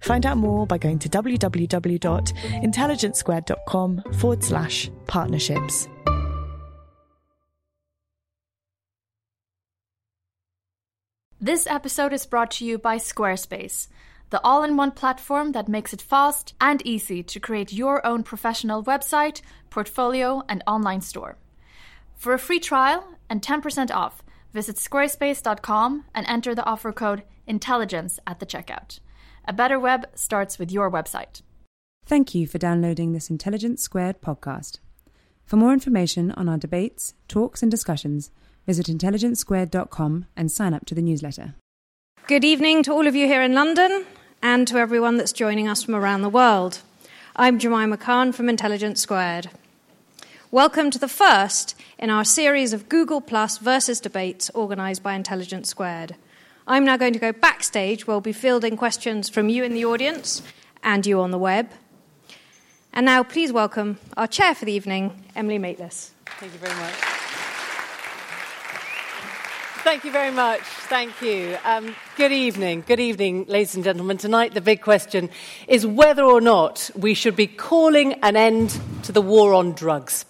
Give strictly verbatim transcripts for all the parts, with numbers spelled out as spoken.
Find out more by going to www.intelligence squared dot com forward slash partnerships. This episode is brought to you by Squarespace, the all-in-one platform that makes it fast and easy to create your own professional website, portfolio, and online store. For a free trial and ten percent off, visit squarespace dot com and enter the offer code INTELLIGENCE at the checkout. A better web starts with your website. Thank you for downloading this Intelligence Squared podcast. For more information on our debates, talks, and discussions, visit intelligence squared dot com and sign up to the newsletter. Good evening to all of you here in London and to everyone that's joining us from around the world. I'm Jemima Khan from Intelligence Squared. Welcome to the first in our series of Google Plus versus debates organised by Intelligence Squared. I'm now going to go backstage where we'll be fielding questions from you in the audience and you on the web. And now please welcome our chair for the evening, Emily Maitlis. Thank you very much. Thank you very much. Thank you. Um, good evening. Good evening, ladies and gentlemen. Tonight, the big question is whether or not we should be calling an end to the war on drugs.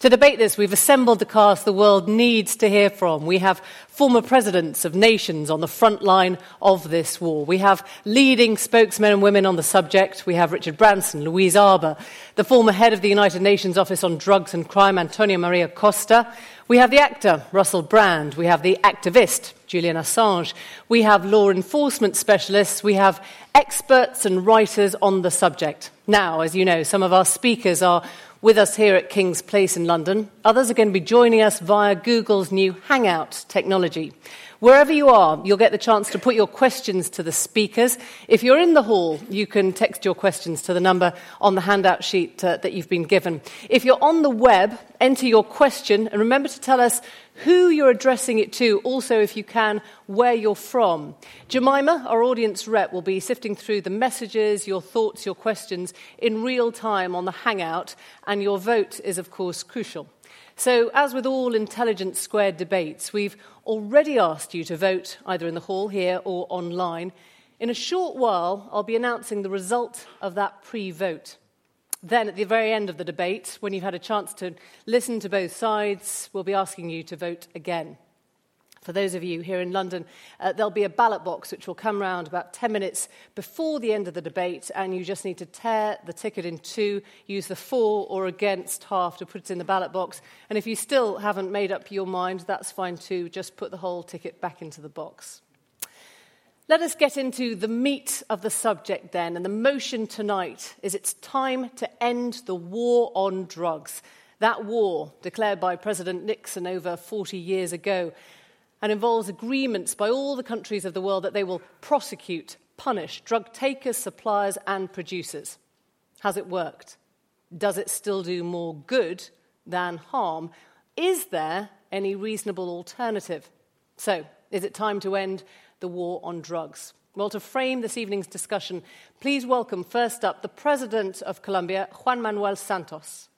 To debate this, we've assembled the cast the world needs to hear from. We have former presidents of nations on the front line of this war. We have leading spokesmen and women on the subject. We have Richard Branson, Louise Arbour, the former head of the United Nations Office on Drugs and Crime, Antonio Maria Costa. We have the actor, Russell Brand. We have the activist, Julian Assange. We have law enforcement specialists. We have experts and writers on the subject. Now, as you know, some of our speakers are with us here at King's Place in London. Others are going to be joining us via Google's new Hangout technology. Wherever you are, you'll get the chance to put your questions to the speakers. If you're in the hall, you can text your questions to the number on the handout sheet uh, that you've been given. If you're on the web, enter your question and remember to tell us who you're addressing it to, also, if you can, where you're from. Jemima, our audience rep, will be sifting through the messages, your thoughts, your questions in real time on the Hangout, and your vote is, of course, crucial. So, as with all Intelligence Squared debates, we've already asked you to vote, either in the hall here or online. In a short while, I'll be announcing the result of that pre-vote. Then, at the very end of the debate, when you've had a chance to listen to both sides, we'll be asking you to vote again. For those of you here in London, uh, there'll be a ballot box which will come round about ten minutes before the end of the debate, and you just need to tear the ticket in two, use the for or against half to put it in the ballot box. And if you still haven't made up your mind, that's fine too. Just put the whole ticket back into the box. Let us get into the meat of the subject then, and the motion tonight is it's time to end the war on drugs. That war, declared by President Nixon over forty years ago, and involves agreements by all the countries of the world that they will prosecute, punish drug takers, suppliers and producers. Has it worked? Does it still do more good than harm? Is there any reasonable alternative? So, is it time to end the war on drugs? Well, to frame this evening's discussion, please welcome first up the President of Colombia, Juan Manuel Santos.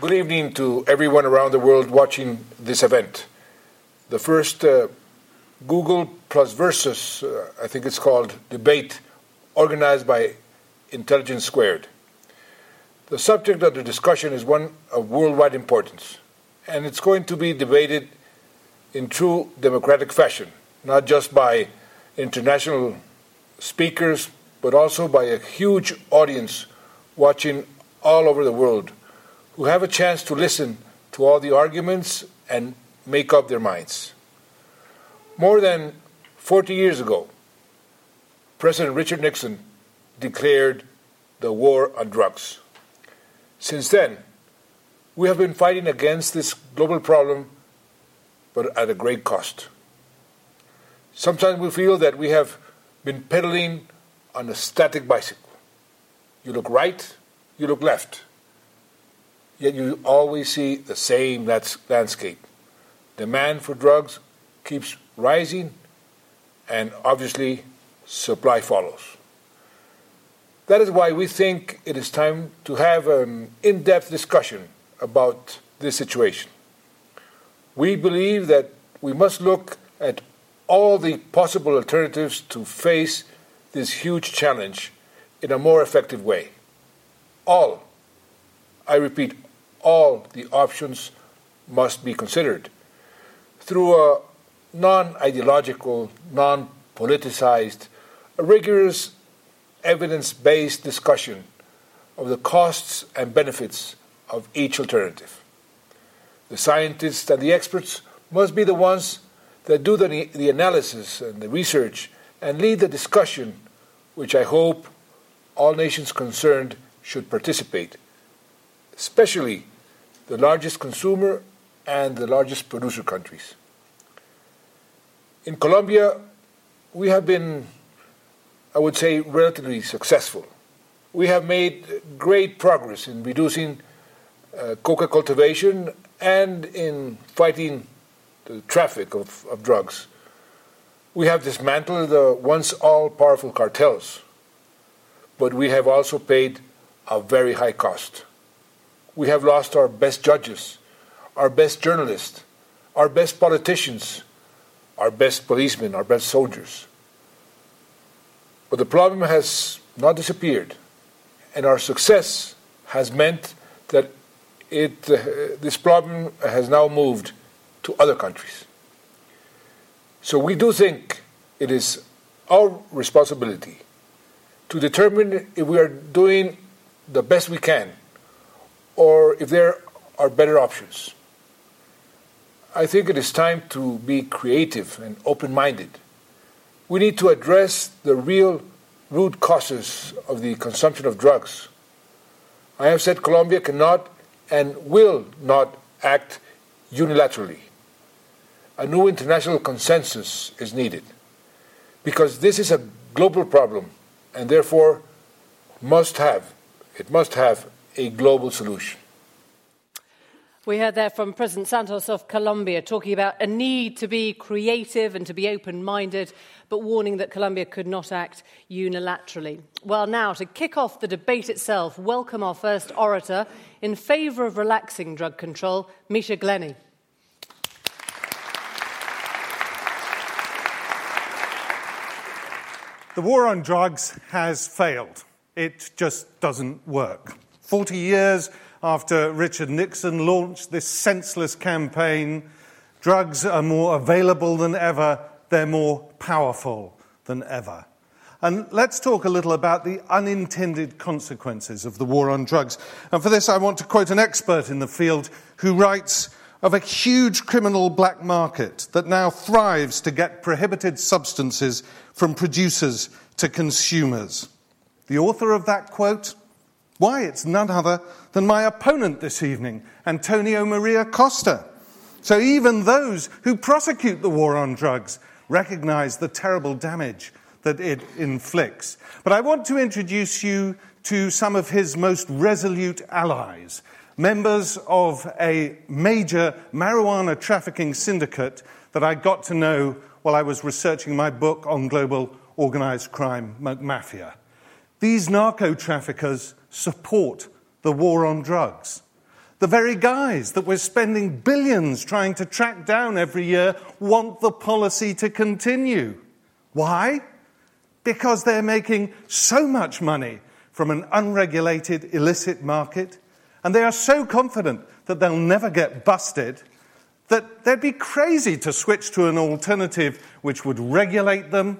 Good evening to everyone around the world watching this event. The first uh, Google Plus versus, uh, I think it's called, debate organized by Intelligence Squared. The subject of the discussion is one of worldwide importance, and it's going to be debated in true democratic fashion, not just by international speakers, but also by a huge audience watching all over the world who have a chance to listen to all the arguments and make up their minds. More than forty years ago, President Richard Nixon declared the war on drugs. Since then, we have been fighting against this global problem, but at a great cost. Sometimes we feel that we have been pedaling on a static bicycle. You look right, you look left, yet you always see the same landscape. Demand for drugs keeps rising, and obviously supply follows. That is why we think it is time to have an in-depth discussion about this situation. We believe that we must look at all the possible alternatives to face this huge challenge in a more effective way. All, I repeat, all the options must be considered through a non-ideological, non-politicized, a rigorous, evidence-based discussion of the costs and benefits of each alternative. The scientists and the experts must be the ones that do the, the analysis and the research and lead the discussion, which I hope all nations concerned should participate, especially the largest consumer and the largest producer countries. In Colombia, we have been, I would say, relatively successful. We have made great progress in reducing uh, coca cultivation and in fighting the traffic of, of drugs. We have dismantled the once all-powerful cartels, but we have also paid a very high cost. We have lost our best judges, our best journalists, our best politicians, our best policemen, our best soldiers. But the problem has not disappeared, and our success has meant that it, uh, this problem has now moved to other countries. So we do think it is our responsibility to determine if we are doing the best we can or if there are better options. I think it is time to be creative and open-minded. We need to address the real root causes of the consumption of drugs. I have said Colombia cannot and will not act unilaterally. A new international consensus is needed because this is a global problem and therefore must have, it must have a global solution. We heard there from President Santos of Colombia talking about a need to be creative and to be open-minded, but warning that Colombia could not act unilaterally. Well, now, to kick off the debate itself, welcome our first orator in favour of relaxing drug control, Misha Glennie. The war on drugs has failed. It just doesn't work. Forty years after Richard Nixon launched this senseless campaign, drugs are more available than ever, they're more powerful than ever. And let's talk a little about the unintended consequences of the war on drugs. And for this, I want to quote an expert in the field who writes of a huge criminal black market that now thrives to get prohibited substances from producers to consumers. The author of that quote? Why, it's none other than my opponent this evening, Antonio Maria Costa. So even those who prosecute the war on drugs recognise the terrible damage that it inflicts. But I want to introduce you to some of his most resolute allies, members of a major marijuana trafficking syndicate that I got to know while I was researching my book on global organised crime, McMafia. These narco-traffickers support the war on drugs. The very guys that we're spending billions trying to track down every year want the policy to continue. Why? Because they're making so much money from an unregulated illicit market, and they are so confident that they'll never get busted that they'd be crazy to switch to an alternative which would regulate them,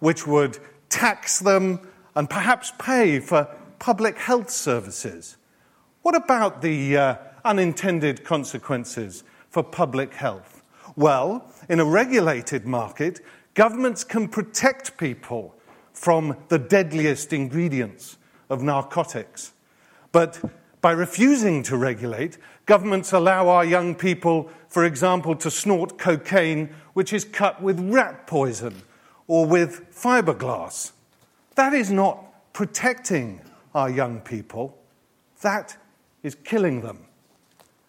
which would tax them, and perhaps pay for public health services. What about the uh, unintended consequences for public health? Well, in a regulated market, governments can protect people from the deadliest ingredients of narcotics. But by refusing to regulate, governments allow our young people, for example, to snort cocaine, which is cut with rat poison or with fiberglass. That is not protecting our young people. That is killing them.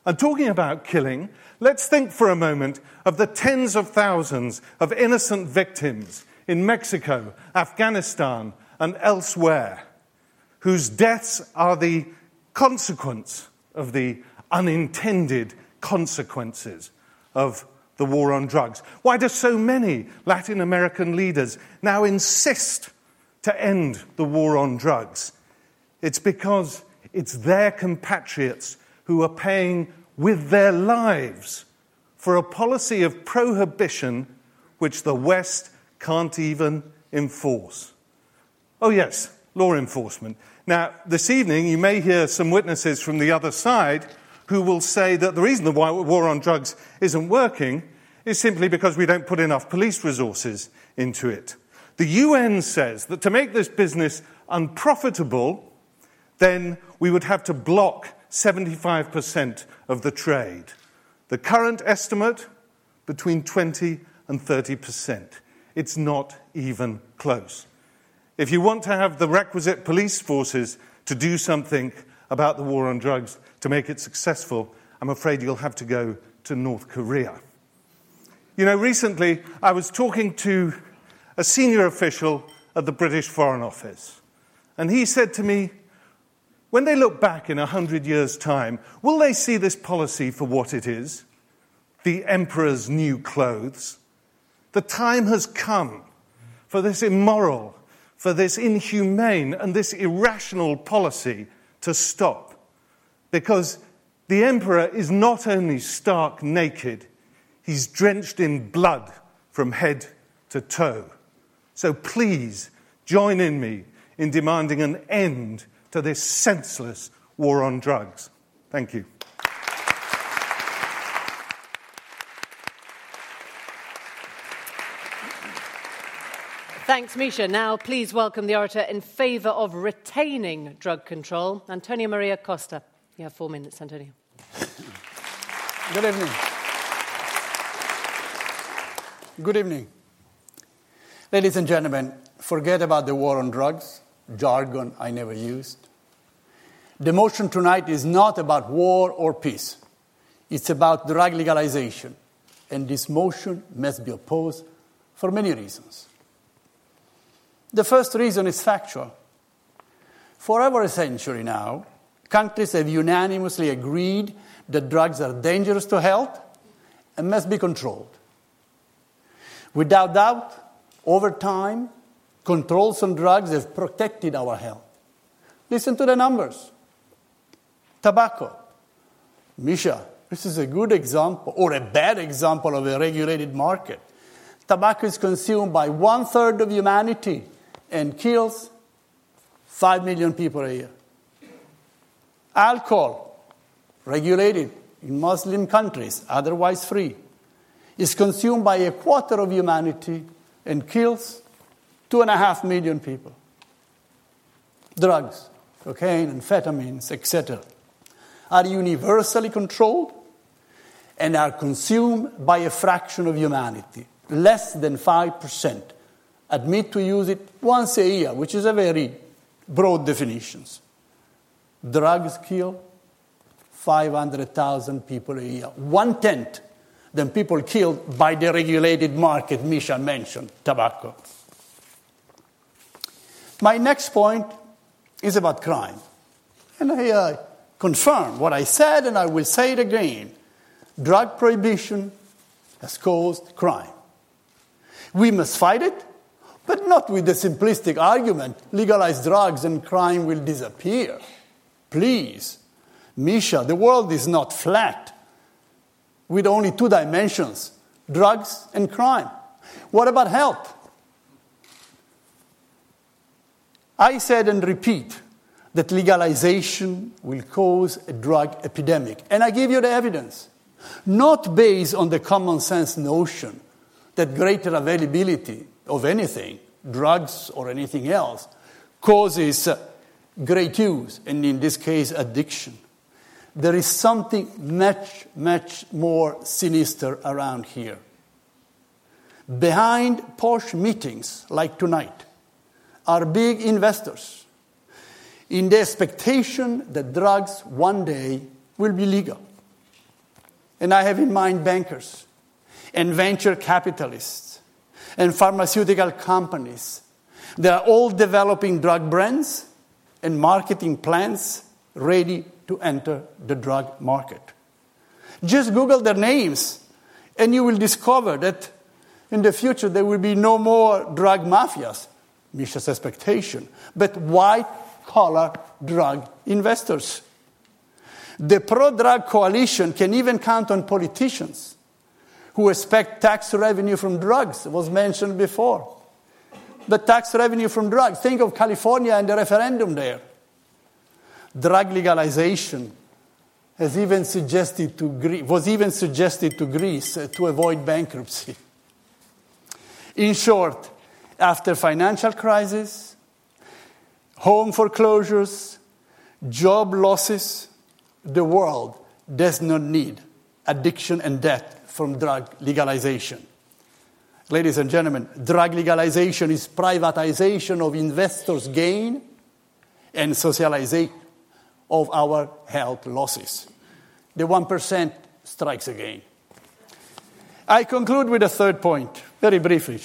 And talking about killing, let's think for a moment of the tens of thousands of innocent victims in Mexico, Afghanistan, and elsewhere, whose deaths are the consequence of the unintended consequences of the war on drugs. Why do so many Latin American leaders now insist to end the war on drugs? It's because it's their compatriots who are paying with their lives for a policy of prohibition which the West can't even enforce. Oh yes, law enforcement. Now, this evening you may hear some witnesses from the other side who will say that the reason the war on drugs isn't working is simply because we don't put enough police resources into it. The U N says that to make this business unprofitable, then we would have to block seventy-five percent of the trade. The current estimate, between twenty and thirty percent. It's not even close. If you want to have the requisite police forces to do something about the war on drugs to make it successful, I'm afraid you'll have to go to North Korea. You know, recently I was talking to a senior official at the British Foreign Office, and he said to me, when they look back in a hundred years' time, will they see this policy for what it is? The emperor's new clothes? The time has come for this immoral, for this inhumane and this irrational policy to stop. Because the emperor is not only stark naked, he's drenched in blood from head to toe. So please join in me in demanding an end to this senseless war on drugs. Thank you. Thanks, Misha. Now, please welcome the orator in favour of retaining drug control, Antonio Maria Costa. You have four minutes, Antonio. Good evening. Good evening. Ladies and gentlemen, forget about the war on drugs, jargon I never used. The motion tonight is not about war or peace. It's about drug legalization. And this motion must be opposed for many reasons. The first reason is factual. For over a century now, countries have unanimously agreed that drugs are dangerous to health and must be controlled. Without doubt, over time, controls on drugs have protected our health. Listen to the numbers. Tobacco. Misha, this is a good example, or a bad example of a regulated market. Tobacco is consumed by one-third of humanity and kills five million people a year. Alcohol, regulated in Muslim countries, otherwise free, is consumed by a quarter of humanity and kills two and a half million people. Drugs, cocaine, amphetamines, et cetera, are universally controlled and are consumed by a fraction of humanity. Less than five percent admit to use it once a year, which is a very broad definition. Drugs kill five hundred thousand people a year. One-tenth than people killed by the regulated market Misha mentioned, tobacco. My next point is about crime. And I uh, confirm what I said, and I will say it again. Drug prohibition has caused crime. We must fight it, but not with the simplistic argument, legalize drugs and crime will disappear. Please. Misha, the world is not flat, with only two dimensions, drugs and crime. What about health? I said and repeat that legalization will cause a drug epidemic. And I give you the evidence. Not based on the common sense notion that greater availability of anything, drugs or anything else, causes great use, and in this case, addiction. There is something much, much more sinister around here. Behind posh meetings like tonight are big investors in the expectation that drugs one day will be legal. And I have in mind bankers and venture capitalists and pharmaceutical companies. They are all developing drug brands and marketing plans ready to enter the drug market. Just Google their names, and you will discover that in the future there will be no more drug mafias, Misha's expectation, but white-collar drug investors. The pro-drug coalition can even count on politicians who expect tax revenue from drugs, was mentioned before. The tax revenue from drugs. Think of California and the referendum there. Drug legalization has even suggested to Gre- was even suggested to Greece uh, to avoid bankruptcy. In short, after financial crisis, home foreclosures, job losses, the world does not need addiction and death from drug legalization. Ladies and gentlemen, drug legalization is privatization of investors' gain and socialization of our health losses. The one percent strikes again. I conclude with a third point, very briefly.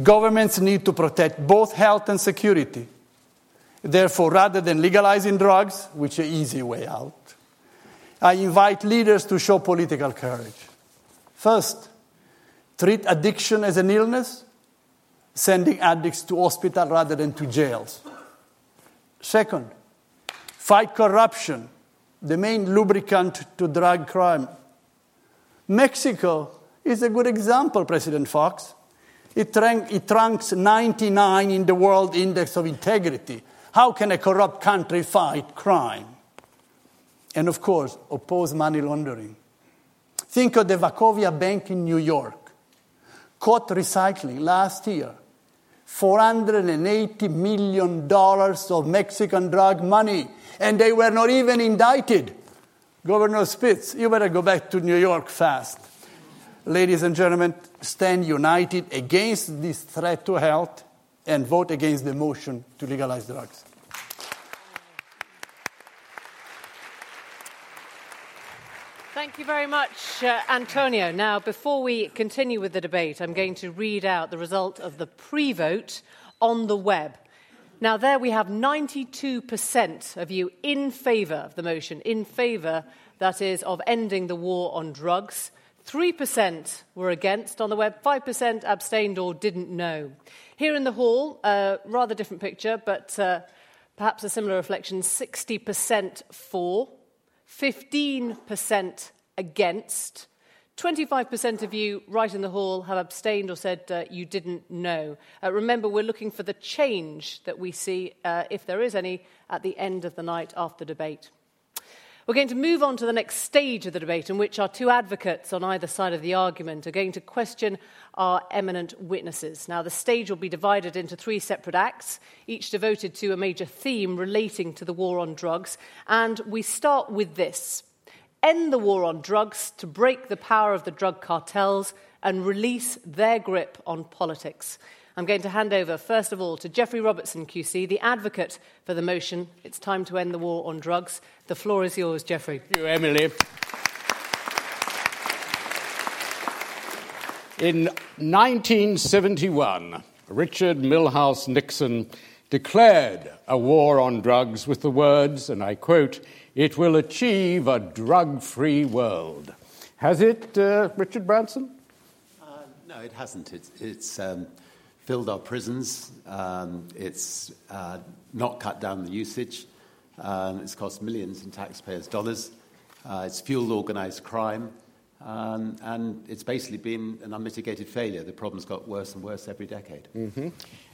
Governments need to protect both health and security. Therefore, rather than legalizing drugs, which is an easy way out, I invite leaders to show political courage. First, treat addiction as an illness, sending addicts to hospital rather than to jails. Second, fight corruption, the main lubricant to drug crime. Mexico is a good example, President Fox. It, rank, it ranks ninety-nine in the World Index of Integrity. How can a corrupt country fight crime? And of course, oppose money laundering. Think of the Wachovia Bank in New York. Caught recycling last year four hundred eighty million dollars of Mexican drug money, and they were not even indicted. Governor Spitz, you better go back to New York fast. Ladies and gentlemen, stand united against this threat to health and vote against the motion to legalize drugs. Thank you very much, uh, Antonio. Now, before we continue with the debate, I'm going to read out the result of the pre-vote on the web. Now, there we have ninety-two percent of you in favour of the motion, in favour, that is, of ending the war on drugs. three percent were against on the web, five percent abstained or didn't know. Here in the hall, a uh, rather different picture, but uh, perhaps a similar reflection, sixty percent for, fifteen percent against. twenty-five percent of you right in the hall have abstained or said uh, you didn't know. Uh, remember, we're looking for the change that we see, uh, if there is any, at the end of the night after debate. We're going to move on to the next stage of the debate, in which our two advocates on either side of the argument are going to question our eminent witnesses. Now, the stage will be divided into three separate acts, each devoted to a major theme relating to the war on drugs. And we start with this. End the war on drugs to break the power of the drug cartels and release their grip on politics. I'm going to hand over, first of all, to Geoffrey Robertson, Q C, the advocate for the motion, It's Time to End the War on Drugs. The floor is yours, Geoffrey. Thank you, Emily. In nineteen seventy-one, Richard Milhouse Nixon declared a war on drugs with the words, and I quote, "It will achieve a drug-free world." Has it, uh, Richard Branson? Uh, no, it hasn't. It's, it's um, filled our prisons. Um, it's uh, not cut down the usage. Um, it's cost millions in taxpayers' dollars. Uh, it's fueled organised crime. Um, and it's basically been an unmitigated failure. The problem's got worse and worse every decade. Mm-hmm.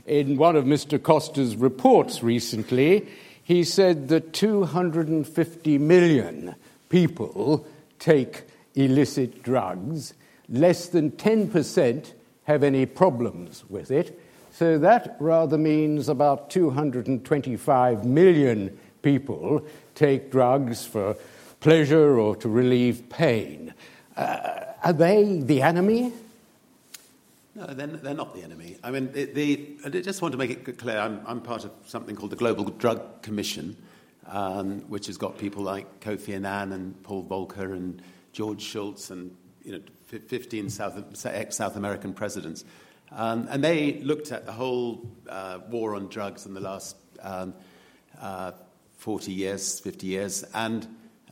In one of Mister Costa's reports recently, he said that two hundred fifty million people take illicit drugs. Less than ten percent have any problems with it. So that rather means about two hundred twenty-five million people take drugs for pleasure or to relieve pain. Uh, are they the enemy? No, they're, they're not the enemy. I mean, the, the, I just want to make it clear, I'm, I'm part of something called the Global Drug Commission, um, which has got people like Kofi Annan and Paul Volcker and George Shultz and, you know, fifteen South, ex-South American presidents. Um, and they looked at the whole uh, war on drugs in the last um, uh, forty years, fifty years, and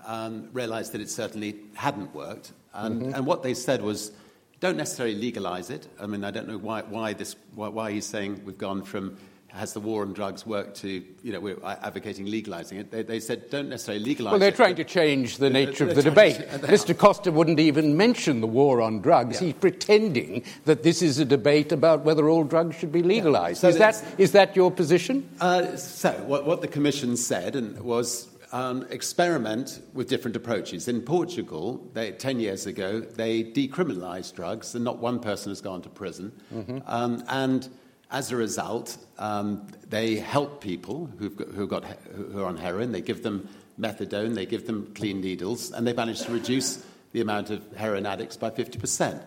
um, realized that it certainly hadn't worked. And, mm-hmm. and what they said was, don't necessarily legalize it. I mean, I don't know why why this why, why he's saying we've gone from has the war on drugs worked to, you know, we're advocating legalizing it. They, they said don't necessarily legalize it. Well, they're it, trying to change the nature of the debate. To, Mister Costa wouldn't even mention the war on drugs. Yeah. He's pretending that this is a debate about whether all drugs should be legalized. Yeah. So is that is that your position? Uh, so what, what the Commission said and was... Um, experiment with different approaches. In Portugal, they, ten years ago, they decriminalised drugs, and not one person has gone to prison. Mm-hmm. Um, and as a result, um, they help people who've got, who got who are on heroin. They give them methadone, they give them clean needles, and they managed to reduce the amount of heroin addicts by fifty percent.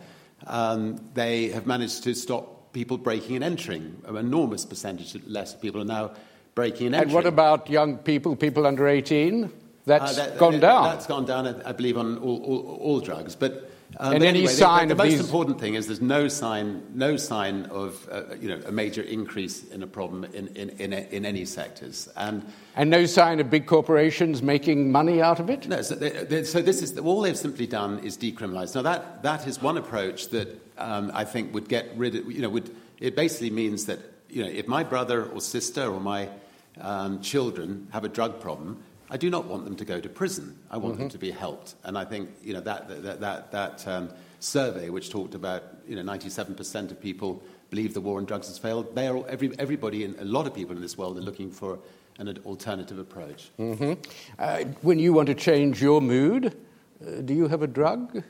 Um, they have managed to stop people breaking and entering. An enormous percentage less people are now breaking and entering. And what about young people, people under eighteen? That's uh, that, gone that, down. That's gone down, I believe, on all, all, all drugs. But, um, and but any anyway, sign the, the of these... The most important thing is there's no sign, no sign of, uh, you know, a major increase in a problem in, in, in, in any sectors. And and no sign of big corporations making money out of it? No, so, they, they, so this is... All they've simply done is decriminalise. Now, that that is one approach that um, I think would get rid of... You know, would it basically means that, you know, if my brother or sister or my... Um, children have a drug problem, I do not want them to go to prison. I want mm-hmm. them to be helped. And I think, you know, that that that, that um, survey which talked about, you know, ninety-seven percent of people believe the war on drugs has failed. They are every everybody and a lot of people in this world are looking for an, an alternative approach. Mm-hmm. Uh, when you want to change your mood, uh, do you have a drug?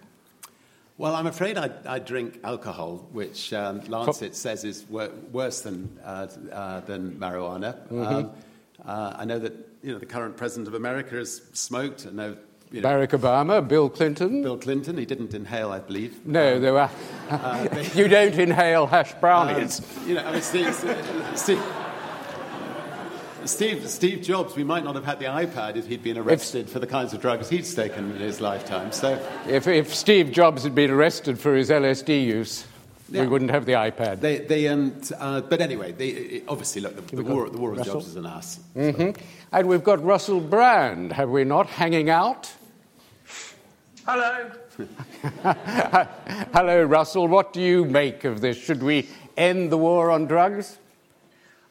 Well, I'm afraid I, I drink alcohol, which um, Lancet says is wor- worse than uh, uh, than marijuana. Mm-hmm. Um, uh, I know that, you know, the current president of America has smoked. I know, you know, Barack Obama, Bill Clinton. Bill Clinton, he didn't inhale, I believe. No, um, there were. Uh, but, you don't inhale hash brownies. Um, you know, I mean, Steve, Steve, Steve, Steve Jobs. We might not have had the iPad if he'd been arrested if, for the kinds of drugs he'd taken in his lifetime. So, if, if Steve Jobs had been arrested for his L S D use, yeah, we wouldn't have the iPad. They, they, um, uh, but anyway, they, obviously, look, the, the war, the war on jobs is an ass. So. Mm-hmm. And we've got Russell Brand, have we not, hanging out? Hello. Hello, Russell. What do you make of this? Should we end the war on drugs?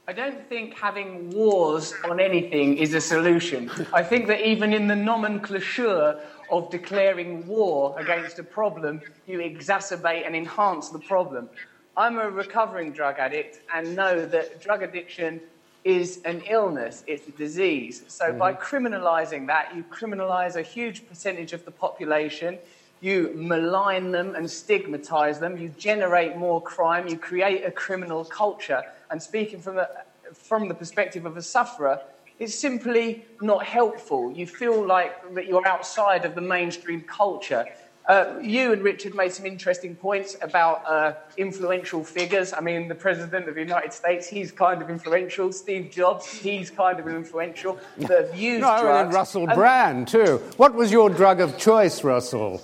I don't think having wars on anything is a solution. I think that even in the nomenclature of declaring war against a problem, you exacerbate and enhance the problem. I'm a recovering drug addict and know that drug addiction is an illness, it's a disease. So mm-hmm. by criminalising that, you criminalise a huge percentage of the population, you malign them and stigmatise them, you generate more crime, you create a criminal culture. And speaking from a, from the perspective of a sufferer, it's simply not helpful. You feel like that you're outside of the mainstream culture. Uh, you and Richard made some interesting points about uh, influential figures. I mean, the President of the United States, he's kind of influential. Steve Jobs, he's kind of influential. The views no, drugs, and Russell and Brand, too. What was your drug of choice, Russell?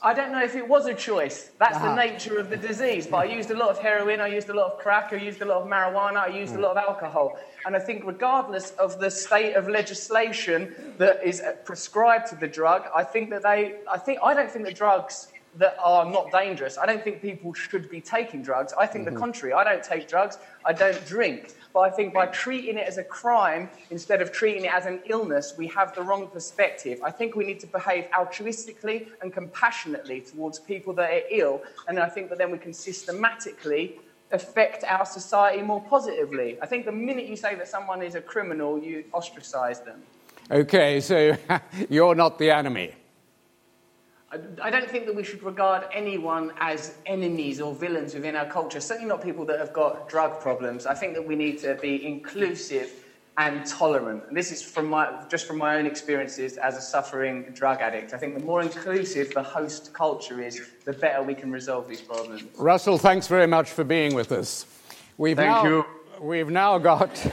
I don't know if it was a choice. That's uh-huh. the nature of the disease. But I used a lot of heroin, I used a lot of crack, I used a lot of marijuana, I used mm. a lot of alcohol. And I think regardless of the state of legislation that is prescribed to the drug, I think that they... I think I don't think the drugs that are not dangerous. I don't think people should be taking drugs. I think mm-hmm. the contrary. I don't take drugs. I don't drink. But I think by treating it as a crime instead of treating it as an illness, we have the wrong perspective. I think we need to behave altruistically and compassionately towards people that are ill. And I think that then we can systematically affect our society more positively. I think the minute you say that someone is a criminal, you ostracize them. Okay, so you're not the enemy. I don't think that we should regard anyone as enemies or villains within our culture, certainly not people that have got drug problems. I think that we need to be inclusive and tolerant. And this is from my, just from my own experiences as a suffering drug addict. I think the more inclusive the host culture is, the better we can resolve these problems. Russell, thanks very much for being with us. We've Thank now, you. We've now got...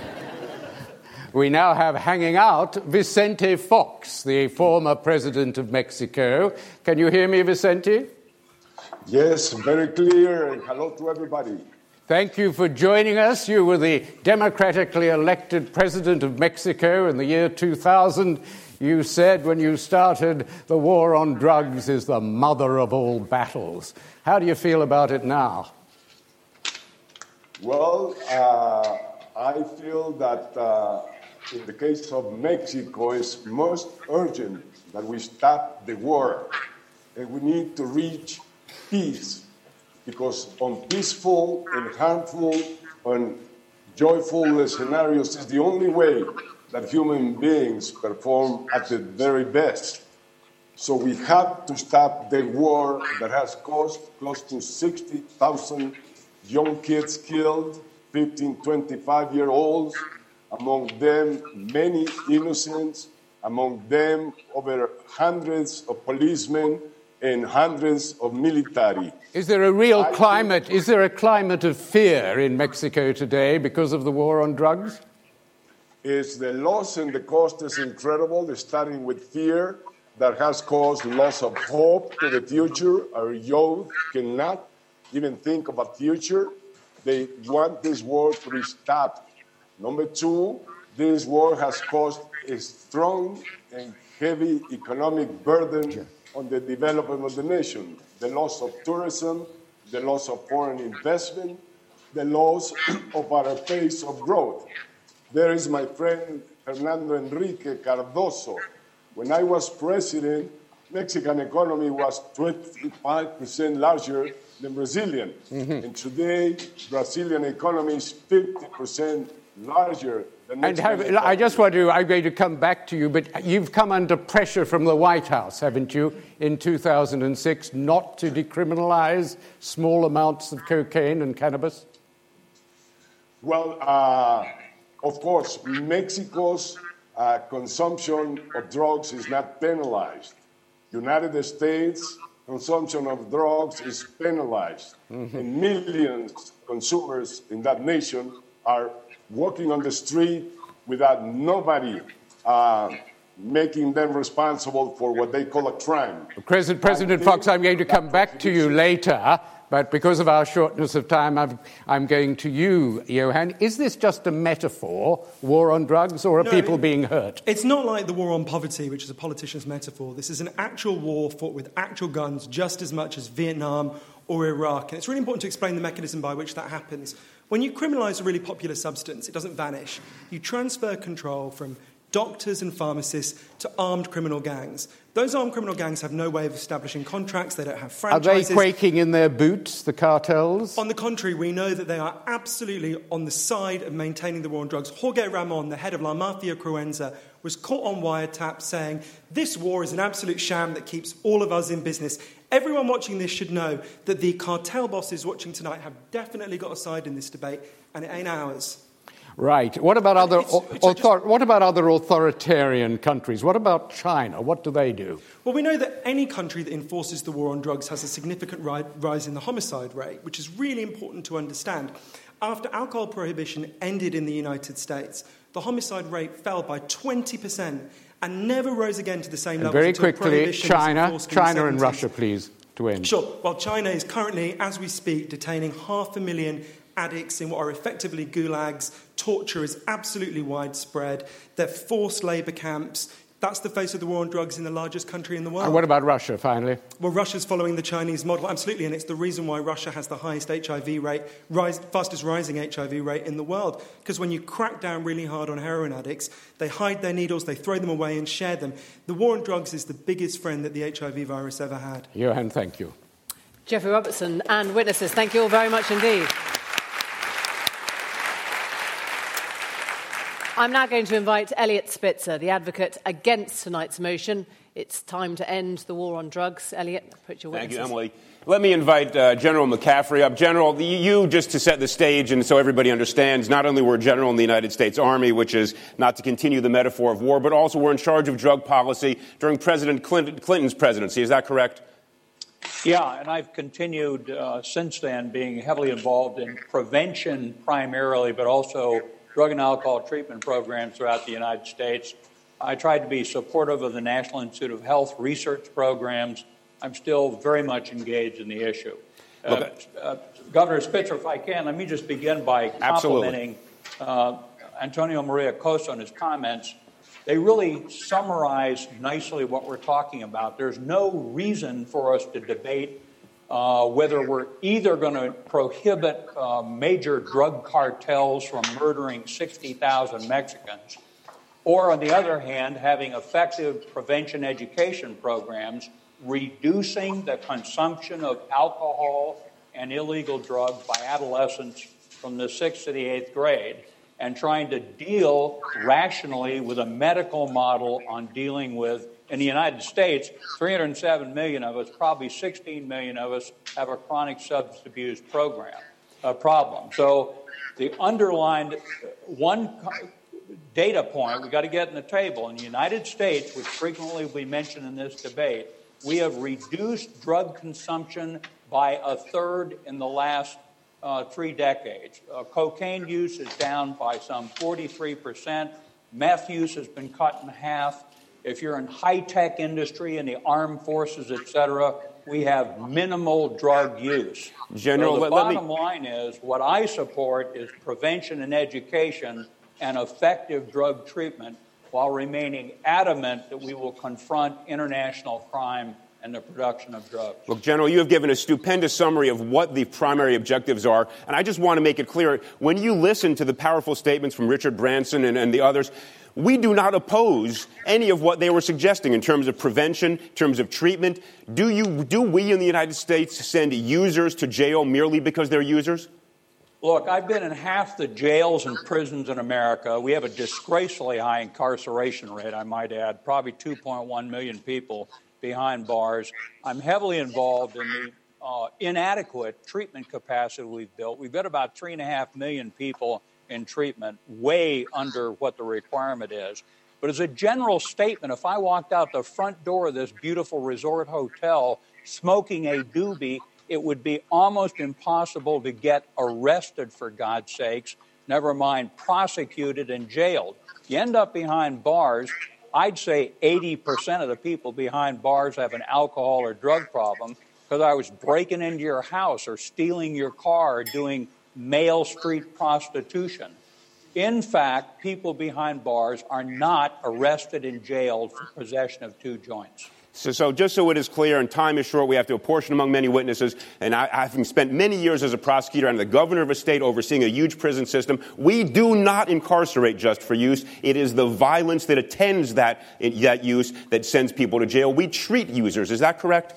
We now have hanging out Vicente Fox, the former president of Mexico. Can you hear me, Vicente? Yes, very clear, and hello to everybody. Thank you for joining us. You were the democratically elected president of Mexico in the year two thousand. You said when you started, the war on drugs is the mother of all battles. How do you feel about it now? Well, uh, I feel that... Uh, In the case of Mexico, it's most urgent that we stop the war, and we need to reach peace, because on peaceful and harmful and joyful scenarios is the only way that human beings perform at the very best. So we have to stop the war that has caused close to sixty thousand young kids killed, fifteen, twenty-five-year-olds, among them many innocents, among them over hundreds of policemen and hundreds of military. Is there a real I climate, think... is there a climate of fear in Mexico today because of the war on drugs? It's the loss and the cost is incredible, starting with fear that has caused loss of hope to the future. Our youth cannot even think of a future. They want this war to be stopped. Number two, this war has caused a strong and heavy economic burden on the development of the nation. The loss of tourism, the loss of foreign investment, the loss of our pace of growth. There is my friend Fernando Enrique Cardoso. When I was president, Mexican economy was twenty-five percent larger than Brazilian. Mm-hmm. And today, Brazilian economy is fifty percent larger than and have, I just want to, I'm going to come back to you, but you've come under pressure from the White House, haven't you, in two thousand six, not to decriminalize small amounts of cocaine and cannabis? Well, uh, of course, Mexico's uh, consumption of drugs is not penalized. United States consumption of drugs is penalized. Mm-hmm. And millions of consumers in that nation are walking on the street without nobody uh, making them responsible for what they call a crime. President, President Fox, I'm going to come back to you later, but because of our shortness of time, I've, I'm going to you, Johan. Is this just a metaphor, war on drugs, or are no, people it, being hurt? It's not like the war on poverty, which is a politician's metaphor. This is an actual war fought with actual guns just as much as Vietnam or Iraq. And it's really important to explain the mechanism by which that happens. When you criminalise a really popular substance, it doesn't vanish. You transfer control from doctors and pharmacists to armed criminal gangs. Those armed criminal gangs have no way of establishing contracts. They don't have franchises. Are they quaking in their boots, the cartels? On the contrary, we know that they are absolutely on the side of maintaining the war on drugs. Jorge Ramon, the head of La Mafia Cruenza, was caught on wiretap saying, this war is an absolute sham that keeps all of us in business. Everyone watching this should know that the cartel bosses watching tonight have definitely got a side in this debate, and it ain't ours. Right. What about other it's, it's author- just... what about other authoritarian countries? What about China? What do they do? Well, we know that any country that enforces the war on drugs has a significant ri- rise in the homicide rate, which is really important to understand. After alcohol prohibition ended in the United States, the homicide rate fell by twenty percent and never rose again to the same level. Very quickly, China, China and Russia, please, to end. Sure. Well, China is currently, as we speak, detaining half a million addicts in what are effectively gulags. Torture is absolutely widespread. They're forced labour camps. That's the face of the war on drugs in the largest country in the world. And what about Russia, finally? Well, Russia's following the Chinese model, absolutely, and it's the reason why Russia has the highest H I V rate, rise, fastest rising H I V rate in the world. Because when you crack down really hard on heroin addicts, they hide their needles, they throw them away and share them. The war on drugs is the biggest friend that the H I V virus ever had. Johan, thank you. Jeffrey Robertson and witnesses, thank you all very much indeed. I'm now going to invite Eliot Spitzer, the advocate against tonight's motion. It's time to end the war on drugs. Eliot, put your witnesses. Thank you, Emily. Let me invite uh, General McCaffrey up. General, you, just to set the stage and so everybody understands, not only were a general in the United States Army, which is not to continue the metaphor of war, but also were in charge of drug policy during President Clinton, Clinton's presidency. Is that correct? Yeah, and I've continued uh, since then being heavily involved in prevention primarily, but also drug and alcohol treatment programs throughout the United States. I tried to be supportive of the National Institute of Health research programs. I'm still very much engaged in the issue. Uh, uh, Governor Spitzer, if I can, let me just begin by complimenting uh, Antonio Maria Costa on his comments. They really summarize nicely what we're talking about. There's no reason for us to debate Uh, whether we're either going to prohibit uh, major drug cartels from murdering sixty thousand Mexicans, or on the other hand, having effective prevention education programs, reducing the consumption of alcohol and illegal drugs by adolescents from the sixth to the eighth grade, and trying to deal rationally with a medical model on dealing with. In the United States, three hundred seven million of us, probably sixteen million of us, have a chronic substance abuse program uh, problem. So the underlined one data point we've got to get in the table. In the United States, which frequently we mention in this debate, we have reduced drug consumption by a third in the last uh, three decades. Uh, cocaine use is down by some forty-three percent. Meth use has been cut in half. If you're in high-tech industry and the armed forces, et cetera, we have minimal drug use. General, so the bottom let me... line is what I support is prevention and education and effective drug treatment while remaining adamant that we will confront international crime and the production of drugs. Look, General, you have given a stupendous summary of what the primary objectives are, and I just want to make it clear, when you listen to the powerful statements from Richard Branson and, and the others, we do not oppose any of what they were suggesting in terms of prevention, in terms of treatment. Do you, do we in the United States send users to jail merely because they're users? Look, I've been in half the jails and prisons in America. We have a disgracefully high incarceration rate, I might add, probably two point one million people behind bars. I'm heavily involved in the uh, inadequate treatment capacity we've built. We've got about three and a half million people in treatment, way under what the requirement is. But as a general statement, if I walked out the front door of this beautiful resort hotel smoking a doobie, it would be almost impossible to get arrested, for God's sakes, never mind prosecuted and jailed. You end up behind bars. I'd say eighty percent of the people behind bars have an alcohol or drug problem because I was breaking into your house or stealing your car or doing male street prostitution. In fact, people behind bars are not arrested and jailed for possession of two joints. So, so just so it is clear, and time is short, we have to apportion among many witnesses, and I, having spent many years as a prosecutor and the governor of a state overseeing a huge prison system, we do not incarcerate just for use. It is the violence that attends that, that use that sends people to jail. We treat users. Is that correct?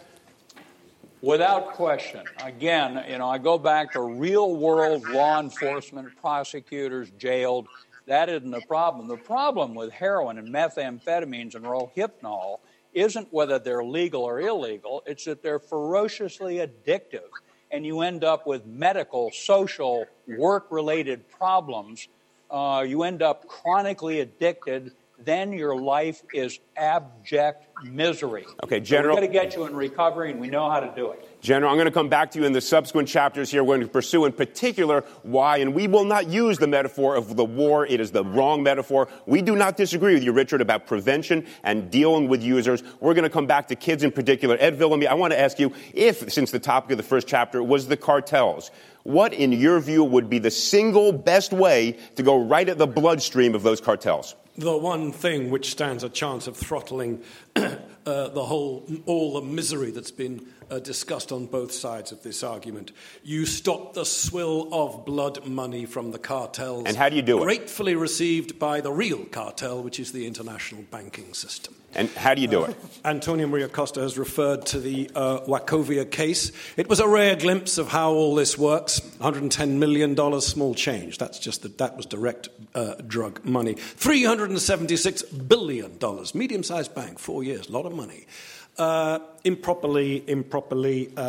Without question. Again, you know, I go back to real-world law enforcement, prosecutors, jailed. That isn't the problem. The problem with heroin and methamphetamines and rohypnol isn't whether they're legal or illegal, it's that they're ferociously addictive, and you end up with medical, social, work-related problems. Uh, you end up chronically addicted, then your life is abject misery. Okay, General. So we've got to get you in recovery, and we know how to do it. General, I'm going to come back to you in the subsequent chapters here. We're going to pursue in particular why, and we will not use the metaphor of the war. It is the wrong metaphor. We do not disagree with you, Richard, about prevention and dealing with users. We're going to come back to kids in particular. Ed Villamy, I want to ask you if, since the topic of the first chapter was the cartels, what, in your view, would be the single best way to go right at the bloodstream of those cartels? the one thing which stands a chance of throttling uh, the whole, all the misery that's been uh, discussed on both sides of this argument. You stop the swill of blood money from the cartels. And how do you do it? Gratefully received by the real cartel, which is the international banking system. And how do you do it? Uh, Antonio Maria Costa has referred to the uh, Wachovia case. It was a rare glimpse of how all this works. one hundred ten million dollars, small change. That's just the, that was direct uh, drug money. three hundred seventy-six billion dollars, medium-sized bank, four years, a lot of money. Uh, improperly, improperly uh, uh,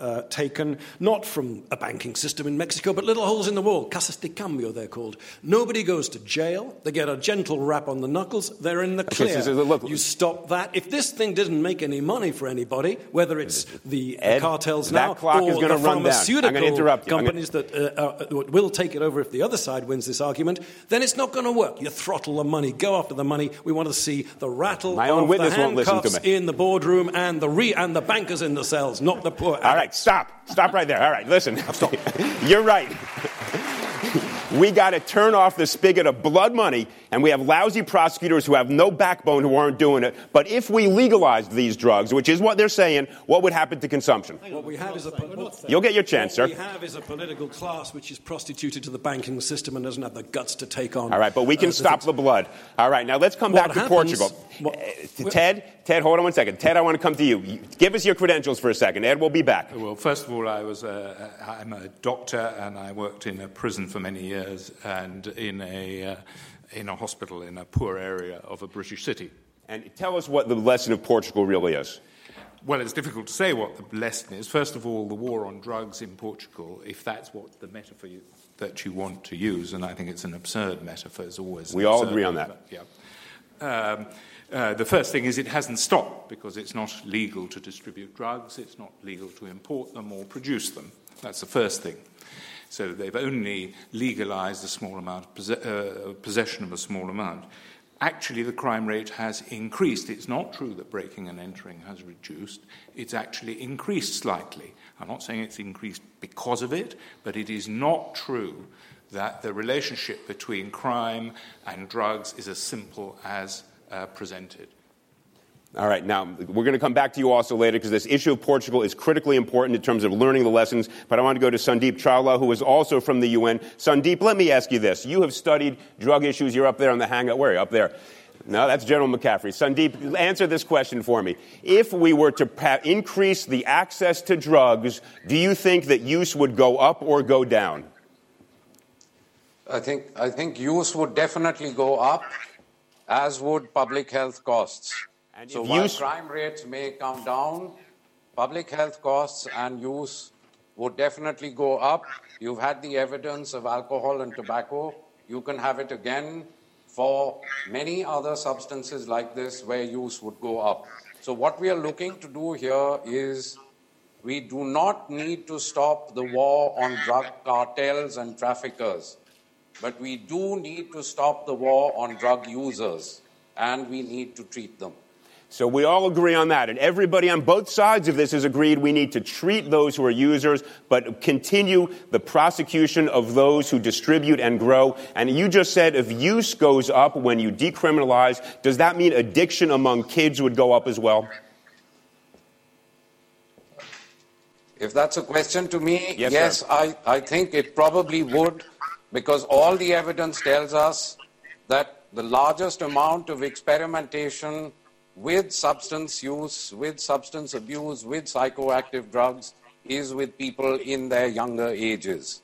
uh, taken, not from a banking system in Mexico, but little holes in the wall, casas de cambio they're called. Nobody goes to jail. They get a gentle rap on the knuckles. They're in the clear. You stop that. If this thing didn't make any money for anybody, whether it's the Ed, cartels now or the pharmaceutical companies gonna... that uh, uh, will take it over if the other side wins this argument, then it's not going to work. You throttle the money. Go after the money. We want to see the rattle My own of witness the handcuffs won't listen to me. In the boardroom. Room and the re and the bankers in the cells, not the poor. All right, stop. Stop right there. All right, listen. Stop. You're right. We got to turn off the spigot of blood money, and we have lousy prosecutors who have no backbone who aren't doing it. But if we legalized these drugs, which is what they're saying, what would happen to consumption? What we have is a po- You'll get your chance, sir. What we have is a political class which is prostituted to the banking system and doesn't have the guts to take on. All right, but we can uh, stop the blood. All right, now let's come back to Portugal. What, uh, Ted, Ted, hold on one second. Ted, I want to come to you. Give us your credentials for a second. Ed, we'll be back. Well, first of all, I was a, I'm a doctor, and I worked in a prison for many years. And in a uh, in a hospital in a poor area of a British city. And tell us what the lesson of Portugal really is. Well, it's difficult to say what the lesson is. First of all, the war on drugs in Portugal, if that's what the metaphor you, that you want to use, and I think it's an absurd metaphor as always. We all agree on that. Yeah. Um, uh, the first thing is it hasn't stopped because it's not legal to distribute drugs. It's not legal to import them or produce them. That's the first thing. So they've only legalized a small amount, poss- uh, possession of a small amount. Actually, the crime rate has increased. It's not true that breaking and entering has reduced. It's actually increased slightly. I'm not saying it's increased because of it, but it is not true that the relationship between crime and drugs is as simple as uh, presented. All right, now, we're going to come back to you also later because this issue of Portugal is critically important in terms of learning the lessons, but I want to go to Sandeep Chawla, who is also from the U N. Sandeep, let me ask you this. You have studied drug issues. You're up there on the hangout. Where are you? Up there. No, that's General McCaffrey. Sandeep, answer this question for me. If we were to pa- increase the access to drugs, do you think that use would go up or go down? I think, I think use would definitely go up, as would public health costs. And so while use... crime rates may come down, public health costs and use would definitely go up. You've had the evidence of alcohol and tobacco. You can have it again for many other substances like this where use would go up. So what we are looking to do here is we do not need to stop the war on drug cartels and traffickers, but we do need to stop the war on drug users, and we need to treat them. So we all agree on that. And everybody on both sides of this has agreed we need to treat those who are users, but continue the prosecution of those who distribute and grow. And you just said if use goes up when you decriminalize, does that mean addiction among kids would go up as well? If that's a question to me, yes, yes I, I think it probably would, because all the evidence tells us that the largest amount of experimentation with substance use, with substance abuse, with psychoactive drugs, is with people in their younger ages.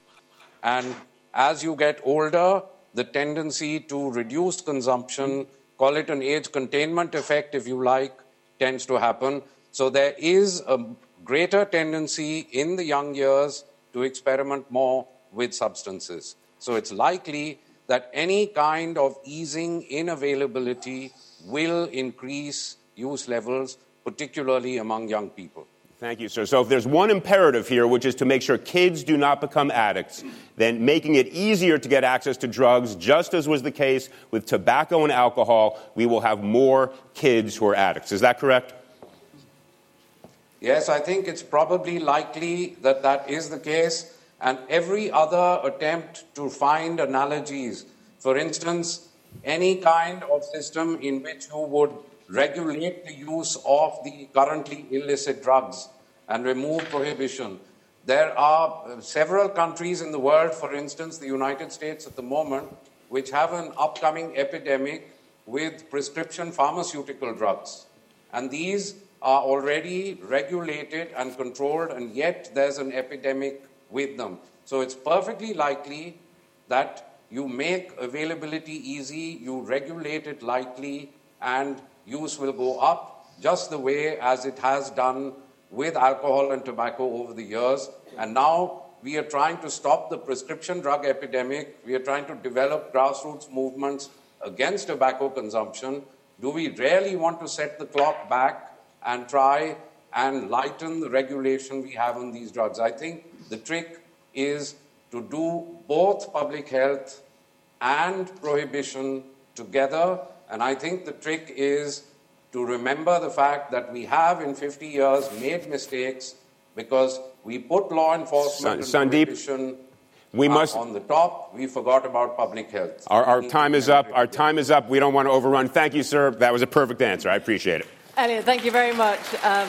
And as you get older, the tendency to reduce consumption, call it an age containment effect if you like, tends to happen. So there is a greater tendency in the young years to experiment more with substances. So it's likely that any kind of easing in availability will increase use levels, particularly among young people. Thank you, sir. So if there's one imperative here, which is to make sure kids do not become addicts, then making it easier to get access to drugs, just as was the case with tobacco and alcohol, we will have more kids who are addicts. Is that correct? Yes, I think it's probably likely that that is the case. And every other attempt to find analogies, for instance, any kind of system in which you would regulate the use of the currently illicit drugs and remove prohibition. There are several countries in the world, for instance, the United States at the moment, which have an upcoming epidemic with prescription pharmaceutical drugs. And these are already regulated and controlled, and yet there's an epidemic with them. So it's perfectly likely that you make availability easy, you regulate it lightly, and use will go up, just the way as it has done with alcohol and tobacco over the years. And now we are trying to stop the prescription drug epidemic. We are trying to develop grassroots movements against tobacco consumption. Do we really want to set the clock back and try and lighten the regulation we have on these drugs? I think the trick is to do both public health and prohibition together. And I think the trick is to remember the fact that we have in fifty years made mistakes because we put law enforcement San- and Sandeep, prohibition we must, on the top. We forgot about public health. Our, our time is up. Our time is up. We don't want to overrun. Thank you, sir. That was a perfect answer. I appreciate it. Eliot, thank you very much. Um,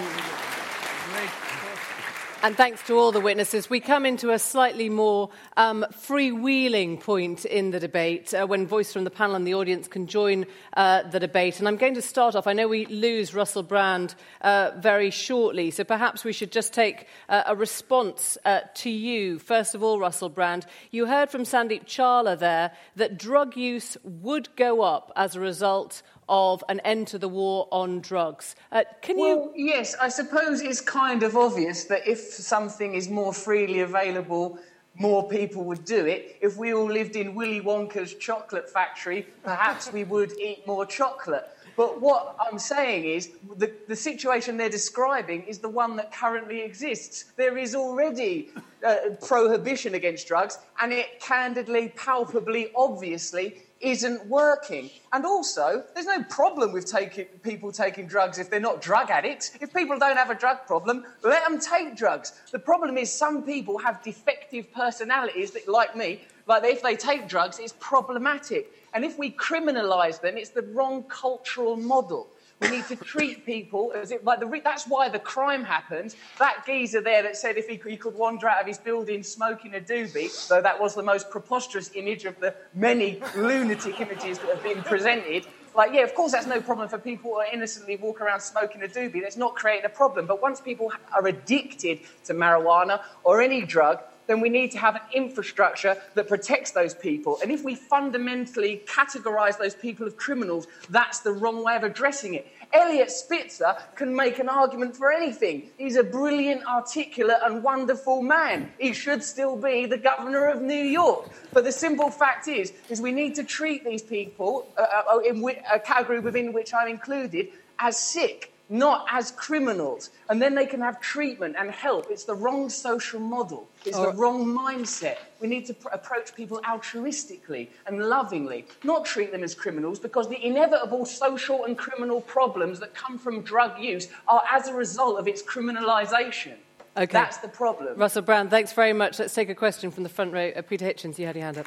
And thanks to all the witnesses. We come into a slightly more um, freewheeling point in the debate uh, when voice from the panel and the audience can join uh, the debate. And I'm going to start off. I know we lose Russell Brand uh, very shortly, so perhaps we should just take uh, a response uh, to you. First of all, Russell Brand, you heard from Sandeep Chawla there that drug use would go up as a result of an end to the war on drugs. Uh, can well, you... Yes, I suppose it's kind of obvious that if something is more freely available, more people would do it. If we all lived in Willy Wonka's chocolate factory, perhaps we would eat more chocolate. But what I'm saying is the, the situation they're describing is the one that currently exists. There is already uh, prohibition against drugs, and it candidly, palpably, obviously isn't working. And also, there's no problem with taking people taking drugs if they're not drug addicts. If people don't have a drug problem, let them take drugs. The problem is some people have defective personalities that, like me, like if they take drugs, it's problematic. And if we criminalise them, it's the wrong cultural model. We need to treat people as if, like, the, that's why the crime happens. That geezer there that said if he, he could wander out of his building smoking a doobie, though that was the most preposterous image of the many lunatic images that have been presented. Like, yeah, of course that's no problem for people who innocently walk around smoking a doobie. That's not creating a problem. But once people are addicted to marijuana or any drug, then we need to have an infrastructure that protects those people. And if we fundamentally categorise those people as criminals, that's the wrong way of addressing it. Eliot Spitzer can make an argument for anything. He's a brilliant, articulate and wonderful man. He should still be the governor of New York. But the simple fact is, is we need to treat these people, uh, in w- a category within which I'm included, as sick, not as criminals. And then they can have treatment and help. It's the wrong social model. It's the wrong mindset. We need to pr- approach people altruistically and lovingly, not treat them as criminals, because the inevitable social and criminal problems that come from drug use are as a result of its criminalisation. Okay. That's the problem. Russell Brand, thanks very much. Let's take a question from the front row. Uh, Peter Hitchens, you had your hand up.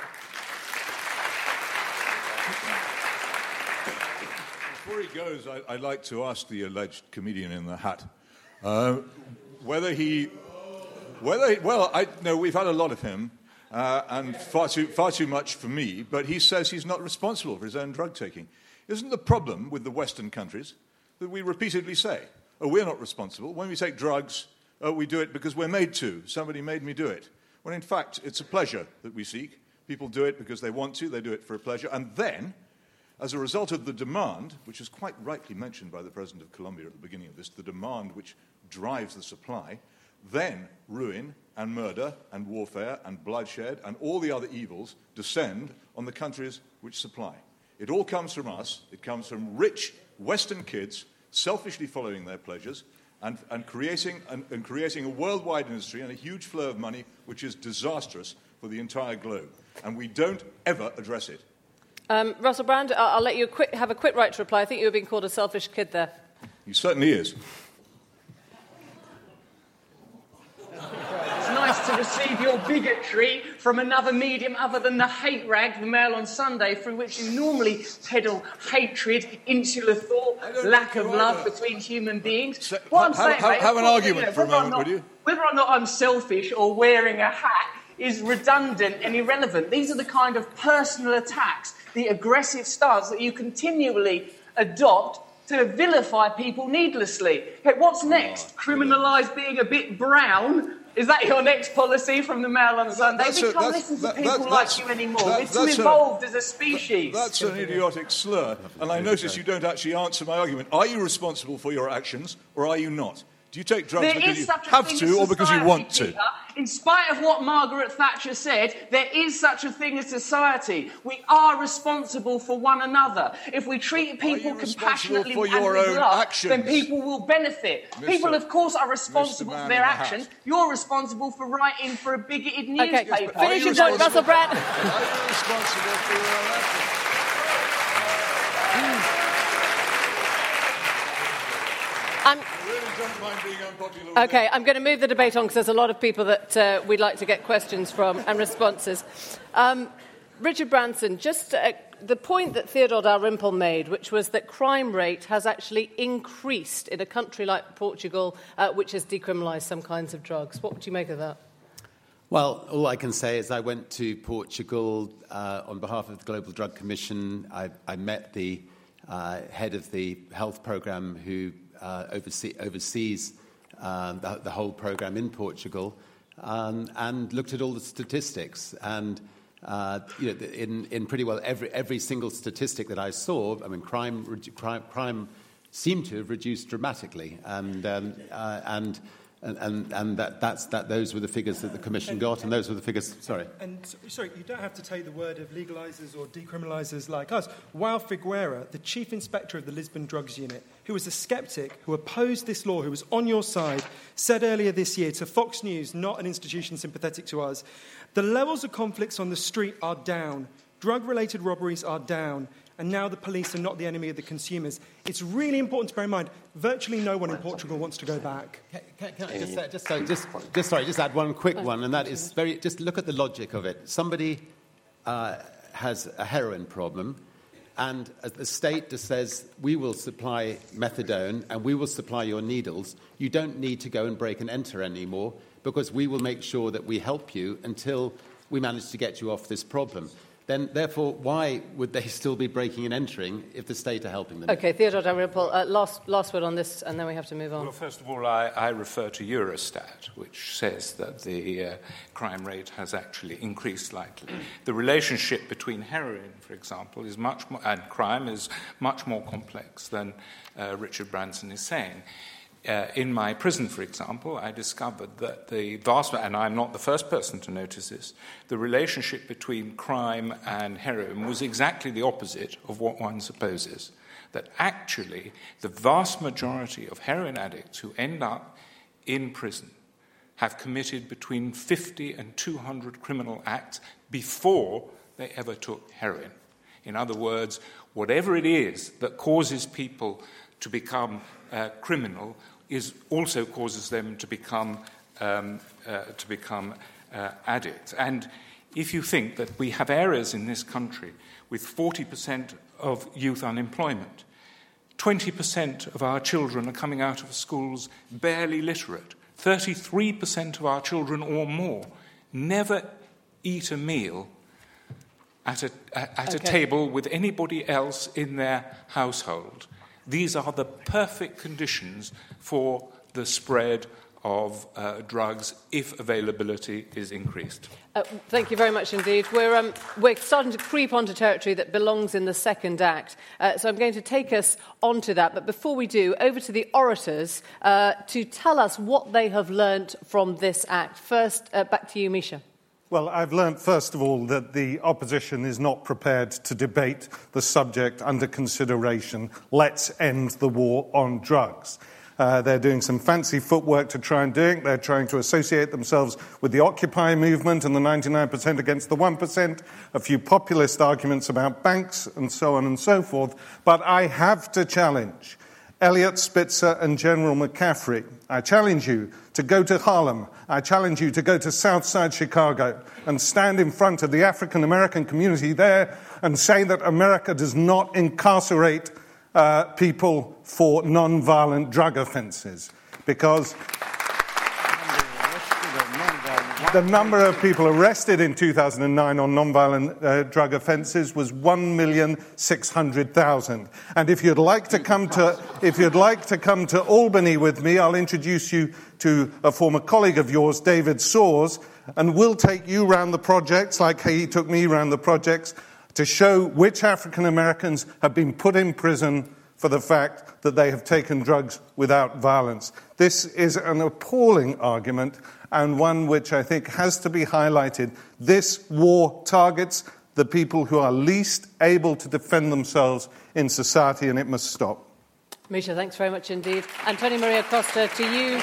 Before he goes, I, I'd like to ask the alleged comedian in the hat uh, whether he... Whether he, well, I no, we've had a lot of him, uh, and far too far too much for me, but he says he's not responsible for his own drug taking. Isn't the problem with the Western countries that we repeatedly say, oh, we're not responsible. When we take drugs, oh, we do it because we're made to. Somebody made me do it. When in fact, it's a pleasure that we seek. People do it because they want to. They do it for a pleasure. And then, as a result of the demand, which is quite rightly mentioned by the President of Colombia at the beginning of this, the demand which drives the supply, then ruin and murder and warfare and bloodshed and all the other evils descend on the countries which supply. It all comes from us. It comes from rich Western kids selfishly following their pleasures and, and, creating, and, and creating a worldwide industry and a huge flow of money which is disastrous for the entire globe. And we don't ever address it. Um, Russell Brand, I'll, I'll let you quick, have a quick right to reply. I think you were being called a selfish kid there. He certainly is. to receive your bigotry from another medium other than the hate rag, the Mail on Sunday, through which you normally peddle hatred, insular thought, lack of love between human beings. So, what I'm saying, have, mate, have an well, argument you know, for a moment, not, would you? Whether or not I'm selfish or wearing a hat is redundant and irrelevant. These are the kind of personal attacks, the aggressive stance that you continually adopt to vilify people needlessly. Hey, what's next? Oh, criminalise being a bit brown? Is that your next policy from the Mail on Sunday? That's we a, can't listen to that, people that, like you anymore. That, We're too evolved a, as a species. That, that's an idiotic slur. And I notice you don't actually answer my argument. Are you responsible for your actions, or are you not? Do you take drugs there because you have to or because you want to? Peter, in spite of what Margaret Thatcher said, there is such a thing as society. We are responsible for one another. If we treat people compassionately for your and with love, actions? Then people will benefit. Mister People, of course, are responsible for their actions. The You're responsible for writing for a bigoted newspaper. Okay, yes, finish your point, Russell Brand. Are you responsible for your actions? I'm, I really don't mind being unpopular. OK, I'm going to move the debate on because there's a lot of people that uh, we'd like to get questions from and responses. Um, Richard Branson, just uh, the point that Theodore Dalrymple made, which was that crime rate has actually increased in a country like Portugal, uh, which has decriminalised some kinds of drugs. What would you make of that? Well, all I can say is I went to Portugal uh, on behalf of the Global Drug Commission. I, I met the uh, head of the health programme who... Uh, oversee, oversees uh, the, the whole programme in Portugal, um, and looked at all the statistics. And uh, you know, in, in pretty well every every single statistic that I saw, I mean, crime re- crime, crime seemed to have reduced dramatically, and um, uh, and. And, and, and that, that's, that those were the figures that the Commission got, and those were the figures... Sorry. And, and sorry, you don't have to take the word of legalisers or decriminalisers like us. João Figueira, the Chief Inspector of the Lisbon Drugs Unit, who was a sceptic, who opposed this law, who was on your side, said earlier this year to Fox News, not an institution sympathetic to us, the levels of conflicts on the street are down, drug-related robberies are down, and now the police are not the enemy of the consumers. It's really important to bear in mind, virtually no one in Portugal wants to go back. Can, can, can I just, uh, just, sorry, just, just, sorry, just add one quick one, and that is very... Just look at the logic of it. Somebody uh, has a heroin problem, and the state just says, we will supply methadone and we will supply your needles. You don't need to go and break and enter anymore because we will make sure that we help you until we manage to get you off this problem. Then, therefore, why would they still be breaking and entering if the state are helping them? OK, Theodore Dalrymple, uh, last, last word on this, and then we have to move on. Well, first of all, I, I refer to Eurostat, which says that the uh, crime rate has actually increased slightly. The relationship between heroin, for example, is much more, and crime is much more complex than uh, Richard Branson is saying. Uh, in my prison, for example, I discovered that the vast, and I'm not the first person to notice this, the relationship between crime and heroin was exactly the opposite of what one supposes. That actually the vast majority of heroin addicts who end up in prison have committed between fifty and two hundred criminal acts before they ever took heroin. In other words, whatever it is that causes people to become uh, criminal is also causes them to become um, uh, to become uh, addicts. And if you think that we have areas in this country with forty percent of youth unemployment, twenty percent of our children are coming out of schools barely literate, thirty-three percent of our children or more never eat a meal at a, at okay. a table with anybody else in their household. These are the perfect conditions for the spread of uh, drugs if availability is increased. Uh, thank you very much indeed. We're, um, we're starting to creep onto territory that belongs in the second act. Uh, so I'm going to take us onto that. But before we do, over to the orators uh, to tell us what they have learnt from this act. First, uh, back to you, Misha. Well, I've learnt, first of all, that the opposition is not prepared to debate the subject under consideration. Let's end the war on drugs. Uh, they're doing some fancy footwork to try and do it. They're trying to associate themselves with the Occupy movement and the ninety-nine percent against the one percent, a few populist arguments about banks and so on and so forth. But I have to challenge Eliot Spitzer and General McCaffrey. I challenge you to go to Harlem. I challenge you to go to Southside Chicago and stand in front of the African-American community there and say that America does not incarcerate uh, people for non-violent drug offenses, because the number of people arrested in two thousand nine on non-violent uh, drug offences was one million six hundred thousand. And if you'd like to come to, if you'd like to come to Albany with me, I'll introduce you to a former colleague of yours, David Soares, and we'll take you round the projects, like he took me round the projects, to show which African Americans have been put in prison for the fact that they have taken drugs without violence. This is an appalling argument, and one which I think has to be highlighted. This war targets the people who are least able to defend themselves in society, and it must stop. Misha, thanks very much indeed. Antonio Maria Costa, to you.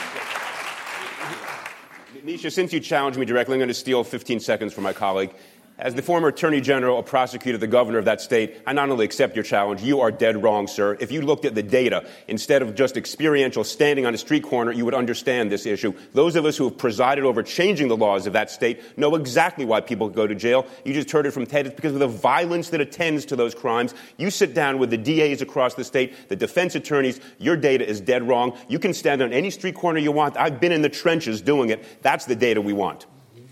Misha, since you challenged me directly, I'm going to steal fifteen seconds from my colleague. As the former Attorney General, a prosecutor, the governor of that state, I not only accept your challenge, you are dead wrong, sir. If you looked at the data, instead of just experiential standing on a street corner, you would understand this issue. Those of us who have presided over changing the laws of that state know exactly why people go to jail. You just heard it from Ted. It's because of the violence that attends to those crimes. You sit down with the D As across the state, the defense attorneys. Your data is dead wrong. You can stand on any street corner you want. I've been in the trenches doing it. That's the data we want.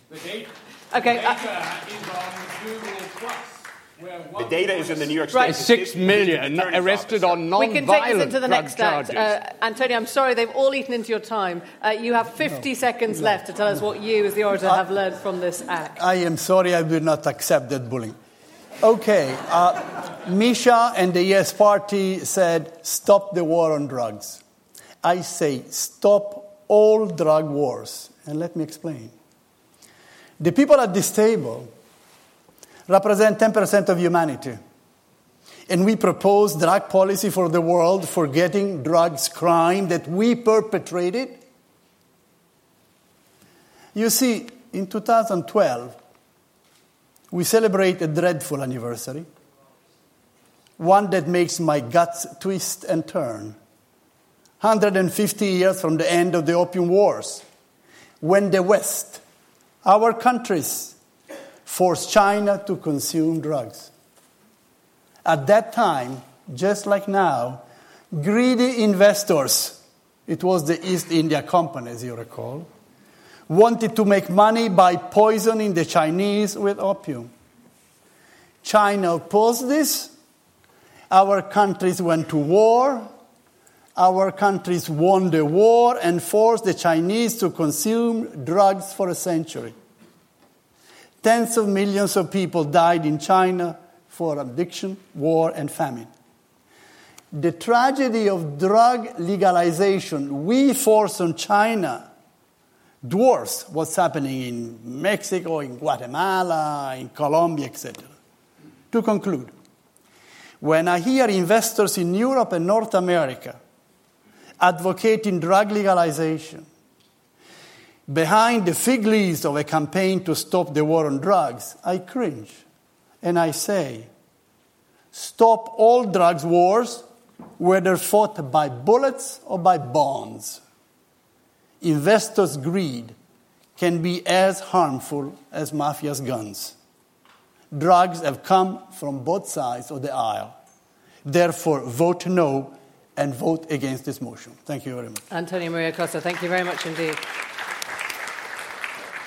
The data. Okay. The data uh, is on Google Plus, where the data is in the New York State. Right. Six million arrested on non-violent drug charges. We can take this into the next act. Uh, Antonio, I'm sorry, they've all eaten into your time. Uh, you have fifty no. seconds no. left to tell us what you, as the orator, I, have learned from this act. I am sorry, I will not accept that bullying. Okay. Uh, Misha and the Yes Party said, stop the war on drugs. I say, stop all drug wars. And let me explain. The people at this table represent ten percent of humanity. And we propose drug policy for the world, forgetting drugs crime that we perpetrated. You see, in two thousand twelve, we celebrate a dreadful anniversary, one that makes my guts twist and turn. one hundred fifty years from the end of the Opium Wars, when the West, our countries, forced China to consume drugs. At that time, just like now, greedy investors, it was the East India Company, as you recall, wanted to make money by poisoning the Chinese with opium. China opposed this. Our countries went to war. Our countries won the war and forced the Chinese to consume drugs for a century. Tens of millions of people died in China for addiction, war, and famine. The tragedy of drug legalization we forced on China dwarfs what's happening in Mexico, in Guatemala, in Colombia, et cetera. To conclude, when I hear investors in Europe and North America advocating drug legalization behind the fig leaves of a campaign to stop the war on drugs, I cringe and I say, stop all drugs wars, whether fought by bullets or by bombs. Investors' greed can be as harmful as mafia's guns. Drugs have come from both sides of the aisle. Therefore, vote no and vote against this motion. Thank you very much. Antonio Maria Costa, thank you very much indeed.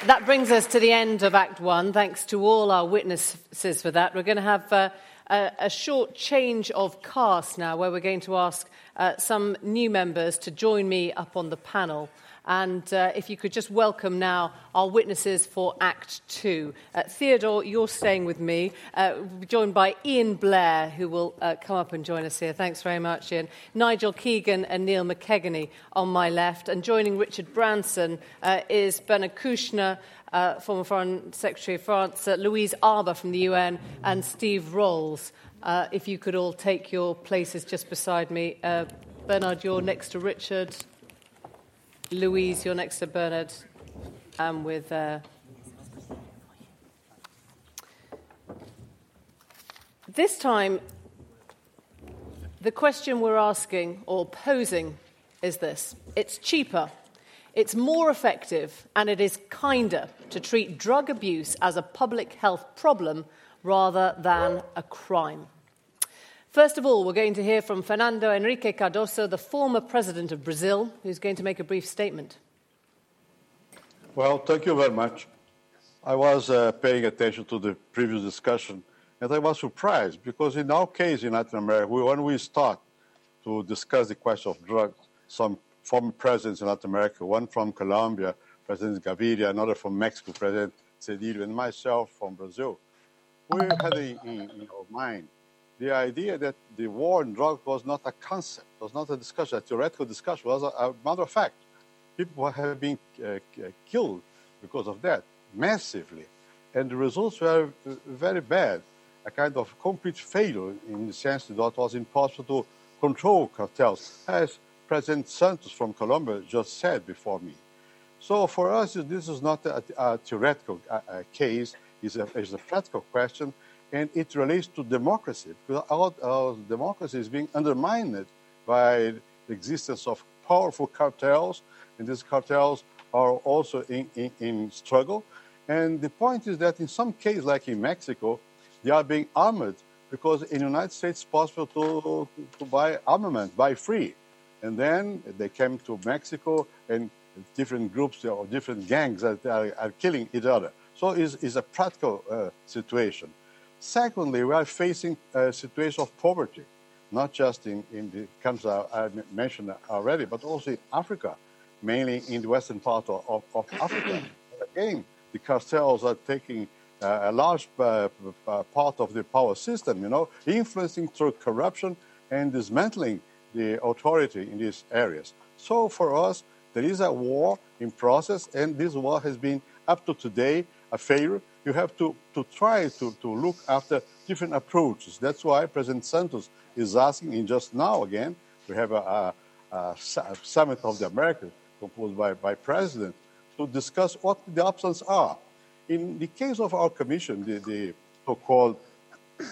That brings us to the end of Act One. Thanks to all our witnesses for that. We're going to have uh, a, a short change of cast now, where we're going to ask uh, some new members to join me up on the panel. And uh, if you could just welcome now our witnesses for Act Two. Uh, Theodore, you're staying with me, uh, joined by Ian Blair, who will uh, come up and join us here. Thanks very much, Ian. Nigel Keegan and Neil McKeganey on my left. And joining Richard Branson uh, is Bernard Kouchner, uh, former Foreign Secretary of France, uh, Louise Arbour from the U N, and Steve Rolls. Uh, if you could all take your places just beside me. Uh, Bernard, you're next to Richard. Louise, you're next to Bernard, and um, with uh... this time The question we're asking or posing is this. It's cheaper, it's more effective, and it is kinder to treat drug abuse as a public health problem rather than a crime. First of all, we're going to hear from Fernando Enrique Cardoso, the former president of Brazil, who's going to make a brief statement. Well, thank you very much. I was uh, paying attention to the previous discussion, and I was surprised because in our case in Latin America, we, when we start to discuss the question of drugs, some former presidents in Latin America, one from Colombia, President Gaviria, another from Mexico, President Zedillo, and myself from Brazil, we had in, in our mind the idea that the war on drugs was not a concept, was not a discussion, a theoretical discussion. Was a, a matter of fact, people have been uh, killed because of that, massively. And the results were very bad, a kind of complete failure in the sense that it was impossible to control cartels, as President Santos from Colombia just said before me. So for us, this is not a, a theoretical a, a case, it's a, it's a practical question, and it relates to democracy, because our, our democracy is being undermined by the existence of powerful cartels, and these cartels are also in, in, in struggle. And the point is that in some cases, like in Mexico, they are being armed, because in the United States it's possible to, to buy armament, buy free. And then they came to Mexico, and different groups or different gangs are, are, are killing each other. So it's, it's a practical uh, situation. Secondly, we are facing a situation of poverty, not just in, in the countries I, I mentioned already, but also in Africa, mainly in the western part of, of, of Africa. Again, the cartels are taking uh, a large uh, part of the power system, you know, influencing through corruption and dismantling the authority in these areas. So for us, there is a war in process, and this war has been, up to today, a failure. You have to, to try to, to look after different approaches. That's why President Santos is asking, and just now again, we have a, a, a summit of the Americas composed by, by President to discuss what the options are. In the case of our commission, the, the so-called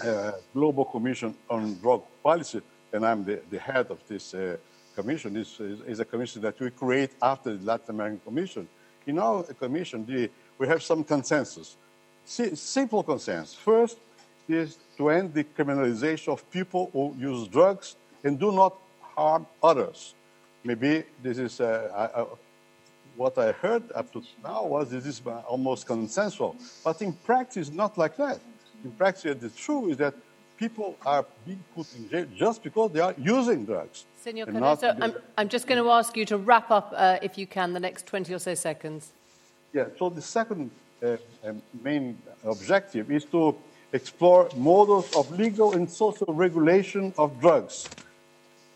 uh, Global Commission on Drug Policy, and I'm the, the head of this uh, commission, this is, is a commission that we create after the Latin American Commission. In our commission, the, we have some consensus. Simple consensus. First is to end the criminalization of people who use drugs and do not harm others. Maybe this is uh, I, I, what I heard up to now was this is almost consensual, but in practice, not like that. In practice, the truth is that people are being put in jail just because they are using drugs. Senor Cardoso, I'm, I'm just going to ask you to wrap up, uh, if you can, the next twenty or so seconds. Yeah. So the second. Uh, main objective is to explore models of legal and social regulation of drugs,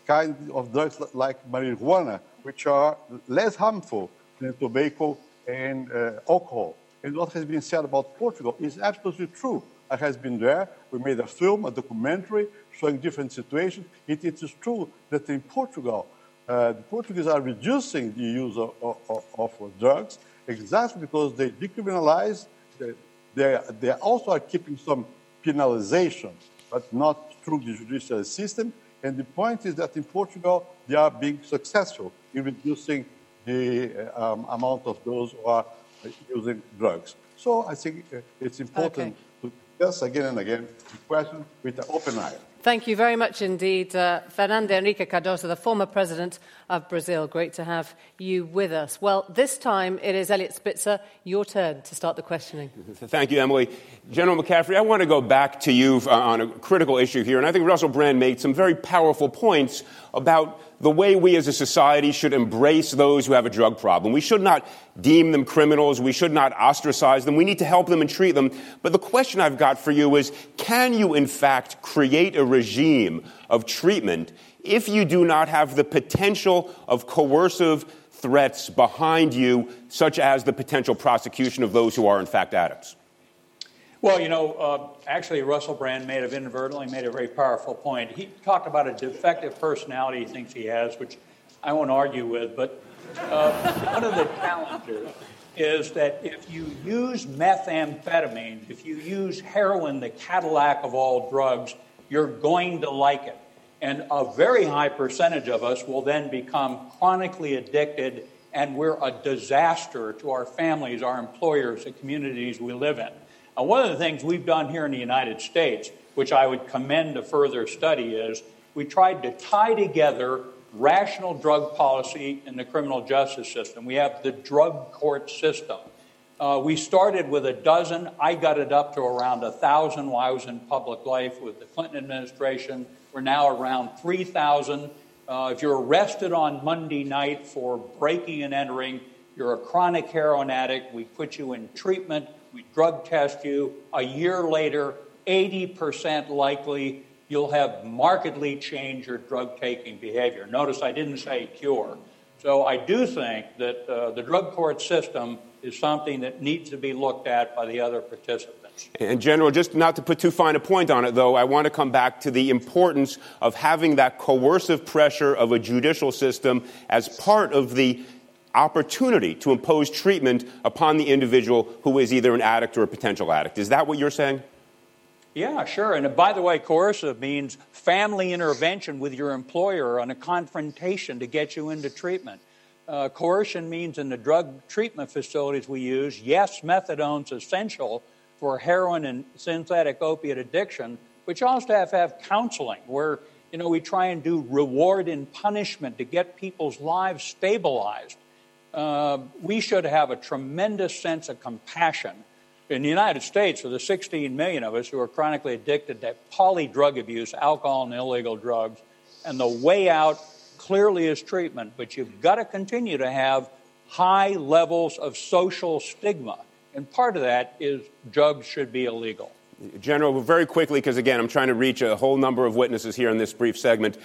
kind of drugs like marijuana, which are less harmful than tobacco and uh, alcohol. And what has been said about Portugal is absolutely true. I has been there. We made a film, a documentary showing different situations. It, it is true that in Portugal, uh, the Portuguese are reducing the use of, of, of drugs, exactly because they decriminalize, they, they, they also are keeping some penalization, but not through the judicial system. And the point is that in Portugal, they are being successful in reducing the um, amount of those who are using drugs. So I think it's important okay. to discuss again and again the question with an open eye. Thank you very much indeed, uh, Fernando Henrique Cardoso, the former president of Brazil. Great to have you with us. Well, this time it is Eliot Spitzer, your turn to start the questioning. Thank you, Emily. General McCaffrey, I want to go back to you on a critical issue here, and I think Russell Brand made some very powerful points about the way we as a society should embrace those who have a drug problem. We should not deem them criminals. We should not ostracize them. We need to help them and treat them. But the question I've got for you is, can you, in fact, create a regime of treatment if you do not have the potential of coercive threats behind you, such as the potential prosecution of those who are, in fact, addicts? Well, you know, uh, actually, Russell Brand may have inadvertently made a very powerful point. He talked about a defective personality he thinks he has, which I won't argue with, but uh, one of the challenges is that if you use methamphetamine, if you use heroin, the Cadillac of all drugs, you're going to like it. And a very high percentage of us will then become chronically addicted, and we're a disaster to our families, our employers, the communities we live in. Now, one of the things we've done here in the United States, which I would commend to further study, is we tried to tie together rational drug policy and the criminal justice system. We have the drug court system. Uh, we started with a dozen. I got it up to around one thousand while I was in public life with the Clinton administration. We're now around three thousand. Uh, if you're arrested on Monday night for breaking and entering, you're a chronic heroin addict. We put you in treatment. We drug test you. A year later, eighty percent likely you'll have markedly changed your drug-taking behavior. Notice I didn't say cure. So I do think that uh, the drug court system is something that needs to be looked at by the other participants. And, General, just not to put too fine a point on it, though, I want to come back to the importance of having that coercive pressure of a judicial system as part of the opportunity to impose treatment upon the individual who is either an addict or a potential addict. Is that what you're saying? Yeah, sure. And by the way, coercive means family intervention with your employer on a confrontation to get you into treatment. Uh, coercion means in the drug treatment facilities we use, yes, methadone's essential for heroin and synthetic opiate addiction, but you also have to have counseling where, you know, we try and do reward and punishment to get people's lives stabilized. Uh, we should have a tremendous sense of compassion. In the United States, for the sixteen million of us who are chronically addicted to poly-drug abuse, alcohol and illegal drugs, and the way out clearly is treatment, but you've got to continue to have high levels of social stigma. And part of that is drugs should be illegal. General, very quickly, because again, I'm trying to reach a whole number of witnesses here in this brief segment.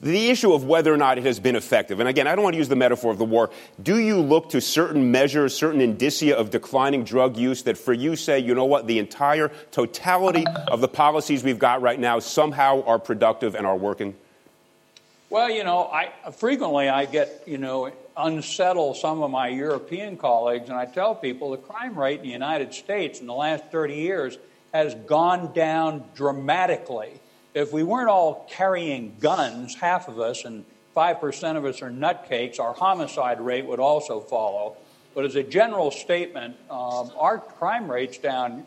The issue of whether or not it has been effective, and again, I don't want to use the metaphor of the war, do you look to certain measures, certain indicia of declining drug use that for you say, you know what, the entire totality of the policies we've got right now somehow are productive and are working? Well, you know, I frequently I get, you know, unsettle some of my European colleagues, and I tell people the crime rate in the United States in the last thirty years has gone down dramatically. If we weren't all carrying guns, half of us, and five percent of us are nutcakes, our homicide rate would also follow. But as a general statement, um, our crime rate's down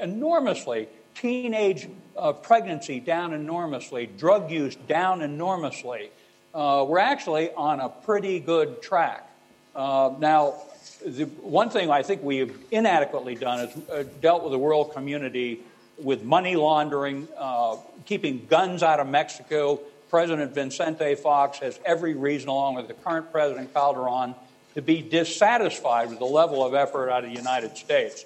enormously. Teenage uh, pregnancy down enormously. Drug use down enormously. Uh, we're actually on a pretty good track. Uh, now, the one thing I think we have inadequately done is uh, dealt with the world community with money laundering, uh, keeping guns out of Mexico. President Vicente Fox has every reason, along with the current President Calderon, to be dissatisfied with the level of effort out of the United States.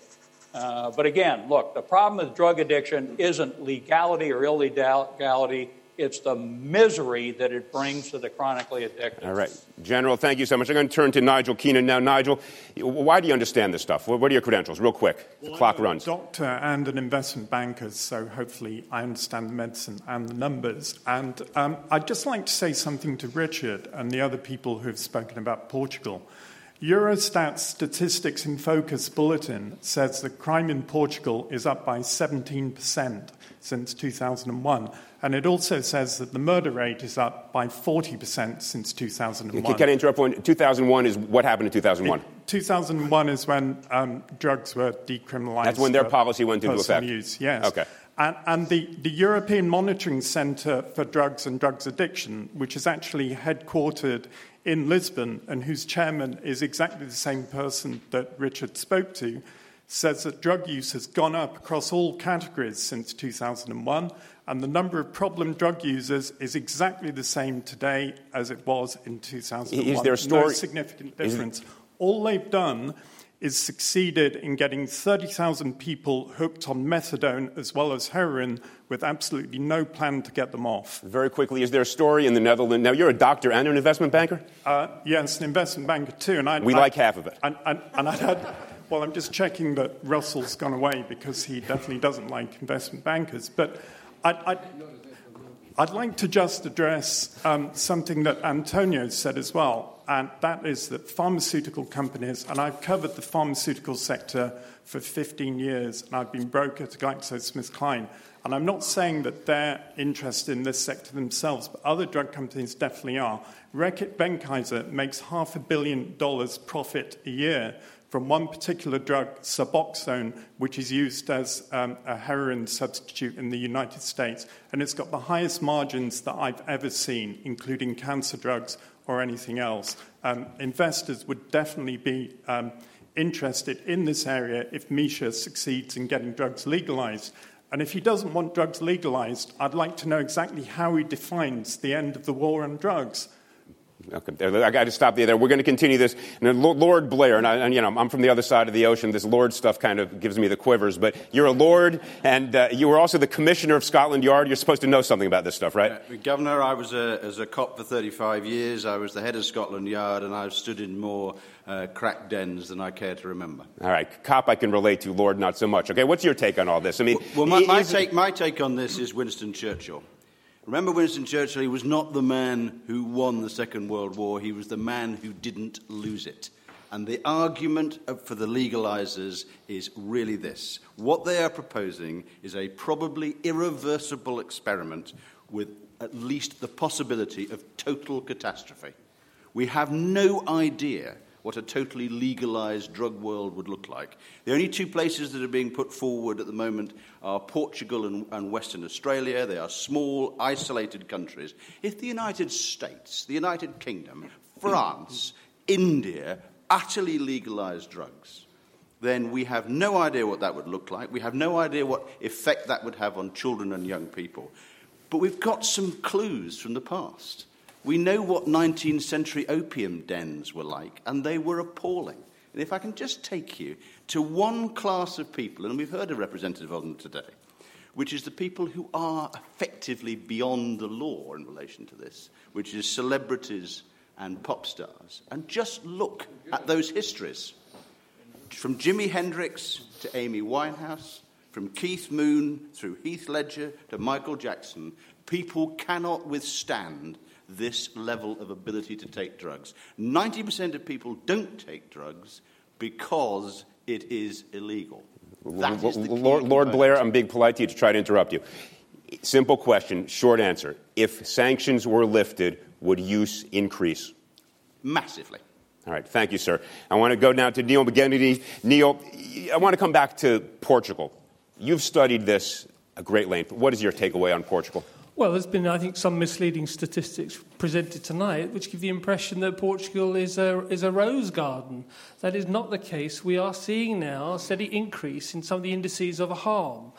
Uh, but again, look, the problem with drug addiction isn't legality or illegality. It's the misery that it brings to the chronically addicted. All right. General, thank you so much. I'm going to turn to Nigel Keegan now. Nigel, why do you understand this stuff? What are your credentials? Real quick. The well, clock I'm runs. I'm a doctor and an investment banker, so hopefully I understand the medicine and the numbers. And um, I'd just like to say something to Richard and the other people who have spoken about Portugal. Eurostat's Statistics in Focus bulletin says that crime in Portugal is up by seventeen percent since two thousand one. And it also says that the murder rate is up by forty percent since two thousand one. Can I interrupt one? two thousand one is what happened in two thousand one? two thousand one is when um, drugs were decriminalized. That's when their policy went into effect. Use, yes. Okay. And, and the, the European Monitoring Centre for Drugs and Drugs Addiction, which is actually headquartered in Lisbon and whose chairman is exactly the same person that Richard spoke to, says that drug use has gone up across all categories since two thousand one, and the number of problem drug users is exactly the same today as it was in two thousand one. Is there a story? No significant difference. All they've done is succeeded in getting thirty thousand people hooked on methadone as well as heroin with absolutely no plan to get them off. Very quickly, is there a story in the Netherlands? Now, you're a doctor and an investment banker? Uh, yes, an investment banker too. And I, we I, like half of it. And, and, and I had, well, I'm just checking that Russell's gone away because he definitely doesn't like investment bankers. But I... I I'd like to just address um, something that Antonio said as well, and that is that pharmaceutical companies, and I've covered the pharmaceutical sector for fifteen years, and I've been broker to GlaxoSmithKline, and I'm not saying that they're interested in this sector themselves, but other drug companies definitely are. Reckitt Benckiser makes half a billion dollars profit a year from one particular drug, Suboxone, which is used as um, a heroin substitute in the United States, and it's got the highest margins that I've ever seen, including cancer drugs or anything else. Um, investors would definitely be um, interested in this area if Misha succeeds in getting drugs legalized. And if he doesn't want drugs legalized, I'd like to know exactly how he defines the end of the war on drugs. Okay, I got to stop there. We're going to continue this. And Lord Blair, and, I, and you know, I'm from the other side of the ocean. This Lord stuff kind of gives me the quivers. But you're a Lord, and uh, you were also the Commissioner of Scotland Yard. You're supposed to know something about this stuff, right? Uh, Governor, I was a, as a cop for thirty-five years. I was the head of Scotland Yard, and I've stood in more uh, crack dens than I care to remember. All right, cop I can relate to, Lord not so much. Okay, what's your take on all this? I mean, well, my, my take my take on this is Winston Churchill. Remember, Winston Churchill, he was not the man who won the Second World War. He was the man who didn't lose it. And the argument for the legalizers is really this. What they are proposing is a probably irreversible experiment with at least the possibility of total catastrophe. We have no idea what a totally legalized drug world would look like. The only two places that are being put forward at the moment are Portugal and, and Western Australia. They are small, isolated countries. If the United States, the United Kingdom, France, India utterly legalized drugs, then we have no idea what that would look like. We have no idea what effect that would have on children and young people. But we've got some clues from the past. We know what nineteenth century opium dens were like, and they were appalling. And if I can just take you to one class of people, and we've heard a representative of them today, which is the people who are effectively beyond the law in relation to this, which is celebrities and pop stars. And just look at those histories. From Jimi Hendrix to Amy Winehouse, from Keith Moon through Heath Ledger to Michael Jackson, people cannot withstand this level of ability to take drugs. ninety percent of people don't take drugs because it is illegal. That is the key Lord, Lord Blair, I'm being polite to you to try to interrupt you. Simple question, short answer. If sanctions were lifted, would use increase? Massively. All right, thank you, sir. I want to go now to Neil McKeganey. Neil, I want to come back to Portugal. You've studied this at great length. What is your takeaway on Portugal? Well, there's been, I think, some misleading statistics presented tonight which give the impression that Portugal is a, is a rose garden. That is not the case. We are seeing now a steady increase in some of the indices of harm.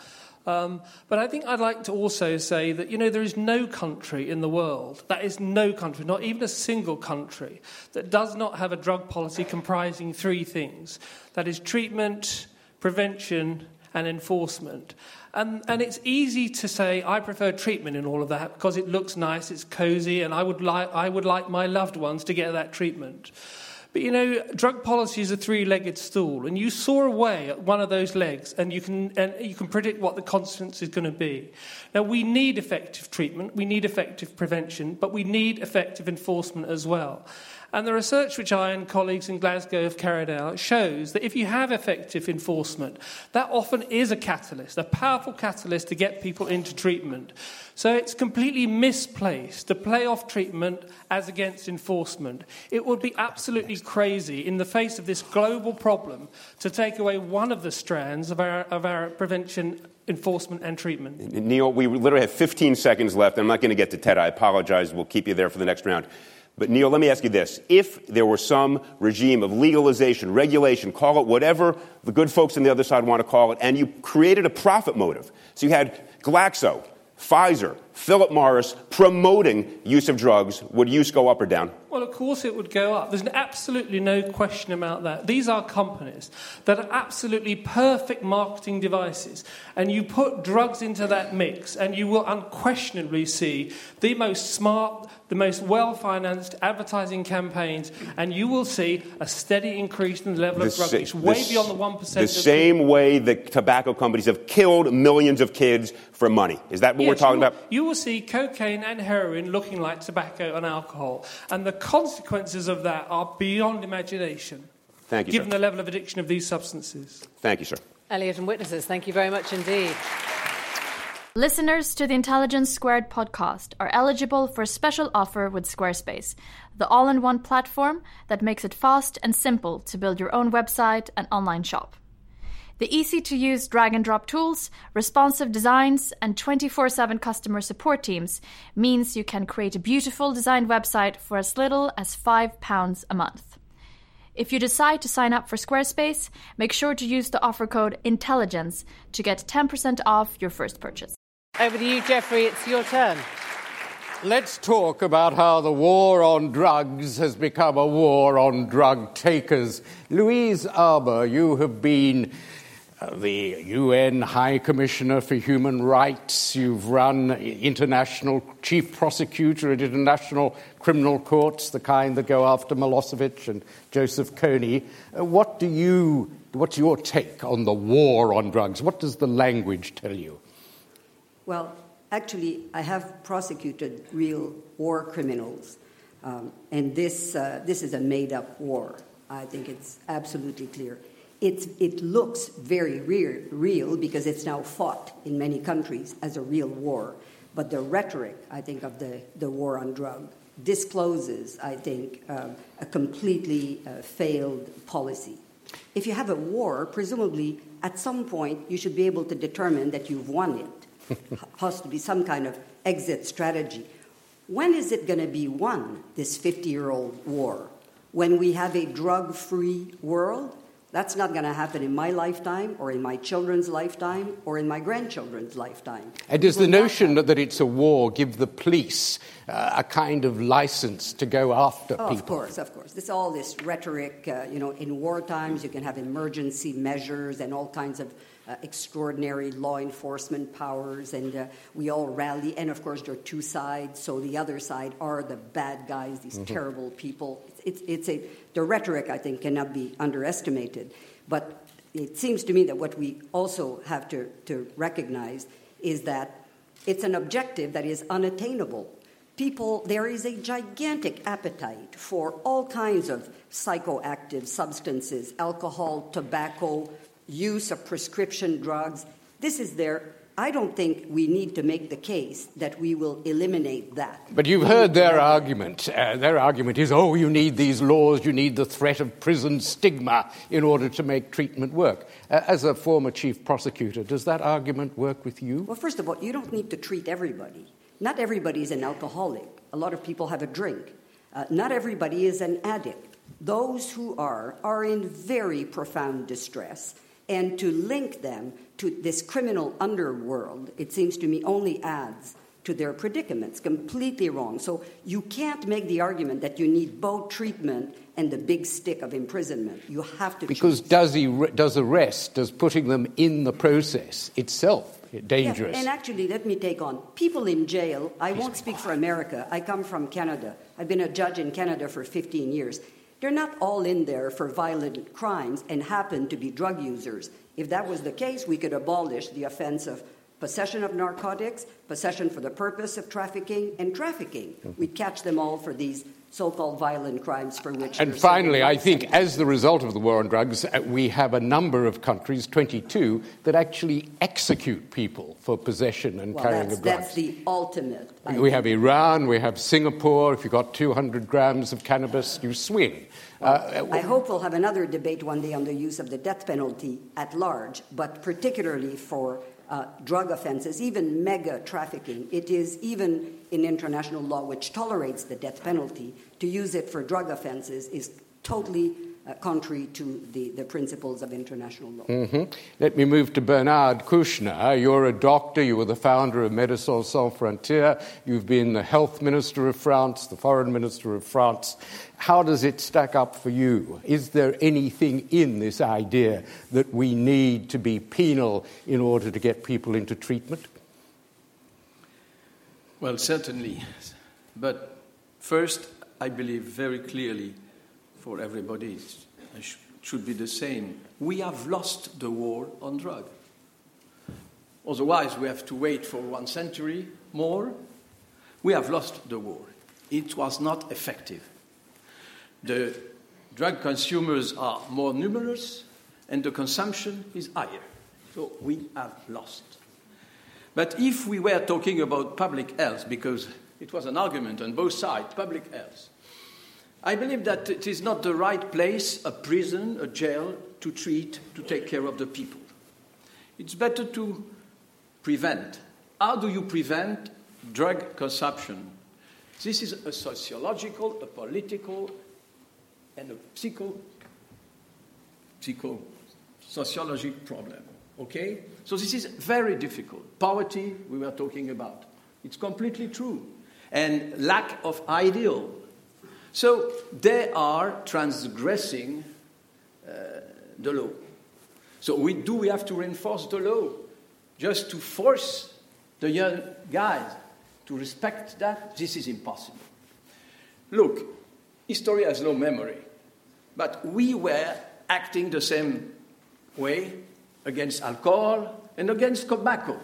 Um, but I think I'd like to also say that, you know, there is no country in the world, that is no country, not even a single country, that does not have a drug policy comprising three things. That is treatment, prevention and enforcement. And, and it's easy to say, I prefer treatment in all of that because it looks nice, it's cosy, and I would, li- I would like my loved ones to get that treatment. But, you know, drug policy is a three-legged stool, and you saw away at one of those legs, and you can and you can predict what the consequence is going to be. Now, we need effective treatment, we need effective prevention, but we need effective enforcement as well. And the research which I and colleagues in Glasgow have carried out shows that if you have effective enforcement, that often is a catalyst, a powerful catalyst to get people into treatment. So it's completely misplaced to play off treatment as against enforcement. It would be absolutely crazy in the face of this global problem to take away one of the strands of our, of our prevention, enforcement and treatment. Neil, we literally have fifteen seconds left. I'm not going to get to Ted. I apologize. We'll keep you there for the next round. But, Neil, let me ask you this. If there were some regime of legalization, regulation, call it whatever the good folks on the other side want to call it, and you created a profit motive, so you had Glaxo, Pfizer, Philip Morris promoting use of drugs, would use go up or down? Well, of course it would go up. There's absolutely no question about that. These are companies that are absolutely perfect marketing devices, and you put drugs into that mix, and you will unquestionably see the most smart, the most well-financed advertising campaigns, and you will see a steady increase in the level the of drug use, sa- way the beyond the one percent. The of same people. Way that tobacco companies have killed millions of kids for money. Is that what yes, we're talking you, about? You will see cocaine and heroin looking like tobacco and alcohol. And the consequences of that are beyond imagination. Thank you, given sir. the level of addiction of these substances. Thank you, sir. Eliot and witnesses, thank you very much indeed. Listeners to the Intelligence Squared podcast are eligible for a special offer with Squarespace, the all-in-one platform that makes it fast and simple to build your own website and online shop. The easy-to-use drag-and-drop tools, responsive designs, and twenty-four seven customer support teams means you can create a beautiful design website for as little as five pounds a month. If you decide to sign up for Squarespace, make sure to use the offer code INTELLIGENCE to get ten percent off your first purchase. Over to you, Geoffrey. It's your turn. Let's talk about how the war on drugs has become a war on drug takers. Louise Arbour, you have been the U N High Commissioner for Human Rights. You've run international chief prosecutor at international criminal courts, the kind that go after Milosevic and Joseph Kony. What do you, what's your take on the war on drugs? What does the language tell you? Well, actually, I have prosecuted real war criminals, um, and this uh, this is a made-up war. I think it's absolutely clear. It's, it looks very re- real because it's now fought in many countries as a real war. But the rhetoric, I think, of the, the war on drugs discloses, I think, uh, a completely uh, failed policy. If you have a war, presumably at some point you should be able to determine that you've won it. It has to be some kind of exit strategy. When is it going to be won, this fifty-year-old war? When we have a drug-free world? That's not going to happen in my lifetime or in my children's lifetime or in my grandchildren's lifetime. And does the notion that it's a war give the police uh, a kind of license to go after oh, people? Of course, of course. This all this rhetoric, uh, you know, in war times you can have emergency measures and all kinds of uh, extraordinary law enforcement powers, and uh, we all rally. And, of course, there are two sides, so the other side are the bad guys, these mm-hmm. terrible people. It's, it's a the rhetoric, I think, cannot be underestimated. But it seems to me that what we also have to, to recognize is that it's an objective that is unattainable. People, there is a gigantic appetite for all kinds of psychoactive substances, alcohol, tobacco, use of prescription drugs. This is their... I don't think we need to make the case that we will eliminate that. But you've heard their argument. Uh, their argument is, oh, you need these laws, you need the threat of prison stigma in order to make treatment work. Uh, as a former chief prosecutor, does that argument work with you? Well, first of all, you don't need to treat everybody. Not everybody is an alcoholic. A lot of people have a drink. Uh, not everybody is an addict. Those who are are in very profound distress. And to link them to this criminal underworld, it seems to me, only adds to their predicaments. Completely wrong. So you can't make the argument that you need both treatment and the big stick of imprisonment. You have to because choose. Because does, he, does arrest, does putting them in the process itself dangerous? Yes, and actually, let me take on. People in jail, I won't speak for America. I come from Canada. I've been a judge in Canada for fifteen years. They're not all in there for violent crimes and happen to be drug users. If that was the case, we could abolish the offense of possession of narcotics, possession for the purpose of trafficking, and trafficking. Mm-hmm. We'd catch them all for these so-called violent crimes for which... And finally, I think, as the result of the war on drugs, we have a number of countries, twenty-two, that actually execute people for possession and well, carrying of drugs. That's the ultimate. I we think. have Iran, we have Singapore. If you've got two hundred grams of cannabis, you swing. Well, uh, I hope we'll have another debate one day on the use of the death penalty at large, but particularly for... Uh, drug offenses, even mega trafficking. It is even in international law, which tolerates the death penalty, to use it for drug offenses is totally uh, contrary to the, the principles of international law. Mm-hmm. Let me move to Bernard Kouchner. You're a doctor. You were the founder of Médecins Sans Frontières. You've been the health minister of France, the foreign minister of France. How does it stack up for you? Is there anything in this idea that we need to be penal in order to get people into treatment? Well, certainly. But first, I believe very clearly for everybody, it should be the same. We have lost the war on drugs. Otherwise, we have to wait for one century more, we have lost the war. It was not effective. The drug consumers are more numerous, and the consumption is higher. So we have lost. But if we were talking about public health, because it was an argument on both sides, public health, I believe that it is not the right place, a prison, a jail, to treat, to take care of the people. It's better to prevent. How do you prevent drug consumption? This is a sociological, a political, and a psycho, psycho, sociological problem. Okay? So this is very difficult. Poverty, we were talking about. It's completely true. And lack of ideal. So they are transgressing uh, the law. So we do we have to reinforce the law just to force the young guys to respect that? This is impossible. Look, history has no memory. But we were acting the same way against alcohol and against tobacco.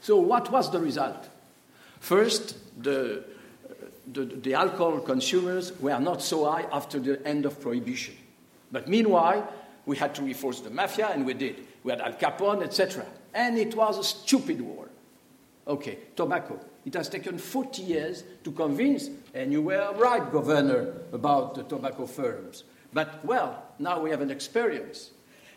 So what was the result? First, the, the, the alcohol consumers were not so high after the end of prohibition. But meanwhile, we had to reinforce the mafia, and we did. We had Al Capone, et cetera. And it was a stupid war. Okay, tobacco. It has taken forty years to convince, and you were right, Governor, about the tobacco firms. But, well, now we have an experience.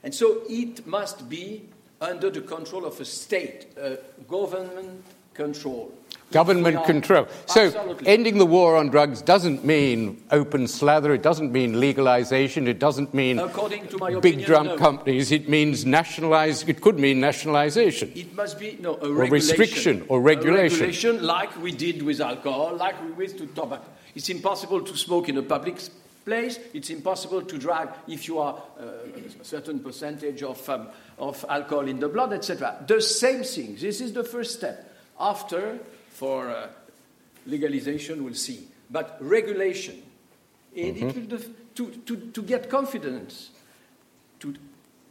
And so it must be under the control of a state, uh, government control. Government are, control. Absolutely. So ending the war on drugs doesn't mean open slather. It doesn't mean legalization. It doesn't mean According to my big opinion, drum no. companies. It means nationalize. It could mean nationalization. It must be no a regulation. Or restriction or regulation. A regulation like we did with alcohol, like we did with tobacco. It's impossible to smoke in a public place. It's impossible to drive if you are uh, a certain percentage of um, of alcohol in the blood, et cetera. The same thing. This is the first step. After. For uh, legalization, we'll see. But regulation, it, mm-hmm. it will def- to, to, to get confidence, to,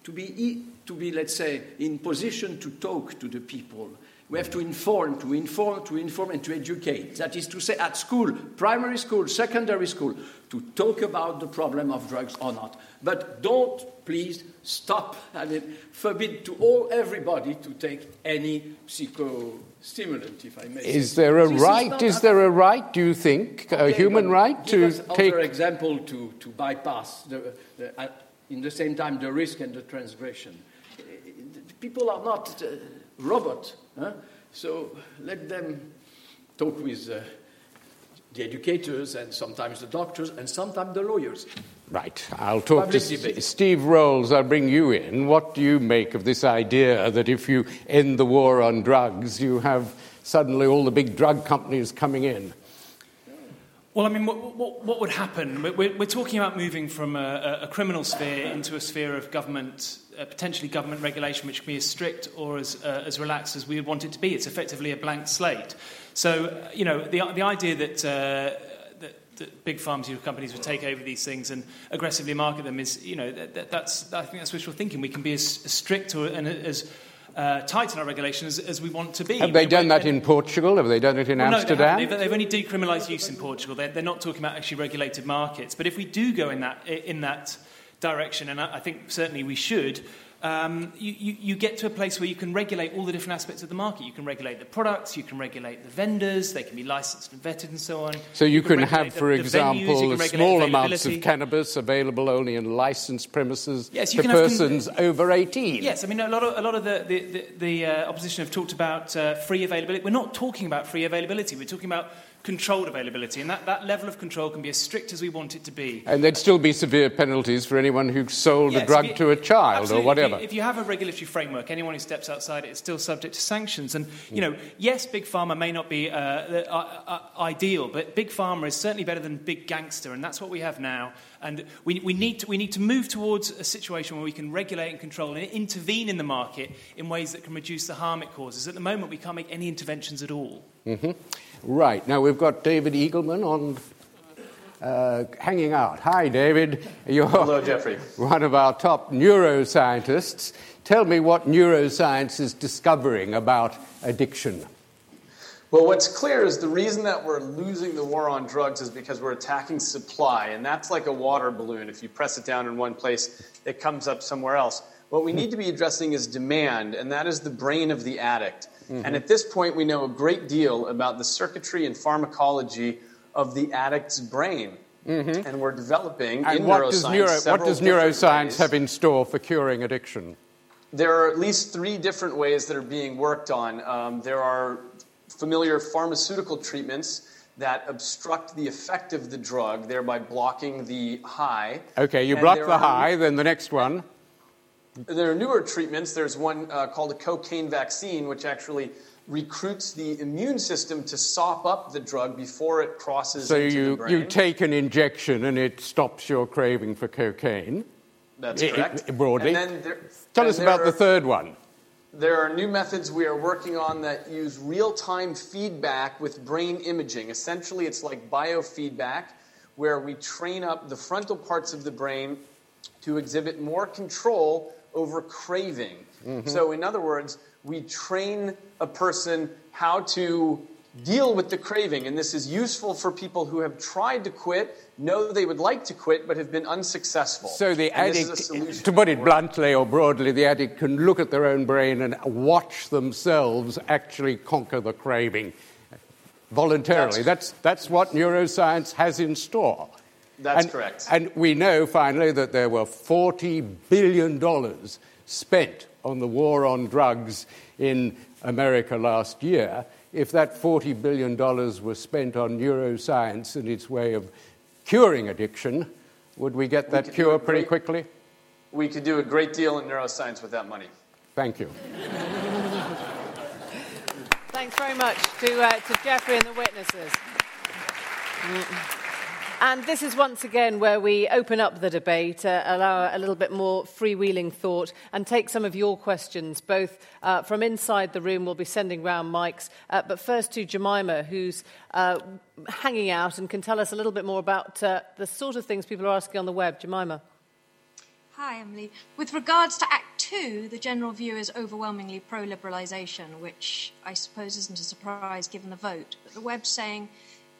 to, be, to be, let's say, in position to talk to the people. We have to inform, to inform, to inform, and to educate. That is to say, at school, primary school, secondary school, to talk about the problem of drugs or not. But don't, please, stop and I mean, forbid to all everybody to take any psycho. Stimulant, if I may. Is there a this right? Is, is there a right? Do you think okay, a human right to give us take? For example, to, to bypass the, the, uh, in the same time the risk and the transgression. People are not uh, robots, huh? So let them talk with uh, the educators and sometimes the doctors and sometimes the lawyers. Right. I'll talk Public to debate. Steve Rolls. I'll bring you in. What do you make of this idea that if you end the war on drugs, you have suddenly all the big drug companies coming in? Well, I mean, what, what, what would happen? We're, we're talking about moving from a, a criminal sphere into a sphere of government, uh, potentially government regulation, which can be as strict or as uh, as relaxed as we would want it to be. It's effectively a blank slate. So, you know, the the idea that... Uh, that big pharmaceutical companies would take over these things and aggressively market them is, you know, that, that's I think that's wishful thinking. We can be as, as strict or, and as uh, tight in our regulations as, as we want to be. Have they done that in Portugal? Have they done it in well, Amsterdam? No, they they've only decriminalised use in Portugal. They're, they're not talking about actually regulated markets. But if we do go in that in that direction, and I, I think certainly we should. Um, you, you, you get to a place where you can regulate all the different aspects of the market. You can regulate the products, you can regulate the vendors, they can be licensed and vetted and so on. So you, you can, can have, for the, example, the venues, small amounts of cannabis available only in licensed premises yes, to persons have, over eighteen. Yes, I mean, a lot of, a lot of the, the, the, the uh, opposition have talked about uh, free availability. We're not talking about free availability, we're talking about controlled availability, and that, that level of control can be as strict as we want it to be. And there'd still be severe penalties for anyone who sold yes, a drug you, to a child absolutely. Or whatever. If you, if you have a regulatory framework, anyone who steps outside it is still subject to sanctions. And, you know, yes, Big Pharma may not be uh, uh, uh, ideal, but Big Pharma is certainly better than Big Gangster, and that's what we have now. And we, we, need to, we need to move towards a situation where we can regulate and control and intervene in the market in ways that can reduce the harm it causes. At the moment, we can't make any interventions at all. Mm-hmm. Right. Now we've got David Eagleman on uh, hanging out. Hi, David. You're Hello, Jeffrey. One of our top neuroscientists. Tell me what neuroscience is discovering about addiction. Well, what's clear is the reason that we're losing the war on drugs is because we're attacking supply, and that's like a water balloon. If you press it down in one place, it comes up somewhere else. What we need to be addressing is demand, and that is the brain of the addict. Mm-hmm. And at this point, we know a great deal about the circuitry and pharmacology of the addict's brain. Mm-hmm. And we're developing and in what neuroscience does neuro, several different What does neuroscience ways. Have in store for curing addiction? There are at least three different ways that are being worked on. Um, there are familiar pharmaceutical treatments that obstruct the effect of the drug, thereby blocking the high. Okay, you and block the are, high, then the next one. There are newer treatments. There's one uh, called a cocaine vaccine, which actually recruits the immune system to sop up the drug before it crosses so into you, the brain. So you take an injection and it stops your craving for cocaine. That's it, correct. It, broadly. And then there, Tell and us there about are, the third one. There are new methods we are working on that use real-time feedback with brain imaging. Essentially, it's like biofeedback, where we train up the frontal parts of the brain to exhibit more control over craving. Mm-hmm. So, in other words, we train a person how to deal with the craving. And this is useful for people who have tried to quit, know they would like to quit, but have been unsuccessful. So the and addict, to put it bluntly or broadly, the addict can look at their own brain and watch themselves actually conquer the craving voluntarily. That's, that's, that's what neuroscience has in store. That's and, correct. And we know, finally, that there were forty billion dollars spent on the war on drugs in America last year. If that forty billion dollars was spent on neuroscience and its way of curing addiction, would we get that we cure pretty great, quickly? We could do a great deal in neuroscience with that money. Thank you. Thanks very much to, uh, to Geoffrey and the witnesses. Mm. And this is once again where we open up the debate, uh, allow a little bit more freewheeling thought and take some of your questions, both uh, from inside the room. We'll be sending round mics, uh, but first to Jemima, who's uh, hanging out and can tell us a little bit more about uh, the sort of things people are asking on the web. Jemima. Hi, Emily. With regards to Act Two, the general view is overwhelmingly pro-liberalisation, which I suppose isn't a surprise given the vote, but the web's saying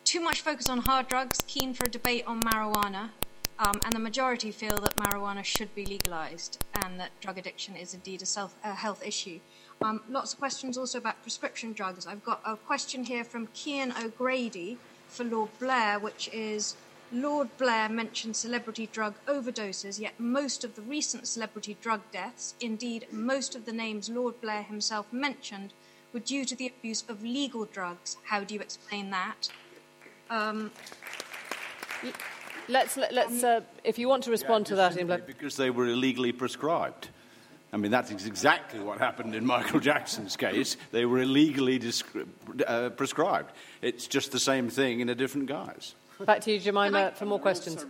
too much focus on hard drugs, keen for a debate on marijuana, um, and the majority feel that marijuana should be legalised and that drug addiction is indeed a, self, a health issue. Um, lots of questions also about prescription drugs. I've got a question here from Cian O'Grady for Lord Blair, which is, Lord Blair mentioned celebrity drug overdoses, yet most of the recent celebrity drug deaths, indeed most of the names Lord Blair himself mentioned, were due to the abuse of legal drugs. How do you explain that? Um, let's let's uh, if you want to respond yeah, to that, because they were illegally prescribed. I mean, that is exactly what happened in Michael Jackson's case. They were illegally dis- uh, prescribed. It's just the same thing in a different guise. Back to you, Jemima, for more questions.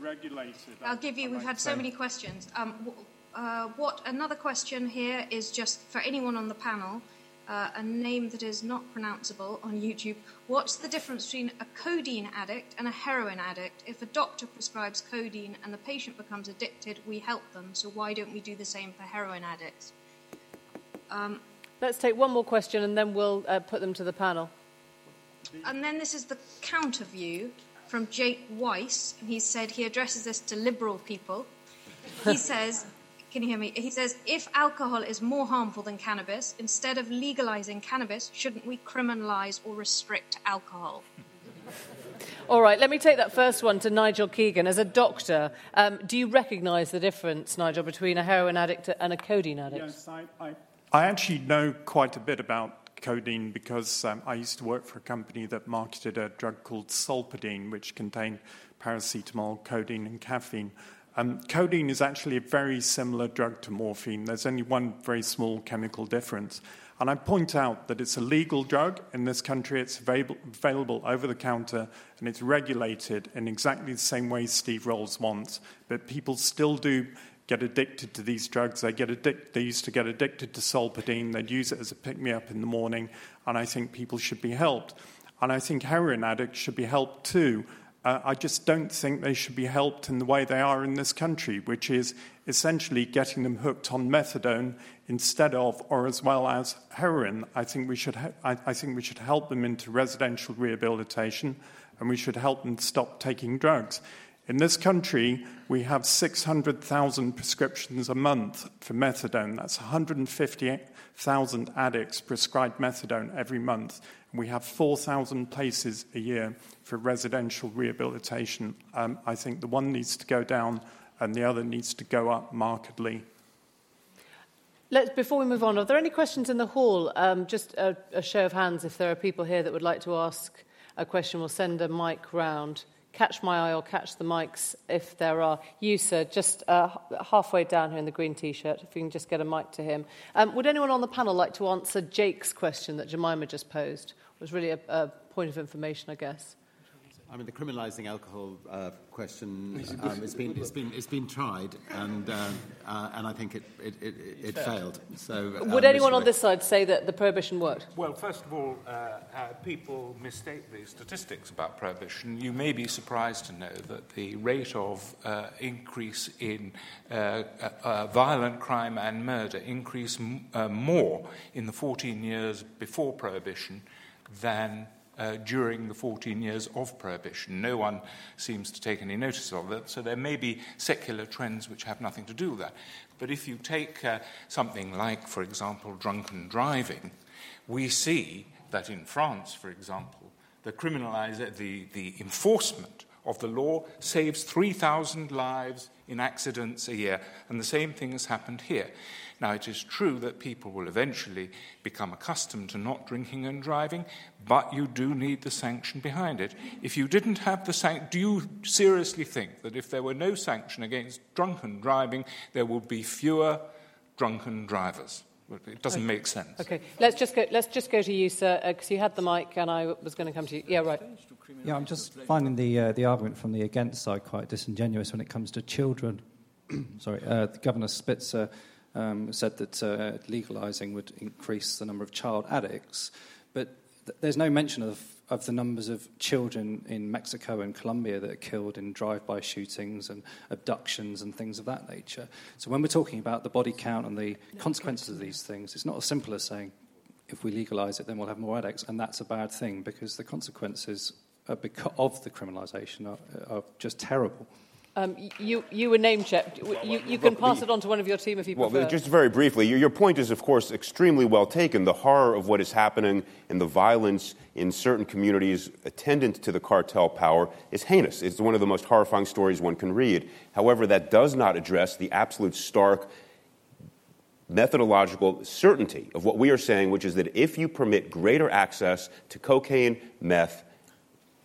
I'll give you. We've had so many questions. Um, uh, what another question here is just for anyone on the panel. Uh, a name that is not pronounceable on YouTube. What's the difference between a codeine addict and a heroin addict? If a doctor prescribes codeine and the patient becomes addicted, we help them. So why don't we do the same for heroin addicts? Um, Let's take one more question and then we'll uh, put them to the panel. And then this is the counter view from Jake Weiss. He said he addresses this to liberal people. He says... Can you hear me? He says, if alcohol is more harmful than cannabis, instead of legalizing cannabis, shouldn't we criminalize or restrict alcohol? All right, let me take that first one to Nigel Keegan. As a doctor, um, do you recognize the difference, Nigel, between a heroin addict and a codeine addict? Yes, I, I, I actually know quite a bit about codeine because um, I used to work for a company that marketed a drug called Solpidine, which contained paracetamol, codeine and caffeine. Um, codeine is actually a very similar drug to morphine. There's only one very small chemical difference. And I point out that it's a legal drug. In this country, it's available, available over the counter, and it's regulated in exactly the same way Steve Rolls wants. But people still do get addicted to these drugs. They get addic- They used to get addicted to Solpidine. They'd use it as a pick-me-up in the morning. And I think people should be helped. And I think heroin addicts should be helped too. Uh, I just don't think they should be helped in the way they are in this country, which is essentially getting them hooked on methadone instead of, or as well as, heroin. I think we should, ha- I, I think we should help them into residential rehabilitation, and we should help them stop taking drugs. In this country, we have six hundred thousand prescriptions a month for methadone. That's one hundred fifty thousand addicts prescribed methadone every month. We have four thousand places a year for residential rehabilitation. Um, I think the one needs to go down and the other needs to go up markedly. Let's, before we move on, are there any questions in the hall? Um, just a, a show of hands if there are people here that would like to ask a question. We'll send a mic round. Catch my eye or catch the mics if there are. You, sir, just uh, halfway down here in the green T-shirt, if you can just get a mic to him. Um, would anyone on the panel like to answer Jake's question that Jemima just posed? It was really a, a point of information, I guess. I mean, the criminalising alcohol uh, question, um, it's been it's been it's been tried, and uh, uh, and I think it it, it, it failed. So, um, would anyone on this side say that the prohibition worked? Well, first of all, uh, uh, people mistake the statistics about prohibition. You may be surprised to know that the rate of uh, increase in uh, uh, uh, violent crime and murder increased m- uh, more in the fourteen years before prohibition than. Uh, during the fourteen years of prohibition. No one seems to take any notice of that, so there may be secular trends which have nothing to do with that. But if you take uh, something like, for example, drunken driving, we see that in France, for example, the criminalise, the, the enforcement of the law saves three thousand lives in accidents a year, and the same thing has happened here. Now, it is true that people will eventually become accustomed to not drinking and driving, but you do need the sanction behind it. If you didn't have the sanction, do you seriously think that if there were no sanction against drunken driving, there would be fewer drunken drivers? It doesn't okay. make sense. Okay, let's just go. Let's just go to you, sir, because uh, you had the mic, and I was going to come to you. Yeah, right. Yeah, I'm just finding the uh, the argument from the against side quite disingenuous when it comes to children. Sorry, uh, Governor Spitzer um, said that uh, legalising would increase the number of child addicts, but th- there's no mention of of the numbers of children in Mexico and Colombia that are killed in drive-by shootings and abductions and things of that nature. So when we're talking about the body count and the consequences of these things, it's not as simple as saying, if we legalise it, then we'll have more addicts, and that's a bad thing, because the consequences of the criminalisation are, are just terrible. Um, you, you were name-checked. You, you can pass it on to one of your team if you prefer. Well, just very briefly, your point is, of course, extremely well taken. The horror of what is happening and the violence in certain communities attendant to the cartel power is heinous. It's one of the most horrifying stories one can read. However, that does not address the absolute stark methodological certainty of what we are saying, which is that if you permit greater access to cocaine, meth,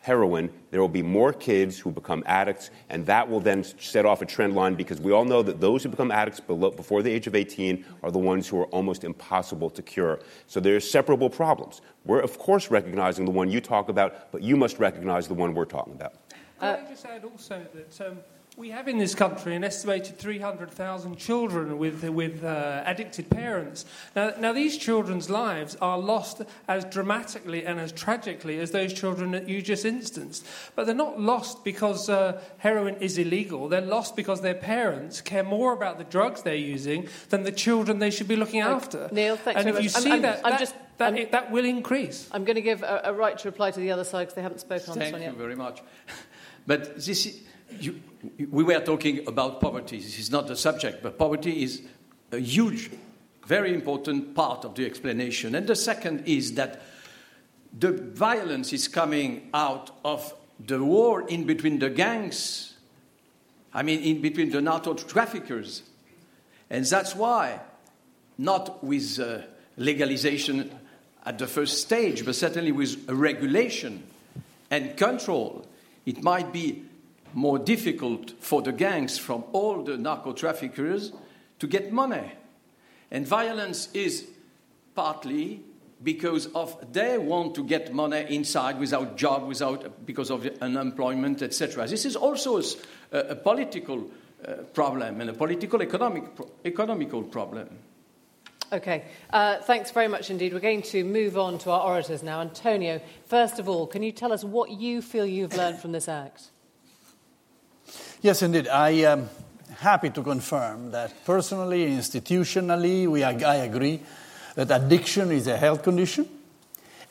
heroin, there will be more kids who become addicts, and that will then set off a trend line, because we all know that those who become addicts below, before the age of eighteen are the ones who are almost impossible to cure. So there are separable problems. We're, of course, recognizing the one you talk about, but you must recognize the one we're talking about. Uh, Can I just add also that um, we have in this country an estimated three hundred thousand children with, with uh, addicted parents. Now, now, these children's lives are lost as dramatically and as tragically as those children that you just instanced. But they're not lost because uh, heroin is illegal. They're lost because their parents care more about the drugs they're using than the children they should be looking after. Neil, thanks and very much. And if you I'm, see I'm, that... I'm that just... That, it, that will increase. I'm going to give a, a right to reply to the other side because they haven't spoken on this one yet. Thank you very much. But this is, you, we were talking about poverty. This is not the subject, but poverty is a huge, very important part of the explanation. And the second is that the violence is coming out of the war in between the gangs, I mean, in between the narco traffickers. And that's why, not with uh, legalization at the first stage, but certainly with regulation and control, it might be more difficult for the gangs from all the narco-traffickers to get money. And violence is partly because of they want to get money inside without job, without because of unemployment, et cetera. This is also a, a political uh, problem and a political economic pro- economical problem. OK. Uh, thanks very much indeed. We're going to move on to our orators now. Antonio, first of all, can you tell us what you feel you've learned from this act? Yes, indeed. I am happy to confirm that personally, institutionally, we are, I agree that addiction is a health condition,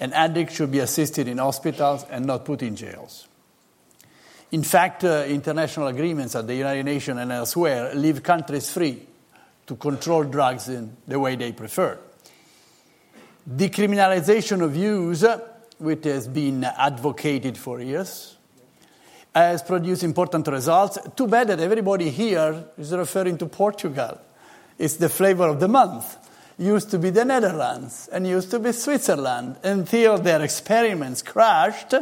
and addicts should be assisted in hospitals and not put in jails. In fact, uh, international agreements at the United Nations and elsewhere leave countries free to control drugs in the way they prefer. Decriminalization of use, which has been advocated for years, has produced important results. Too bad that everybody here is referring to Portugal. It's the flavor of the month. Used to be the Netherlands and used to be Switzerland until their experiments crashed,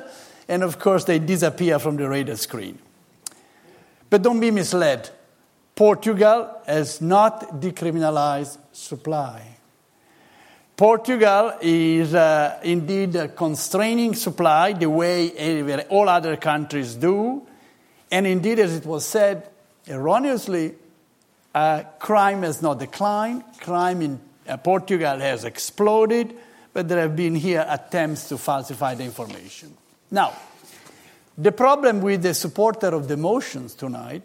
and of course they disappear from the radar screen. But don't be misled. Portugal has not decriminalized supply. Portugal is uh, indeed constraining supply the way all other countries do. And indeed, as it was said erroneously, uh, crime has not declined. Crime in uh, Portugal has exploded, but there have been here attempts to falsify the information. Now, the problem with the supporter of the motions tonight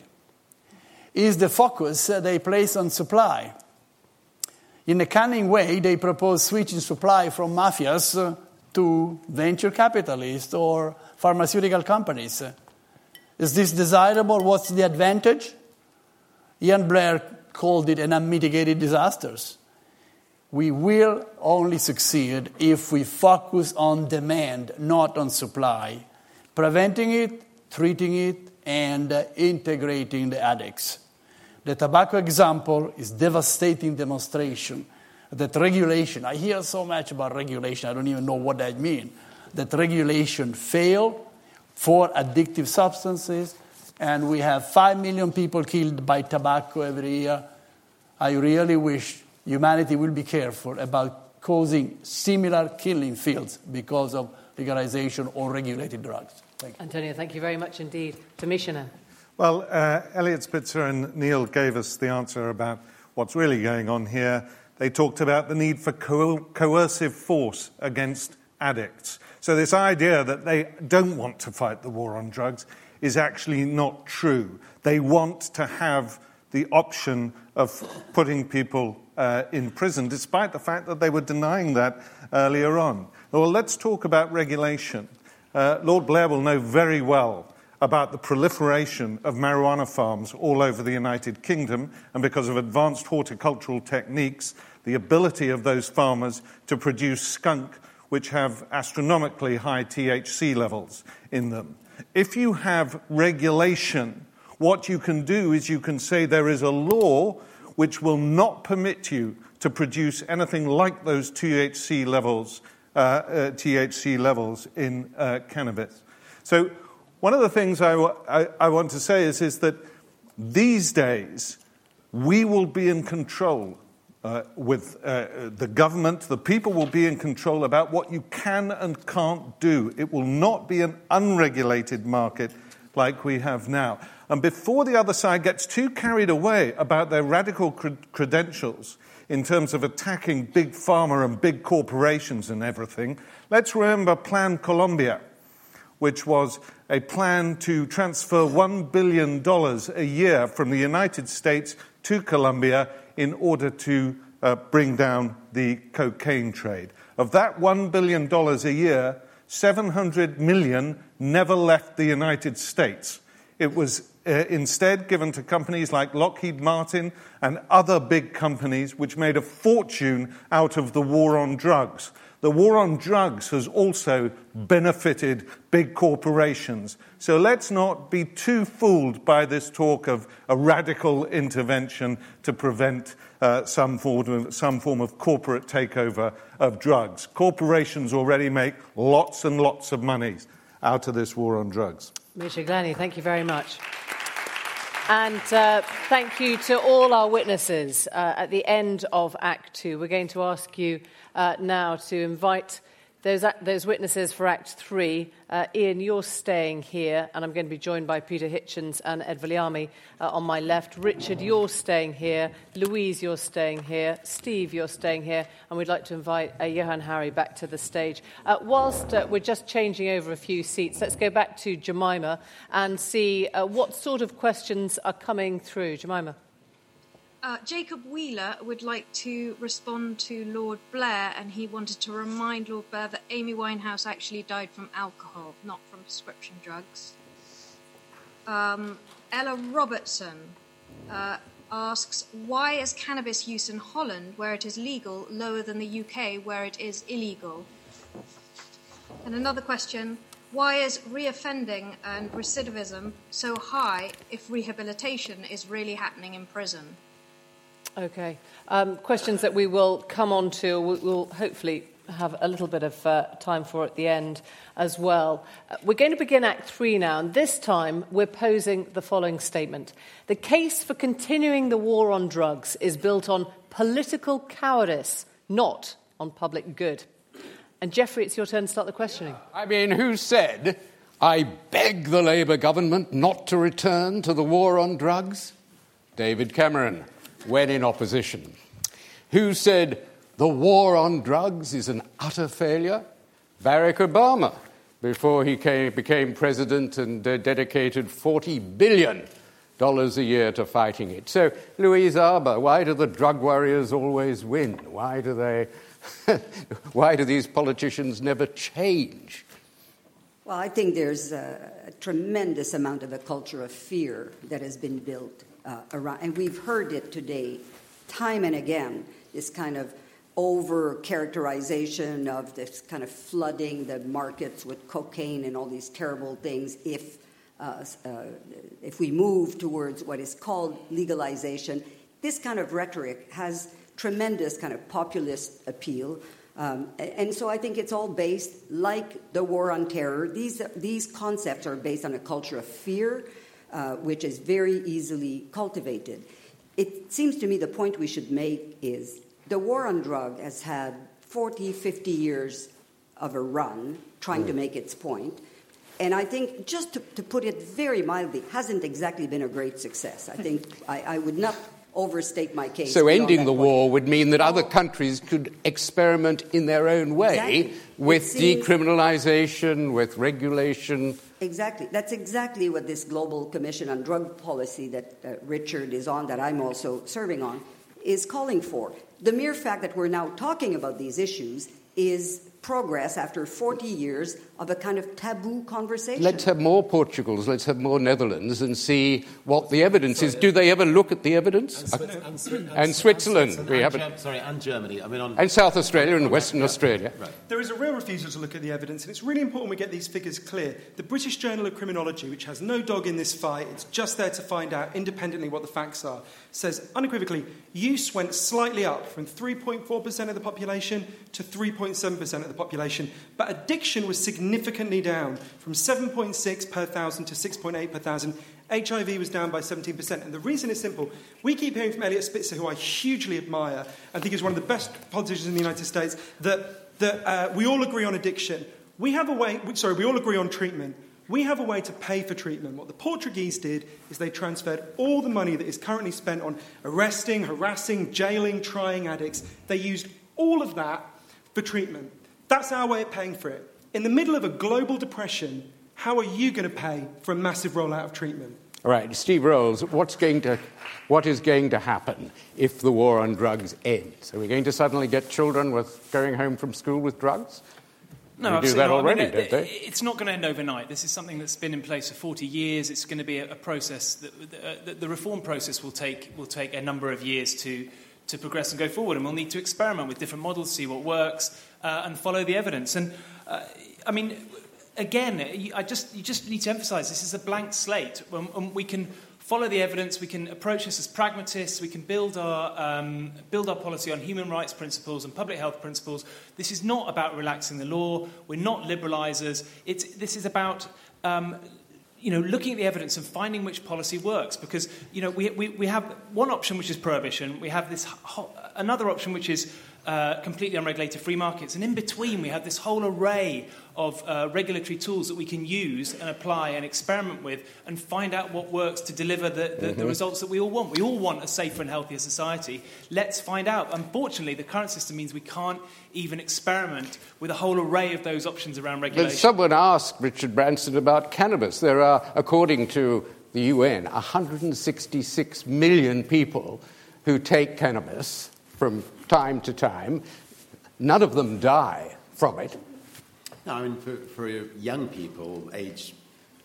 is the focus they place on supply. In a cunning way, they propose switching supply from mafias to venture capitalists or pharmaceutical companies. Is this desirable? What's the advantage? Ian Blair called it an unmitigated disaster. We will only succeed if we focus on demand, not on supply, preventing it, treating it, and uh, integrating the addicts. The tobacco example is devastating demonstration that regulation, I hear so much about regulation, I don't even know what that means, that regulation failed for addictive substances, and we have five million people killed by tobacco every year. I really wish humanity will be careful about causing similar killing fields because of legalization or regulated drugs. Thank you. Antonio, thank you very much indeed. Commissioner. Well, uh, Eliot Spitzer and Neil gave us the answer about what's really going on here. They talked about the need for co- coercive force against addicts. So this idea that they don't want to fight the war on drugs is actually not true. They want to have the option of putting people uh, in prison, despite the fact that they were denying that earlier on. Well, let's talk about regulation. Uh, Lord Blair will know very well about the proliferation of marijuana farms all over the United Kingdom, and because of advanced horticultural techniques, the ability of those farmers to produce skunk, which have astronomically high T H C levels in them. If you have regulation, what you can do is you can say there is a law which will not permit you to produce anything like those T H C levels Uh, uh, T H C levels in uh, cannabis. So one of the things I, w- I, I want to say is, is that these days we will be in control uh, with uh, the government. The people will be in control about what you can and can't do. It will not be an unregulated market like we have now. And before the other side gets too carried away about their radical cred- credentials in terms of attacking big pharma and big corporations and everything, let's remember Plan Colombia, which was a plan to transfer one billion dollars a year from the United States to Colombia in order to uh, bring down the cocaine trade. Of that one billion dollars a year, seven hundred million dollars never left the United States. It was Uh, instead given to companies like Lockheed Martin and other big companies which made a fortune out of the war on drugs. The war on drugs has also benefited big corporations. So let's not be too fooled by this talk of a radical intervention to prevent uh, some form of, some form of corporate takeover of drugs. Corporations already make lots and lots of money out of this war on drugs. Misha Glennie, thank you very much. And uh, thank you to all our witnesses. Uh, at the end of Act Two, we're going to ask you uh, now to invite Those, those witnesses for Act three. Uh, Ian, you're staying here, and I'm going to be joined by Peter Hitchens and Ed Valiami uh, on my left. Richard, you're staying here. Louise, you're staying here. Steve, you're staying here. And we'd like to invite uh, Johan Harry back to the stage. Uh, whilst uh, we're just changing over a few seats, let's go back to Jemima and see uh, what sort of questions are coming through. Jemima. Uh, Jacob Wheeler would like to respond to Lord Blair, and he wanted to remind Lord Blair that Amy Winehouse actually died from alcohol, not from prescription drugs. Um, Ella Robertson uh, asks, why is cannabis use in Holland, where it is legal, lower than the U K, where it is illegal? And another question, why is reoffending and recidivism so high if rehabilitation is really happening in prison? Okay. Um, questions that we will come on to, we'll hopefully have a little bit of uh, time for at the end as well. Uh, we're going to begin Act three now, and this time we're posing the following statement. The case for continuing the war on drugs is built on political cowardice, not on public good. And, Geoffrey, it's your turn to start the questioning. Yeah. I mean, who said, I beg the Labour government not to return to the war on drugs? David Cameron. When in opposition. Who said the war on drugs is an utter failure? Barack Obama, before he came, became president and uh, dedicated forty billion dollars a year to fighting it. So, Louise Arbour, why do the drug warriors always win? Why do they... why do these politicians never change? Well, I think there's a, a tremendous amount of a culture of fear that has been built Uh, around, and we've heard it today, time and again, this kind of over-characterization of this kind of flooding the markets with cocaine and all these terrible things if, uh, uh, if we move towards what is called legalization. This kind of rhetoric has tremendous kind of populist appeal. Um, and so I think it's all based, like the war on terror, these, these concepts are based on a culture of fear, Uh, which is very easily cultivated. It seems to me the point we should make is the war on drug has had forty, fifty years of a run trying to make its point. And I think, just to, to put it very mildly, hasn't exactly been a great success. I think I, I would not overstate my case. So ending the war would mean that other countries could experiment in their own way exactly. with seems... decriminalisation, with regulation... Exactly. That's exactly what this Global Commission on Drug Policy that uh, Richard is on, that I'm also serving on, is calling for. The mere fact that we're now talking about these issues is progress after forty years of a kind of taboo conversation. Let's have more Portugals, let's have more Netherlands and see what the evidence sorry, is. Do they ever look at the evidence? And, Swiss, and, Swiss, and, and Switzerland. And, we and haven't. Germ- sorry, and Germany. I mean, on, and South Australia and Western yeah, Australia. Right. There is a real refusal to look at the evidence, and it's really important we get these figures clear. The British Journal of Criminology, which has no dog in this fight, it's just there to find out independently what the facts are, says unequivocally, use went slightly up from three point four percent of the population to three point seven percent of the population, but addiction was significantly down from seven point six per thousand to six point eight per thousand. H I V was down by seventeen percent, and the reason is simple. We keep hearing from Eliot Spitzer, who I hugely admire and think is one of the best politicians in the United States, that, that uh, we all agree on addiction. We have a way... Sorry, we all agree on treatment. We have a way to pay for treatment. What the Portuguese did is they transferred all the money that is currently spent on arresting, harassing, jailing, trying addicts. They used all of that for treatment. That's our way of paying for it. In the middle of a global depression, how are you going to pay for a massive rollout of treatment? All right, Steve Rolls, what's going to, what is going to happen if the war on drugs ends? Are we going to suddenly get children with going home from school with drugs? No, they do that already, don't they? It's not going to end overnight. This is something that's been in place for forty years. It's going to be a, a process. That, the, the reform process will take will take a number of years to. to progress and go forward, and we'll need to experiment with different models, see what works, uh, and follow the evidence. And, uh, I mean, again, I just you just need to emphasise this is a blank slate. Um, um, we can follow the evidence, we can approach this as pragmatists, we can build our um, build our policy on human rights principles and public health principles. This is not about relaxing the law. We're not liberalisers. It's, this is about... Um, you know, looking at the evidence and finding which policy works, because, you know, we we, we have one option, which is prohibition. We have this ho- another option, which is uh, completely unregulated free markets. And in between, we have this whole array of uh, regulatory tools that we can use and apply and experiment with and find out what works to deliver the, the, mm-hmm. the results that we all want. We all want a safer and healthier society. Let's find out. Unfortunately, the current system means we can't even experiment with a whole array of those options around regulation. But someone asked Richard Branson about cannabis. There are, according to the U N, one hundred sixty-six million people who take cannabis from time to time. None of them die from it. No, I mean, for, for young people, aged,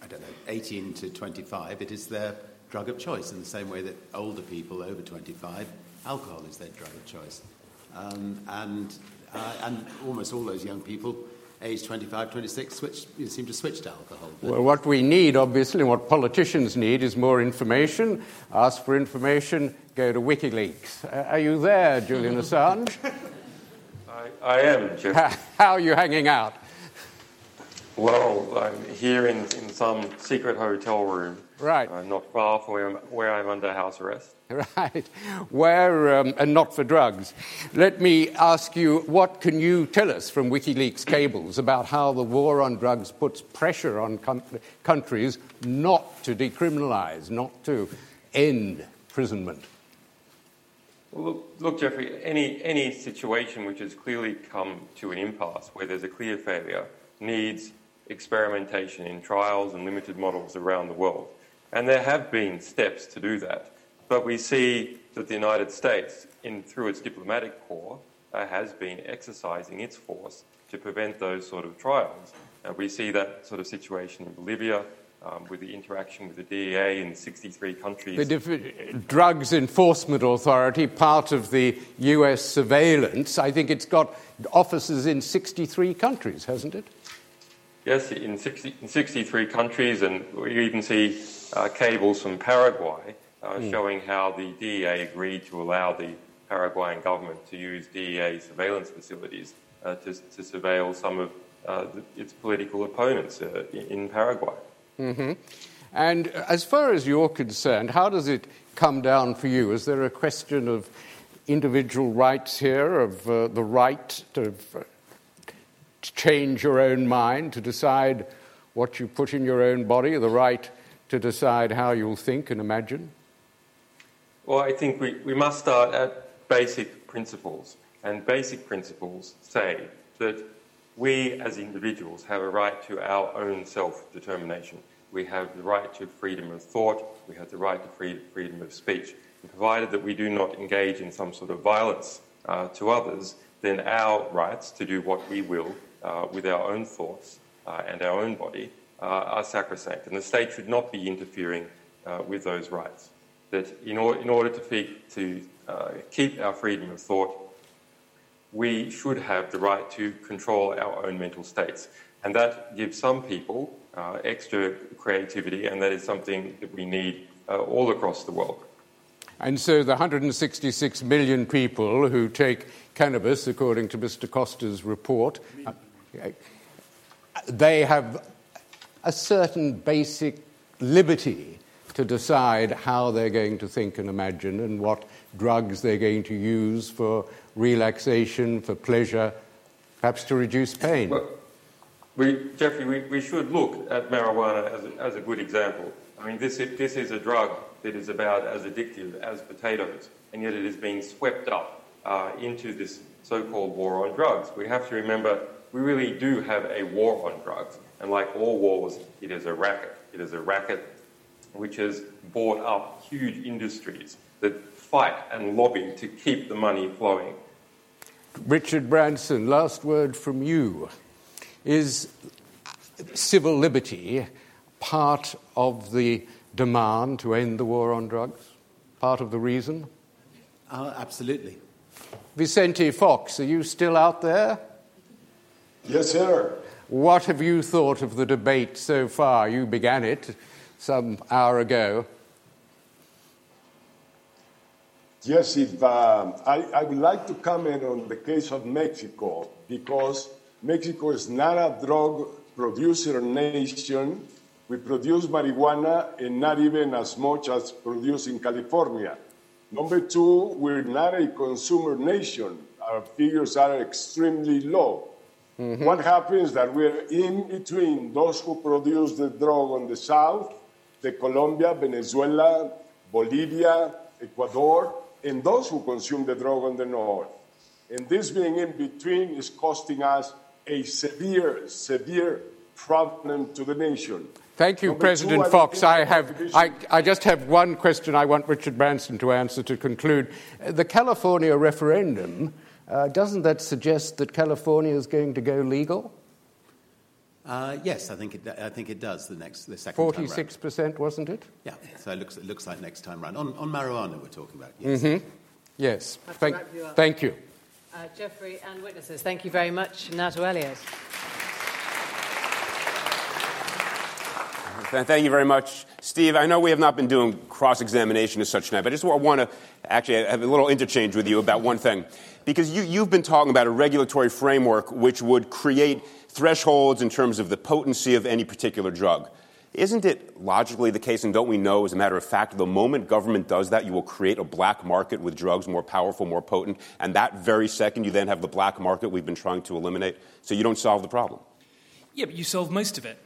I don't know, eighteen to twenty-five, it is their drug of choice, in the same way that older people over twenty-five, alcohol is their drug of choice. Um, and uh, and almost all those young people, aged twenty-five, twenty-six, switch, you seem to switch to alcohol. Well, what we need, obviously, what politicians need is more information. Ask for information, go to WikiLeaks. Uh, are you there, Julian Assange? I, I am, Jeff. How, how are you hanging out? Well, I'm here in, in some secret hotel room. Right. I'm not far from where I'm, where I'm under house arrest. Right. Where, um, and not for drugs. Let me ask you, what can you tell us from WikiLeaks cables about how the war on drugs puts pressure on com- countries not to decriminalise, not to end imprisonment? Well, look, look, Geoffrey, any, any situation which has clearly come to an impasse, where there's a clear failure, needs experimentation in trials and limited models around the world. And there have been steps to do that. But we see that the United States, in, through its diplomatic corps, uh, has been exercising its force to prevent those sort of trials. Uh, we see that sort of situation in Bolivia um, with the interaction with the D E A in sixty-three countries. The Dif- Drugs Enforcement Authority, part of the U S surveillance, I think it's got offices in sixty-three countries, hasn't it? Yes, in, sixty, in sixty-three countries, and we even see uh, cables from Paraguay uh, mm. showing how the D E A agreed to allow the Paraguayan government to use D E A surveillance facilities uh, to, to surveil some of uh, the, its political opponents uh, in Paraguay. Mm-hmm. And as far as you're concerned, how does it come down for you? Is there a question of individual rights here, of uh, the right to... Uh, to change your own mind, to decide what you put in your own body, the right to decide how you'll think and imagine? Well, I think we, we must start at basic principles. And basic principles say that we as individuals have a right to our own self-determination. We have the right to freedom of thought. We have the right to free, freedom of speech. And provided that we do not engage in some sort of violence uh, to others, then our rights to do what we will Uh, with our own thoughts uh, and our own body, uh, are sacrosanct. And the state should not be interfering uh, with those rights. That in, or- in order to, fe- to uh, keep our freedom of thought, we should have the right to control our own mental states. And that gives some people uh, extra creativity, and that is something that we need uh, all across the world. And so the one hundred sixty-six million people who take cannabis, according to Mister Costa's report... Uh, they have a certain basic liberty to decide how they're going to think and imagine and what drugs they're going to use for relaxation, for pleasure, perhaps to reduce pain. Well, we, Geoffrey, we, we should look at marijuana as a, as a good example. I mean, this is, this is a drug that is about as addictive as potatoes, and yet it is being swept up uh, into this so-called war on drugs. We have to remember... We really do have a war on drugs, and like all wars, it is a racket. It is a racket which has bought up huge industries that fight and lobby to keep the money flowing. Richard Branson, last word from you. Is civil liberty part of the demand to end the war on drugs? Part of the reason? Uh, absolutely. Vicente Fox, are you still out there? Yes, sir. What have you thought of the debate so far? You began it some hour ago. Yes, if uh, I, I would like to comment on the case of Mexico, because Mexico is not a drug producer nation. We produce marijuana and not even as much as produced in California. Number two, we're not a consumer nation. our figures are extremely low. Mm-hmm. What happens is that we're in between those who produce the drug on the south, the Colombia, Venezuela, Bolivia, Ecuador, and those who consume the drug on the north. And this being in between is costing us a severe, severe problem to the nation. Thank you, Number President two, I Fox. I have, I, I just have one question I want Richard Branson to answer to conclude. The California referendum, uh, doesn't that suggest that California is going to go legal? Uh, yes, I think it. I think it does. The next, the second forty-six percent, time forty-six percent, wasn't it? Yeah. So it looks. It looks like next time round on, on marijuana we're talking about. Yes. Mm-hmm. Yes. Thank you. Thank you, uh, Geoffrey, and witnesses. Thank you very much, now to Eliot. Thank you very much, Steve. I know we have not been doing cross-examination as such tonight, but I just want to actually have a little interchange with you about one thing. Because you, you've been talking about a regulatory framework which would create thresholds in terms of the potency of any particular drug. Isn't it logically the case, and don't we know, as a matter of fact, the moment government does that, you will create a black market with drugs more powerful, more potent, and that very second you then have the black market we've been trying to eliminate, so you don't solve the problem. Yeah, but you solve most of it.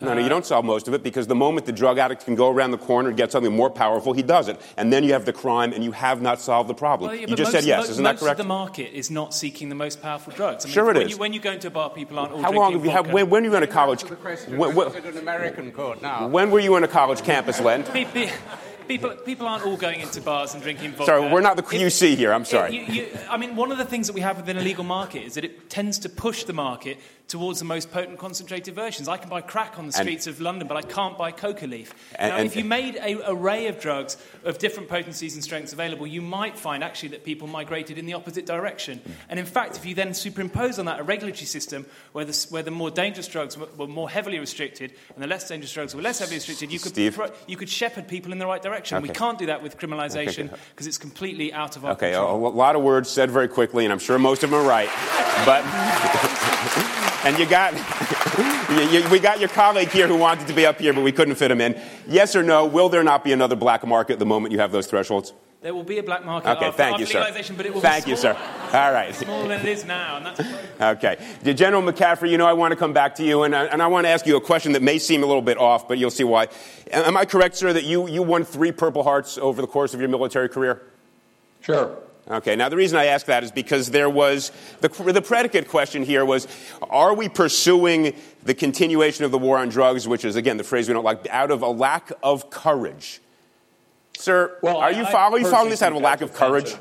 No, no, you don't solve most of it, because the moment the drug addict can go around the corner and get something more powerful, he does it. And then you have the crime, and you have not solved the problem. Well, yeah, you just most, said yes. Most, Isn't that correct? Most of the market is not seeking the most powerful drugs. I mean, sure it when is. You, when you go into a bar, people aren't all how drinking long you, how, when, when were you on a college... When, when, an American court now. When were you on a college campus, Len? People, people aren't all going into bars and drinking vodka. Sorry, we're not the Q C here. I'm sorry. It, you, you, I mean, one of the things that we have within a legal market is that it tends to push the market towards the most potent concentrated versions. I can buy crack on the streets and, of London, but I can't buy coca leaf. And, now, and, if you made an array of drugs of different potencies and strengths available, you might find actually that people migrated in the opposite direction. And in fact, if you then superimpose on that a regulatory system where the, where the more dangerous drugs were, were more heavily restricted and the less dangerous drugs were less heavily restricted, you could pro, you could shepherd people in the right direction. Okay. We can't do that with criminalization because okay. it's completely out of our okay. control. Okay, a lot of words said very quickly, and I'm sure most of them are right. But and you got you, you, we got your colleague here who wanted to be up here, but we couldn't fit him in. Yes or no? Will there not be another black market the moment you have those thresholds? There will be a black market okay, after, thank after you, legalization, sir. But it will thank be smaller, you, sir. All right. Smaller than it is now, and that's okay. General McCaffrey, you know I want to come back to you, and I, and I want to ask you a question that may seem a little bit off, but you'll see why. Am I correct, sir, that you, you won three Purple Hearts over the course of your military career? Sure. Okay. Now, the reason I ask that is because there was the, the predicate question here was, are we pursuing the continuation of the war on drugs, which is, again, the phrase we don't like, out of a lack of courage? Sir, well, are you following, following this out of a lack of courage?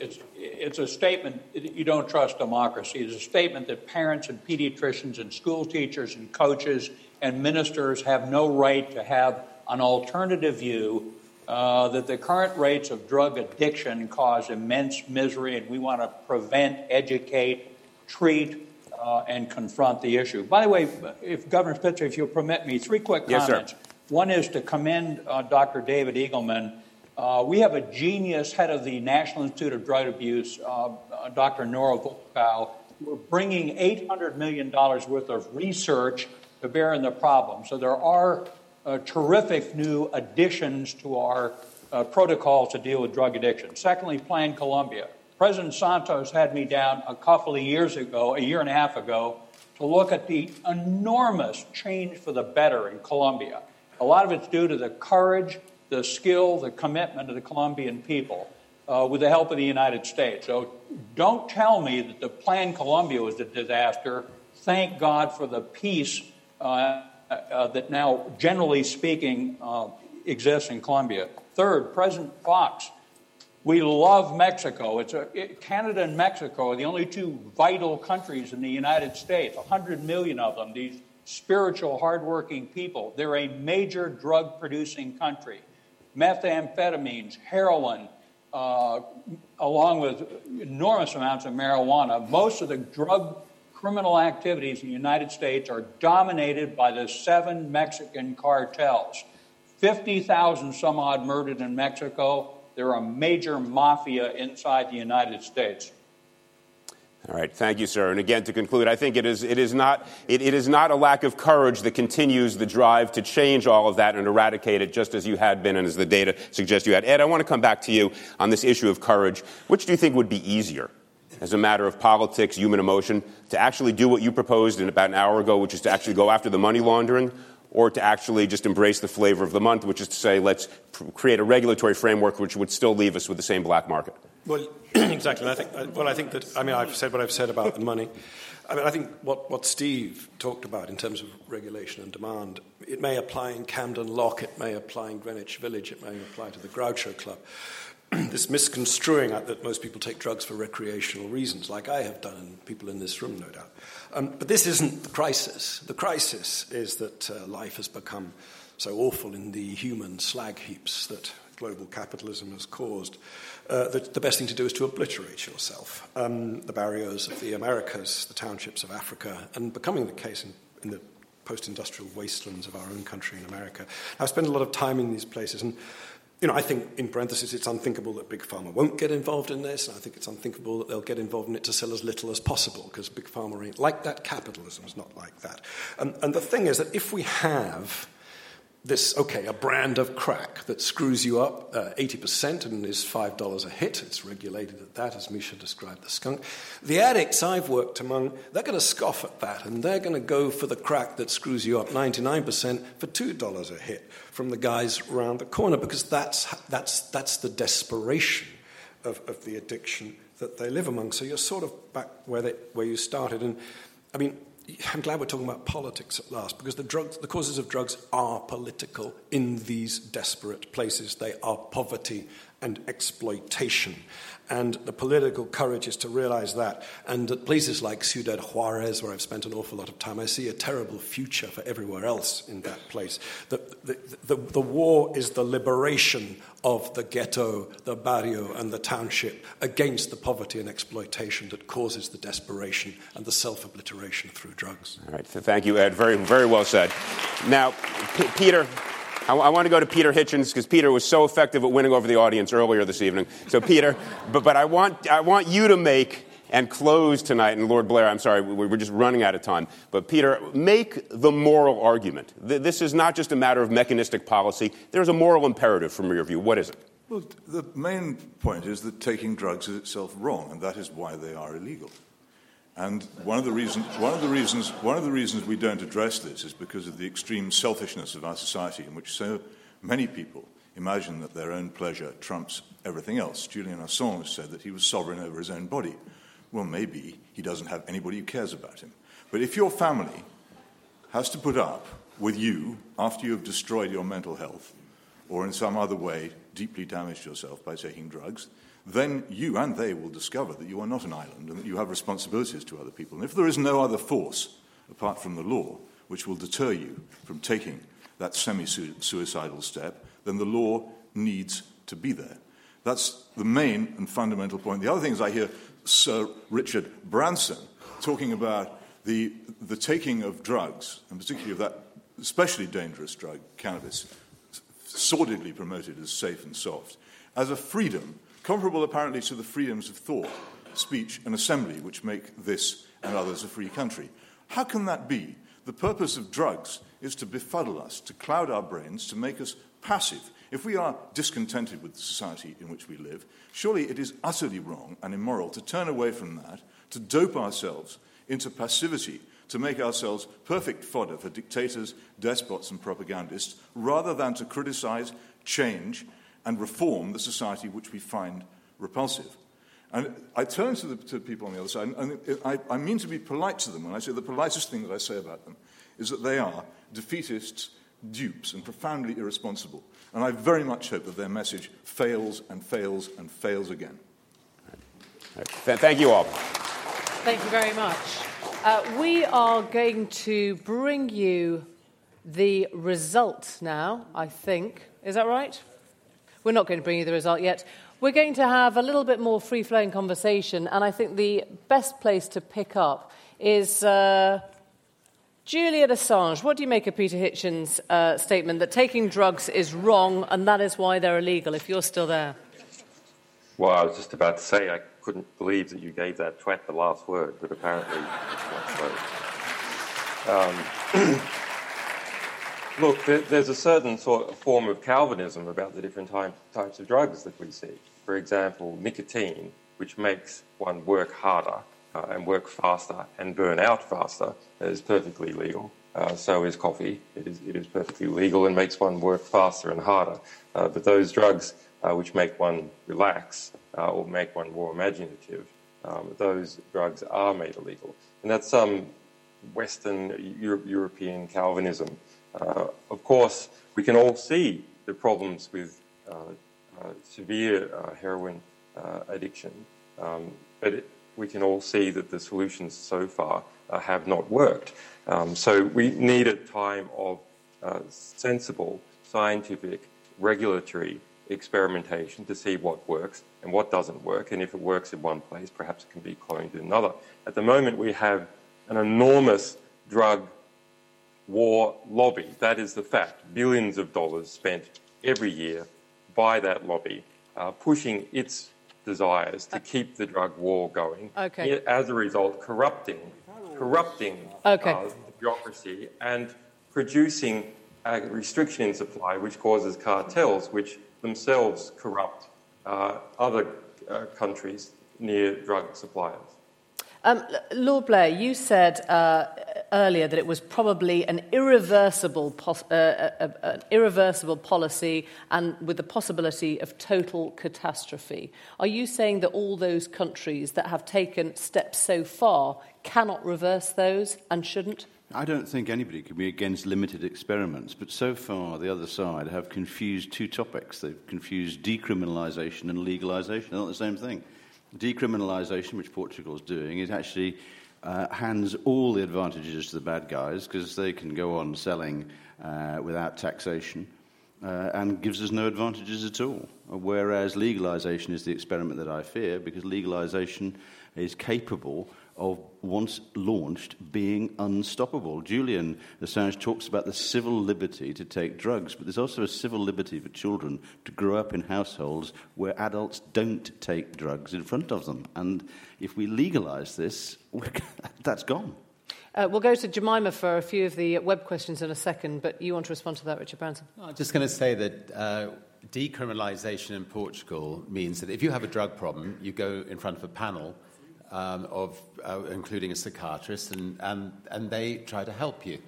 It's, it's a statement you don't trust democracy. It's a statement that parents and pediatricians and school teachers and coaches and ministers have no right to have an alternative view uh, that the current rates of drug addiction cause immense misery, and we want to prevent, educate, treat, uh, and confront the issue. By the way, if Governor Spitzer, if you'll permit me, three quick comments. Yes, sir. One is to commend uh, Doctor David Eagleman. Uh, we have a genius head of the National Institute of Drug Abuse, uh, Doctor Nora Volkow. We're bringing eight hundred million dollars worth of research to bear on the problem. So there are uh, terrific new additions to our uh, protocol to deal with drug addiction. Secondly, Plan Colombia. President Santos had me down a couple of years ago, a year and a half ago, to look at the enormous change for the better in Colombia. A lot of it's due to the courage, the skill, the commitment of the Colombian people uh, with the help of the United States. So don't tell me that the Plan Colombia was a disaster. Thank God for the peace uh, uh, that now, generally speaking, uh, exists in Colombia. Third, President Fox, we love Mexico. It's a, it, Canada and Mexico are the only two vital countries in the United States, one hundred million of them, these spiritual, hardworking people. They're a major drug-producing country. Methamphetamines, heroin, uh, along with enormous amounts of marijuana. Most of the drug criminal activities in the United States are dominated by the seven Mexican cartels. fifty thousand some odd murdered in Mexico. They're a major mafia inside the United States. All right. Thank you, sir. And again, to conclude, I think it is it is not it, it is not a lack of courage that continues the drive to change all of that and eradicate it, just as you had been and as the data suggests you had. Ed, I want to come back to you on this issue of courage. Which do you think would be easier, as a matter of politics, human emotion, to actually do what you proposed in about an hour ago, which is to actually go after the money laundering, or to actually just embrace the flavor of the month, which is to say let's pr- create a regulatory framework which would still leave us with the same black market? Well, exactly. I think, well, I think that, I mean, I've said what I've said about the money. I mean, I think what, what Steve talked about in terms of regulation and demand, it may apply in Camden Lock, it may apply in Greenwich Village, it may apply to the Groucho Club. This misconstruing that most people take drugs for recreational reasons, like I have done, and people in this room, no doubt. Um, but this isn't the crisis. The crisis is that uh, life has become so awful in the human slag heaps that global capitalism has caused, uh, that the best thing to do is to obliterate yourself. Um, the barrios of the Americas, the townships of Africa, and becoming the case in, in the post-industrial wastelands of our own country in America. I've spent a lot of time in these places, and you know, I think, in parentheses, it's unthinkable that Big Pharma won't get involved in this, and I think it's unthinkable that they'll get involved in it to sell as little as possible, because Big Pharma ain't like that. Capitalism is not like that. And, and the thing is that if we have this, okay, a brand of crack that screws you up uh, eighty percent and is five dollars a hit, it's regulated at that, as Misha described the skunk, the addicts I've worked among, they're going to scoff at that, and they're going to go for the crack that screws you up ninety-nine percent for two dollars a hit from the guys around the corner, because that's that's that's the desperation of, of the addiction that they live among. So you're sort of back where they, where you started. And I mean, I'm glad we're talking about politics at last, because the drugs, the causes of drugs are political in these desperate places. They are poverty and exploitation. And the political courage is to realize that. And at places like Ciudad Juarez, where I've spent an awful lot of time, I see a terrible future for everywhere else in that place. The, the, the, the war is the liberation of the ghetto, the barrio, and the township against the poverty and exploitation that causes the desperation and the self-obliteration through drugs. All right. So thank you, Ed. Very, very well said. Now, P- Peter... I, I want to go to Peter Hitchens, because Peter was so effective at winning over the audience earlier this evening. So, Peter, but, but I want I want you to make and close tonight. And Lord Blair, I'm sorry, we, we're just running out of time. But, Peter, make the moral argument. Th- this is not just a matter of mechanistic policy. There's a moral imperative from your view. What is it? Well, the main point is that taking drugs is itself wrong, and that is why they are illegal. And one of the reasons, one of the reasons, one of the reasons we don't address this is because of the extreme selfishness of our society, in which so many people imagine that their own pleasure trumps everything else. Julian Assange said that he was sovereign over his own body. Well, maybe he doesn't have anybody who cares about him. But if your family has to put up with you after you have destroyed your mental health, or in some other way deeply damaged yourself by taking drugs, then you and they will discover that you are not an island and that you have responsibilities to other people. And if there is no other force, apart from the law, which will deter you from taking that semi-suicidal step, then the law needs to be there. That's the main and fundamental point. The other thing is I hear Sir Richard Branson talking about the, the taking of drugs, and particularly of that especially dangerous drug, cannabis, sordidly promoted as safe and soft, as a freedom comparable apparently to the freedoms of thought, speech, and assembly, which make this and others a free country. How can that be? The purpose of drugs is to befuddle us, to cloud our brains, to make us passive. If we are discontented with the society in which we live, surely it is utterly wrong and immoral to turn away from that, to dope ourselves into passivity, to make ourselves perfect fodder for dictators, despots, and propagandists, rather than to criticize, change, and reform the society which we find repulsive. And I turn to, the, to people on the other side, and I, I mean to be polite to them when I say the politest thing that I say about them is that they are defeatists, dupes, and profoundly irresponsible. And I very much hope that their message fails and fails and fails again. All right. Thank you all. Thank you very much. Uh, we are going to bring you the result now, I think. Is that right? We're not going to bring you the result yet. We're going to have a little bit more free-flowing conversation, and I think the best place to pick up is uh, Julian Assange. What do you make of Peter Hitchens' uh, statement that taking drugs is wrong and that is why they're illegal, if you're still there? Well, I was just about to say I couldn't believe that you gave that twat the last word, but apparently it's not so. Um, Look, there's a certain sort of form of Calvinism about the different types of drugs that we see. For example, nicotine which makes one work harder uh, and work faster and burn out faster, is perfectly legal. Uh, so is coffee. It is, it is perfectly legal and makes one work faster and harder. Uh, but those drugs uh, which make one relax uh, or make one more imaginative, um, those drugs are made illegal. And that's um, Western Euro- European Calvinism. Uh, of course, we can all see the problems with uh, uh, severe uh, heroin uh, addiction, um, but it, we can all see that the solutions so far uh, have not worked. Um, so we need a time of uh, sensible, scientific, regulatory experimentation to see what works and what doesn't work, and if it works in one place, perhaps it can be cloned in another. At the moment, we have an enormous drug war lobby. That is the fact. Billions of dollars spent every year by that lobby uh, pushing its desires to keep the drug war going. Okay. As a result, corrupting, corrupting okay. uh, the bureaucracy and producing a restriction in supply, which causes cartels, which themselves corrupt uh, other uh, countries near drug suppliers. Um, Lord Blair, you said uh, earlier that it was probably an irreversible, pos- uh, uh, uh, an irreversible policy, and with the possibility of total catastrophe. Are you saying that all those countries that have taken steps so far cannot reverse those and shouldn't? I don't think anybody can be against limited experiments, but so far the other side have confused two topics. They've confused decriminalisation and legalisation. They're not the same thing. Decriminalisation, which Portugal is doing, is actually uh, hands all the advantages to the bad guys, because they can go on selling uh, without taxation uh, and gives us no advantages at all. Whereas legalisation is the experiment that I fear, because legalisation is capable of, once launched, being unstoppable. Julian Assange talks about the civil liberty to take drugs, but there's also a civil liberty for children to grow up in households where adults don't take drugs in front of them. And if we legalise this, we're that's gone. Uh, we'll go to Jemima for a few of the web questions in a second, but you want to respond to that, Richard Branson? No, I'm just going to say that uh, decriminalisation in Portugal means that if you have a drug problem, you go in front of a panel Um, of uh, including a psychiatrist, and, and, and they try to help you,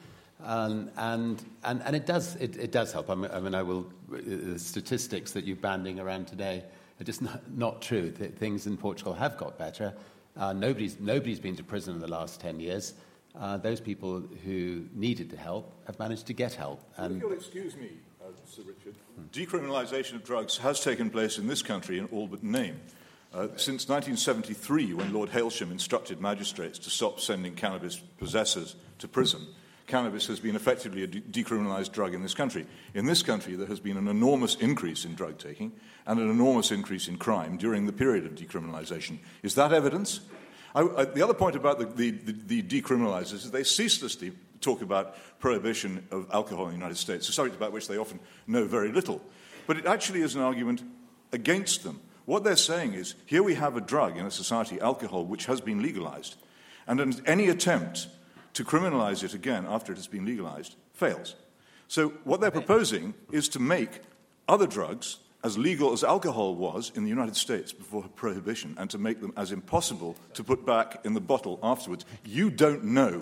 um, and and and it does it, it does help. I mean, I mean, I will. The statistics that you're banding around today are just not, not true. Th- things in Portugal have got better. Uh, nobody's nobody's been to prison in the last ten years. Uh, those people who needed the help have managed to get help. And if you'll excuse me, uh, Sir Richard, hmm. decriminalisation of drugs has taken place in this country in all but name. Uh, since nineteen seventy-three, when Lord Hailsham instructed magistrates to stop sending cannabis possessors to prison, cannabis has been effectively a de- decriminalised drug in this country. In this country, there has been an enormous increase in drug taking and an enormous increase in crime during the period of decriminalisation. Is that evidence? I, I, the other point about the, the, the, the decriminalisers is they ceaselessly talk about prohibition of alcohol in the United States, a subject about which they often know very little. But it actually is an argument against them. What they're saying is, here we have a drug in a society, alcohol, which has been legalized, and any attempt to criminalize it again after it has been legalized fails. So what they're proposing is to make other drugs as legal as alcohol was in the United States before prohibition, and to make them as impossible to put back in the bottle afterwards. You don't know,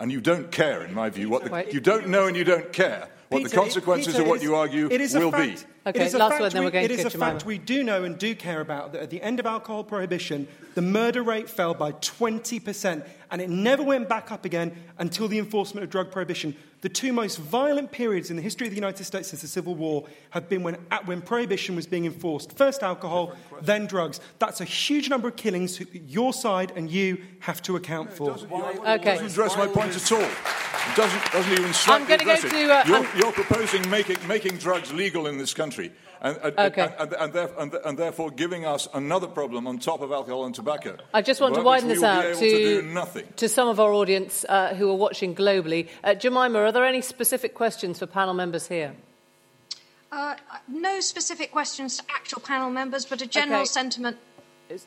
and you don't care, in my view, what the, you don't know and you don't care what Peter, the consequences Peter, of what is, you argue it is will fact. Be. Okay, it is a last fact, word, then we're going it to It is a fact we do know and do care about that at the end of alcohol prohibition, the murder rate fell by twenty percent, and it never went back up again until the enforcement of drug prohibition. The two most violent periods in the history of the United States since the Civil War have been when, when prohibition was being enforced. First alcohol, then drugs. That's a huge number of killings your side and you have to account for. No, it doesn't, why, okay. It doesn't address my point at all. It doesn't, doesn't even slightly address it. To, uh, you're, you're proposing making, making drugs legal in this country, and, and, okay. and, and, and, and therefore giving us another problem on top of alcohol and tobacco. I just want to widen this out to, to, do to some of our audience uh, who are watching globally. Uh, Jemima, are there any specific questions for panel members here? Uh, no specific questions to actual panel members, but a general okay. sentiment.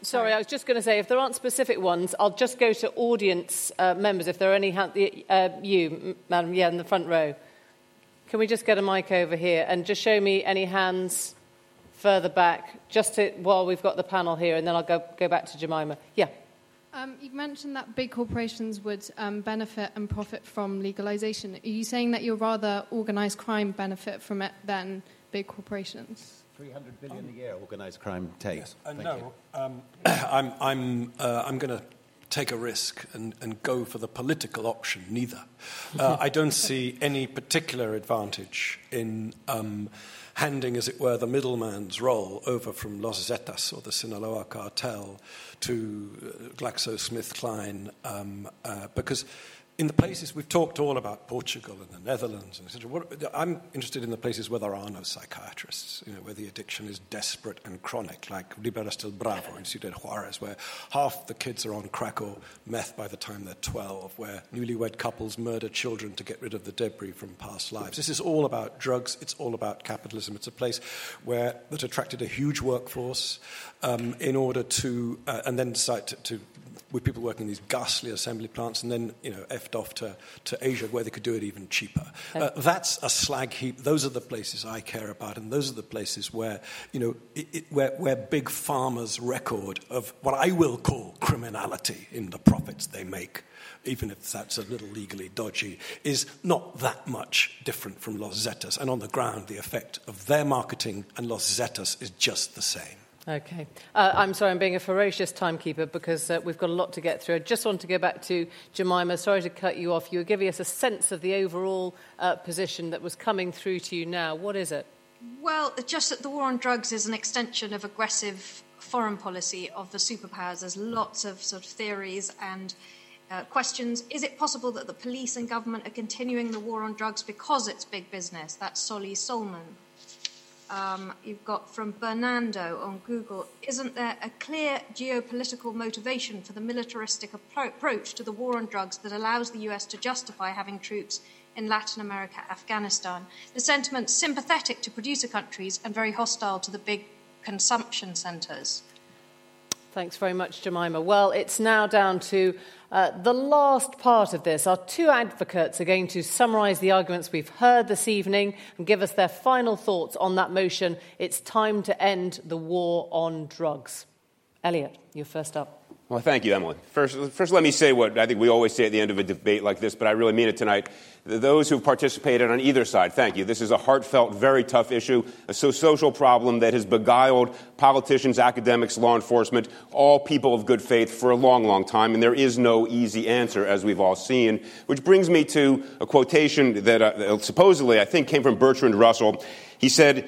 Sorry, I was just going to say, if there aren't specific ones, I'll just go to audience uh, members, if there are any... Ha- uh, you, madam, yeah, in the front row. Can we just get a mic over here and just show me any hands further back, just to, while we've got the panel here, and then I'll go, go back to Jemima. Yeah. Um, you mentioned that big corporations would um, benefit and profit from legalization. Are you saying that you're rather organised crime benefit from it than big corporations? three hundred billion um, a year organised crime takes. Yes, uh, no, um, I'm I'm uh, I'm going to take a risk and, and go for the political option. Neither. Uh, I don't see any particular advantage in um, handing, as it were, the middleman's role over from Los Zetas or the Sinaloa cartel to GlaxoSmithKline, um, uh, because in the places we've talked all about, Portugal and the Netherlands, et cetera, what, I'm interested in the places where there are no psychiatrists, you know, where the addiction is desperate and chronic, like Liberas del Bravo in Ciudad Juarez, where half the kids are on crack or meth by the time they're twelve, where newlywed couples murder children to get rid of the debris from past lives. This is all about drugs. It's all about capitalism. It's a place where that attracted a huge workforce um, in order to, uh, and then decided to, to with people working in these ghastly assembly plants, and then, you know, effed off to, to Asia where they could do it even cheaper. Uh, that's a slag heap. Those are the places I care about, and those are the places where, you know, it, it, where, where big pharma's record of what I will call criminality in the profits they make, even if that's a little legally dodgy, is not that much different from Los Zetas. And on the ground, the effect of their marketing and Los Zetas is just the same. Okay. Uh, I'm sorry, I'm being a ferocious timekeeper because uh, we've got a lot to get through. I just want to go back to Jemima. Sorry to cut you off. You were giving us a sense of the overall uh, position that was coming through to you now. What is it? Well, just that the war on drugs is an extension of aggressive foreign policy of the superpowers. There's lots of sort of theories and uh, questions. Is it possible that the police and government are continuing the war on drugs because it's big business? That's Solly Solman. Um, you've got from Fernando on Google, isn't there a clear geopolitical motivation for the militaristic approach to the war on drugs that allows the U S to justify having troops in Latin America, Afghanistan? The sentiment's sympathetic to producer countries and very hostile to the big consumption centres. Thanks very much, Jemima. Well, it's now down to uh, the last part of this. Our two advocates are going to summarise the arguments we've heard this evening and give us their final thoughts on that motion. It's time to end the war on drugs. Eliot, you're first up. Well, thank you, Emily. First, first, let me say what I think we always say at the end of a debate like this, but I really mean it tonight. Those who've participated on either side, thank you. This is a heartfelt, very tough issue, a social problem that has beguiled politicians, academics, law enforcement, all people of good faith for a long, long time, and there is no easy answer, as we've all seen. Which brings me to a quotation that uh, supposedly, I think, came from Bertrand Russell. He said,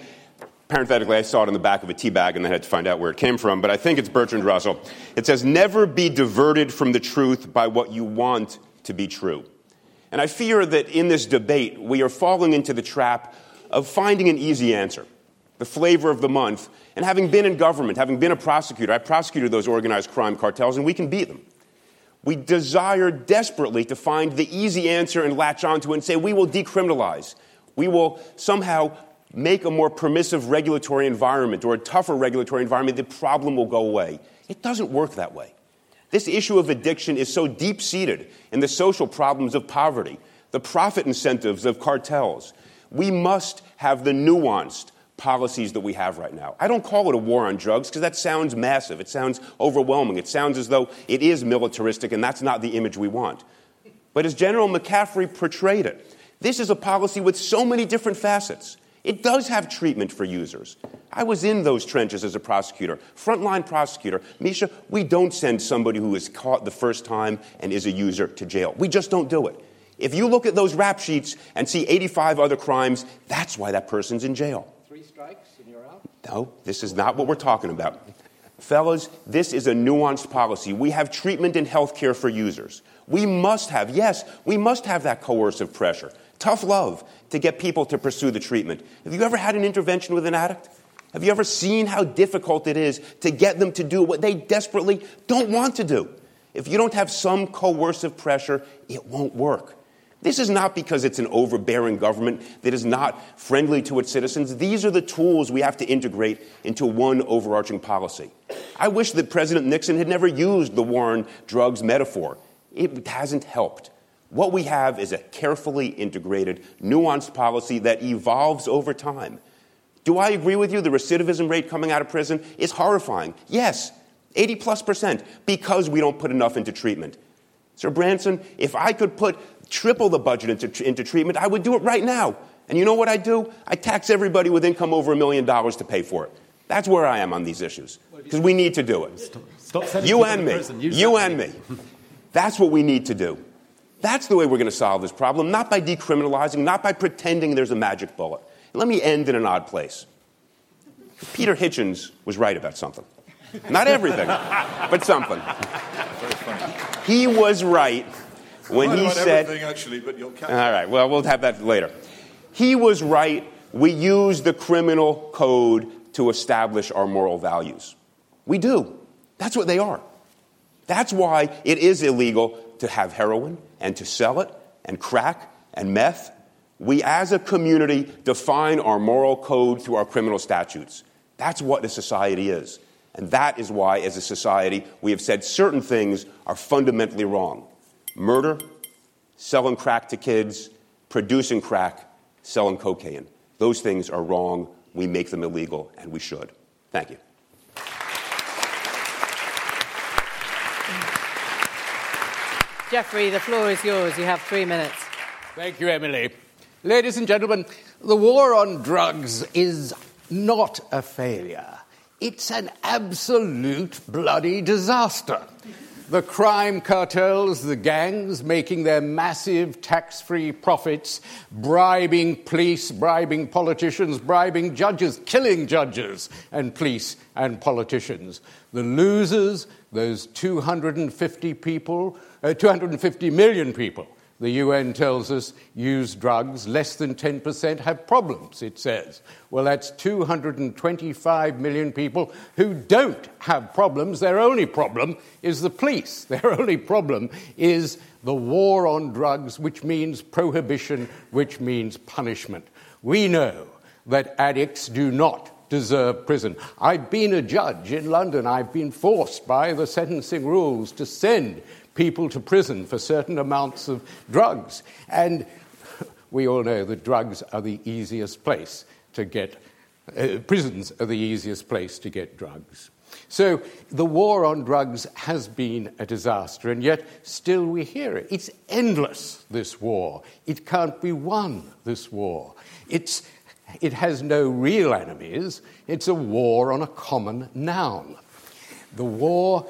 parenthetically, I saw it in the back of a tea bag and I had to find out where it came from, but I think it's Bertrand Russell. It says, never be diverted from the truth by what you want to be true. And I fear that in this debate, we are falling into the trap of finding an easy answer, the flavor of the month, and having been in government, having been a prosecutor, I prosecuted those organized crime cartels, and we can beat them. We desire desperately to find the easy answer and latch onto it and say, we will decriminalize. We will somehow make a more permissive regulatory environment or a tougher regulatory environment, the problem will go away. It doesn't work that way. This issue of addiction is so deep-seated in the social problems of poverty, the profit incentives of cartels. We must have the nuanced policies that we have right now. I don't call it a war on drugs because that sounds massive. It sounds overwhelming. It sounds as though it is militaristic, and that's not the image we want. But as General McCaffrey portrayed it, this is a policy with so many different facets. It does have treatment for users. I was in those trenches as a prosecutor, frontline prosecutor. Misha, we don't send somebody who is caught the first time and is a user to jail. We just don't do it. If you look at those rap sheets and see eighty-five other crimes, that's why that person's in jail. Three strikes and you're out? No, this is not what we're talking about. Fellas, this is a nuanced policy. We have treatment and health care for users. We must have, yes, we must have that coercive pressure. Tough love to get people to pursue the treatment. Have you ever had an intervention with an addict? Have you ever seen how difficult it is to get them to do what they desperately don't want to do? If you don't have some coercive pressure, it won't work. This is not because it's an overbearing government that is not friendly to its citizens. These are the tools we have to integrate into one overarching policy. I wish that President Nixon had never used the war on drugs metaphor. It hasn't helped. What we have is a carefully integrated, nuanced policy that evolves over time. Do I agree with you the recidivism rate coming out of prison is horrifying? Yes, eighty plus percent, because we don't put enough into treatment. Sir Branson, if I could put triple the budget into, into treatment, I would do it right now. And you know what I do? I tax everybody with income over a million dollars to pay for it. That's where I am on these issues, because we need to do it. Stop, stop sending you and me, prison. you, you and me. me. That's what we need to do. That's the way we're going to solve this problem, not by decriminalizing, not by pretending there's a magic bullet. Let me end in an odd place. Peter Hitchens was right about something. Not everything, but something. Very funny. He was right when right he about said... everything, actually, but you'll catch. All right, well, we'll have that later. He was right. We use the criminal code to establish our moral values. We do. That's what they are. That's why it is illegal to have heroin and to sell it and crack and meth. We, as a community, define our moral code through our criminal statutes. That's what a society is. And that is why, as a society, we have said certain things are fundamentally wrong. Murder, selling crack to kids, producing crack, selling cocaine. Those things are wrong. We make them illegal, and we should. Thank you. Geoffrey, the floor is yours. You have three minutes. Thank you, Emily. Ladies and gentlemen, the war on drugs is not a failure. It's an absolute bloody disaster. The crime cartels, the gangs, making their massive tax-free profits, bribing police, bribing politicians, bribing judges, killing judges and police and politicians. The losers, those two hundred fifty people, uh, two hundred fifty million people, the U N tells us, use drugs. Less than ten percent have problems, it says. Well, that's two hundred twenty-five million people who don't have problems. Their only problem is the police. Their only problem is the war on drugs, which means prohibition, which means punishment. We know that addicts do not deserve prison. I've been a judge in London. I've been forced by the sentencing rules to send people to prison for certain amounts of drugs. And we all know that drugs are the easiest place to get, uh, prisons are the easiest place to get drugs. So the war on drugs has been a disaster, and yet still we hear it. It's endless, this war. It can't be won, this war. It's, it has no real enemies. It's a war on a common noun. The war...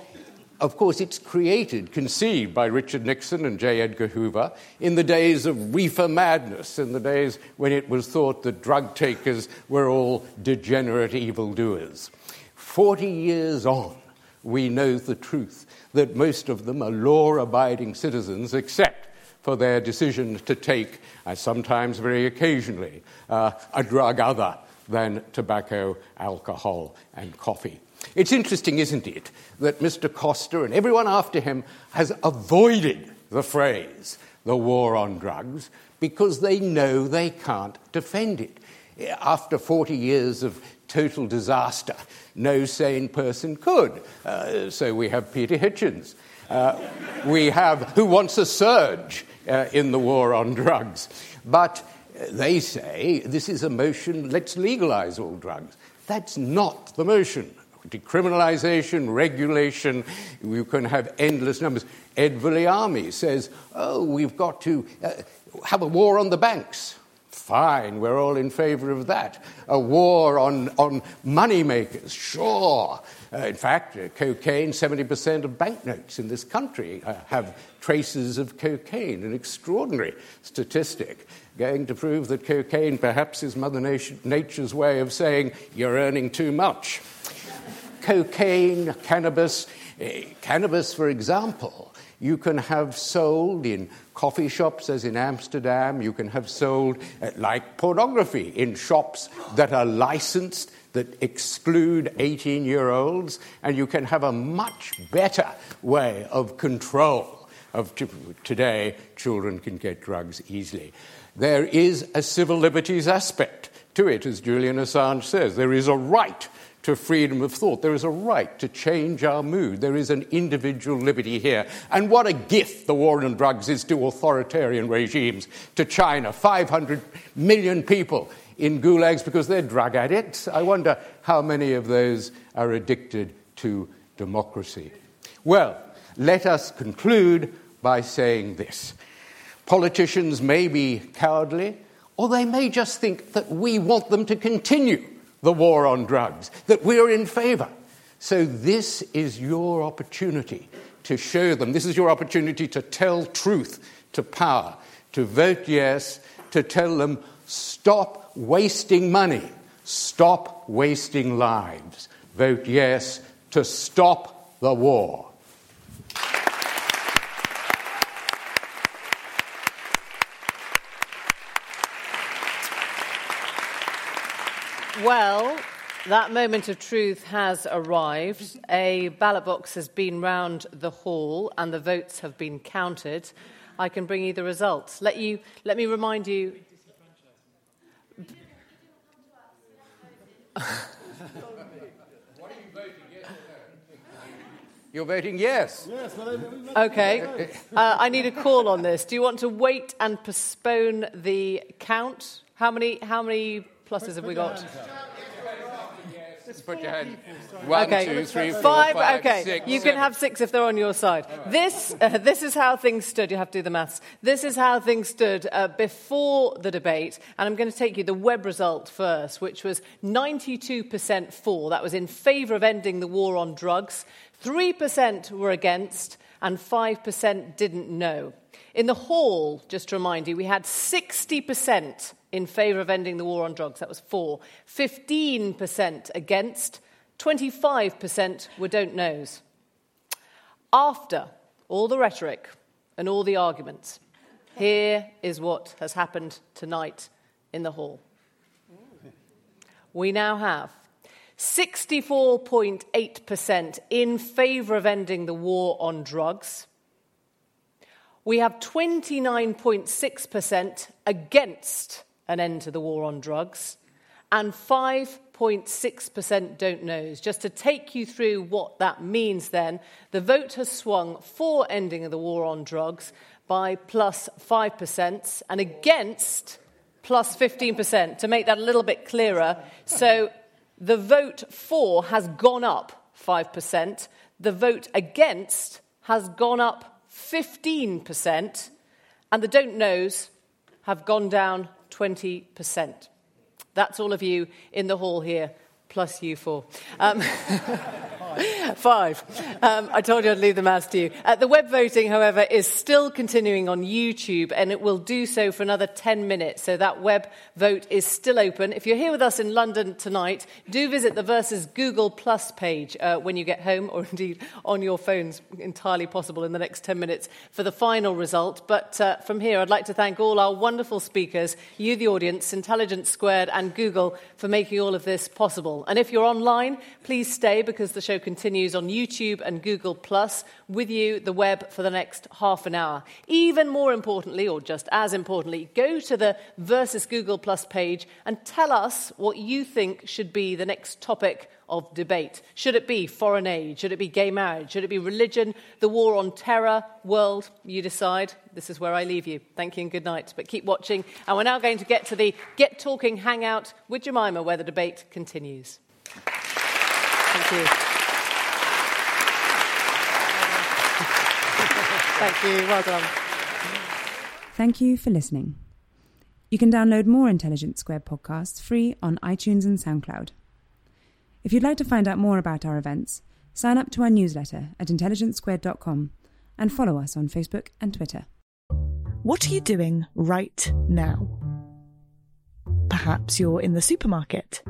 Of course, it's created, conceived by Richard Nixon and J. Edgar Hoover in the days of reefer madness, in the days when it was thought that drug takers were all degenerate evildoers. Forty years on, we know the truth, that most of them are law-abiding citizens, except for their decision to take, uh, sometimes very occasionally, uh, a drug other than tobacco, alcohol, and coffee. It's interesting, isn't it, that Mister Costa and everyone after him has avoided the phrase, the war on drugs, because they know they can't defend it. After forty years of total disaster, no sane person could. Uh, so we have Peter Hitchens, uh, we have who wants a surge uh, in the war on drugs. But they say, this is a motion, let's legalise all drugs. That's not the motion. Decriminalisation, regulation, you can have endless numbers. Ed Vulliamy says, oh, we've got to uh, have a war on the banks. Fine, we're all in favour of that. A war on, on money makers, sure. Uh, in fact, uh, cocaine, seventy percent of banknotes in this country uh, have traces of cocaine, an extraordinary statistic, going to prove that cocaine perhaps is Mother Nature's way of saying you're earning too much. Cocaine, cannabis, eh, cannabis, for example, you can have sold in coffee shops, as in Amsterdam. You can have sold, eh, like pornography, in shops that are licensed, that exclude eighteen-year-olds, and you can have a much better way of control. Of t- today, children can get drugs easily. There is a civil liberties aspect to it, as Julian Assange says. There is a right to freedom of thought. There is a right to change our mood. There is an individual liberty here. And what a gift the war on drugs is to authoritarian regimes, to China, five hundred million people in gulags because they're drug addicts. I wonder how many of those are addicted to democracy. Well, let us conclude by saying this. Politicians may be cowardly, or they may just think that we want them to continue the war on drugs, that we're in favour. So this is your opportunity to show them. This is your opportunity to tell truth to power, to vote yes, to tell them, stop wasting money, stop wasting lives. Vote yes to stop the war. Well, that moment of truth has arrived. A ballot box has been round the hall and the votes have been counted. I can bring you the results. Let you. Let me remind you... You're voting yes. Yes. OK. Uh, I need a call on this. Do you want to wait and postpone the count? How many? How many... pluses have we got? Put your hand. One, okay. two, three, four, five, five okay. six. You seven. Can have six if they're on your side. Right. This uh, this is how things stood. You have to do the maths. This is how things stood uh, before the debate. And I'm going to take you the web result first, which was ninety-two percent for. That was in favour of ending the war on drugs. three percent were against and five percent didn't know. In the hall, just to remind you, we had sixty percent in favour of ending the war on drugs. That was four. fifteen percent against. twenty-five percent were don't knows. After all the rhetoric and all the arguments, here is what has happened tonight in the hall. We now have sixty-four point eight percent in favour of ending the war on drugs. We have twenty-nine point six percent against an end to the war on drugs, and five point six percent don't knows. Just to take you through what that means then, the vote has swung for ending of the war on drugs by plus five percent and against plus fifteen percent, to make that a little bit clearer. So the vote for has gone up five percent, the vote against has gone up fifteen percent, and the don't knows have gone down twenty percent. That's all of you in the hall here, plus you four. Um, five. five. Um, I told you I'd leave the maths to you. Uh, the web voting, however, is still continuing on YouTube, and it will do so for another ten minutes. So that web vote is still open. If you're here with us in London tonight, do visit the Versus Google Plus page uh, when you get home, or indeed on your phones, entirely possible in the next ten minutes for the final result. But uh, from here, I'd like to thank all our wonderful speakers, you, the audience, Intelligence Squared and Google, for making all of this possible. And if you're online, please stay because the show continues on YouTube and Google Plus with you, the web, for the next half an hour. Even more importantly, or just as importantly, go to the Versus Google Plus page and tell us what you think should be the next topic of debate. Should it be foreign aid? Should it be gay marriage? Should it be religion? The war on terror? World? You decide. This is where I leave you. Thank you and good night. But keep watching. And we're now going to get to the Get Talking Hangout with Jemima, where the debate continues. Thank you. Thank you. Well done. Thank you for listening. You can download more Intelligence Squared podcasts free on iTunes and SoundCloud. If you'd like to find out more about our events, sign up to our newsletter at intelligence squared dot com and follow us on Facebook and Twitter. What are you doing right now? Perhaps you're in the supermarket.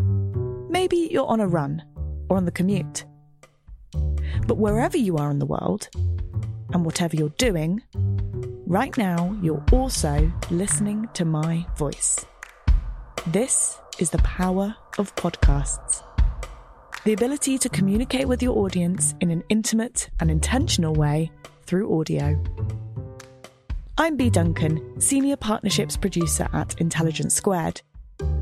Maybe you're on a run or on the commute. But wherever you are in the world, and whatever you're doing, right now you're also listening to my voice. This is the power of podcasts. The ability to communicate with your audience in an intimate and intentional way through audio. I'm Bea Duncan, Senior Partnerships Producer at Intelligence Squared.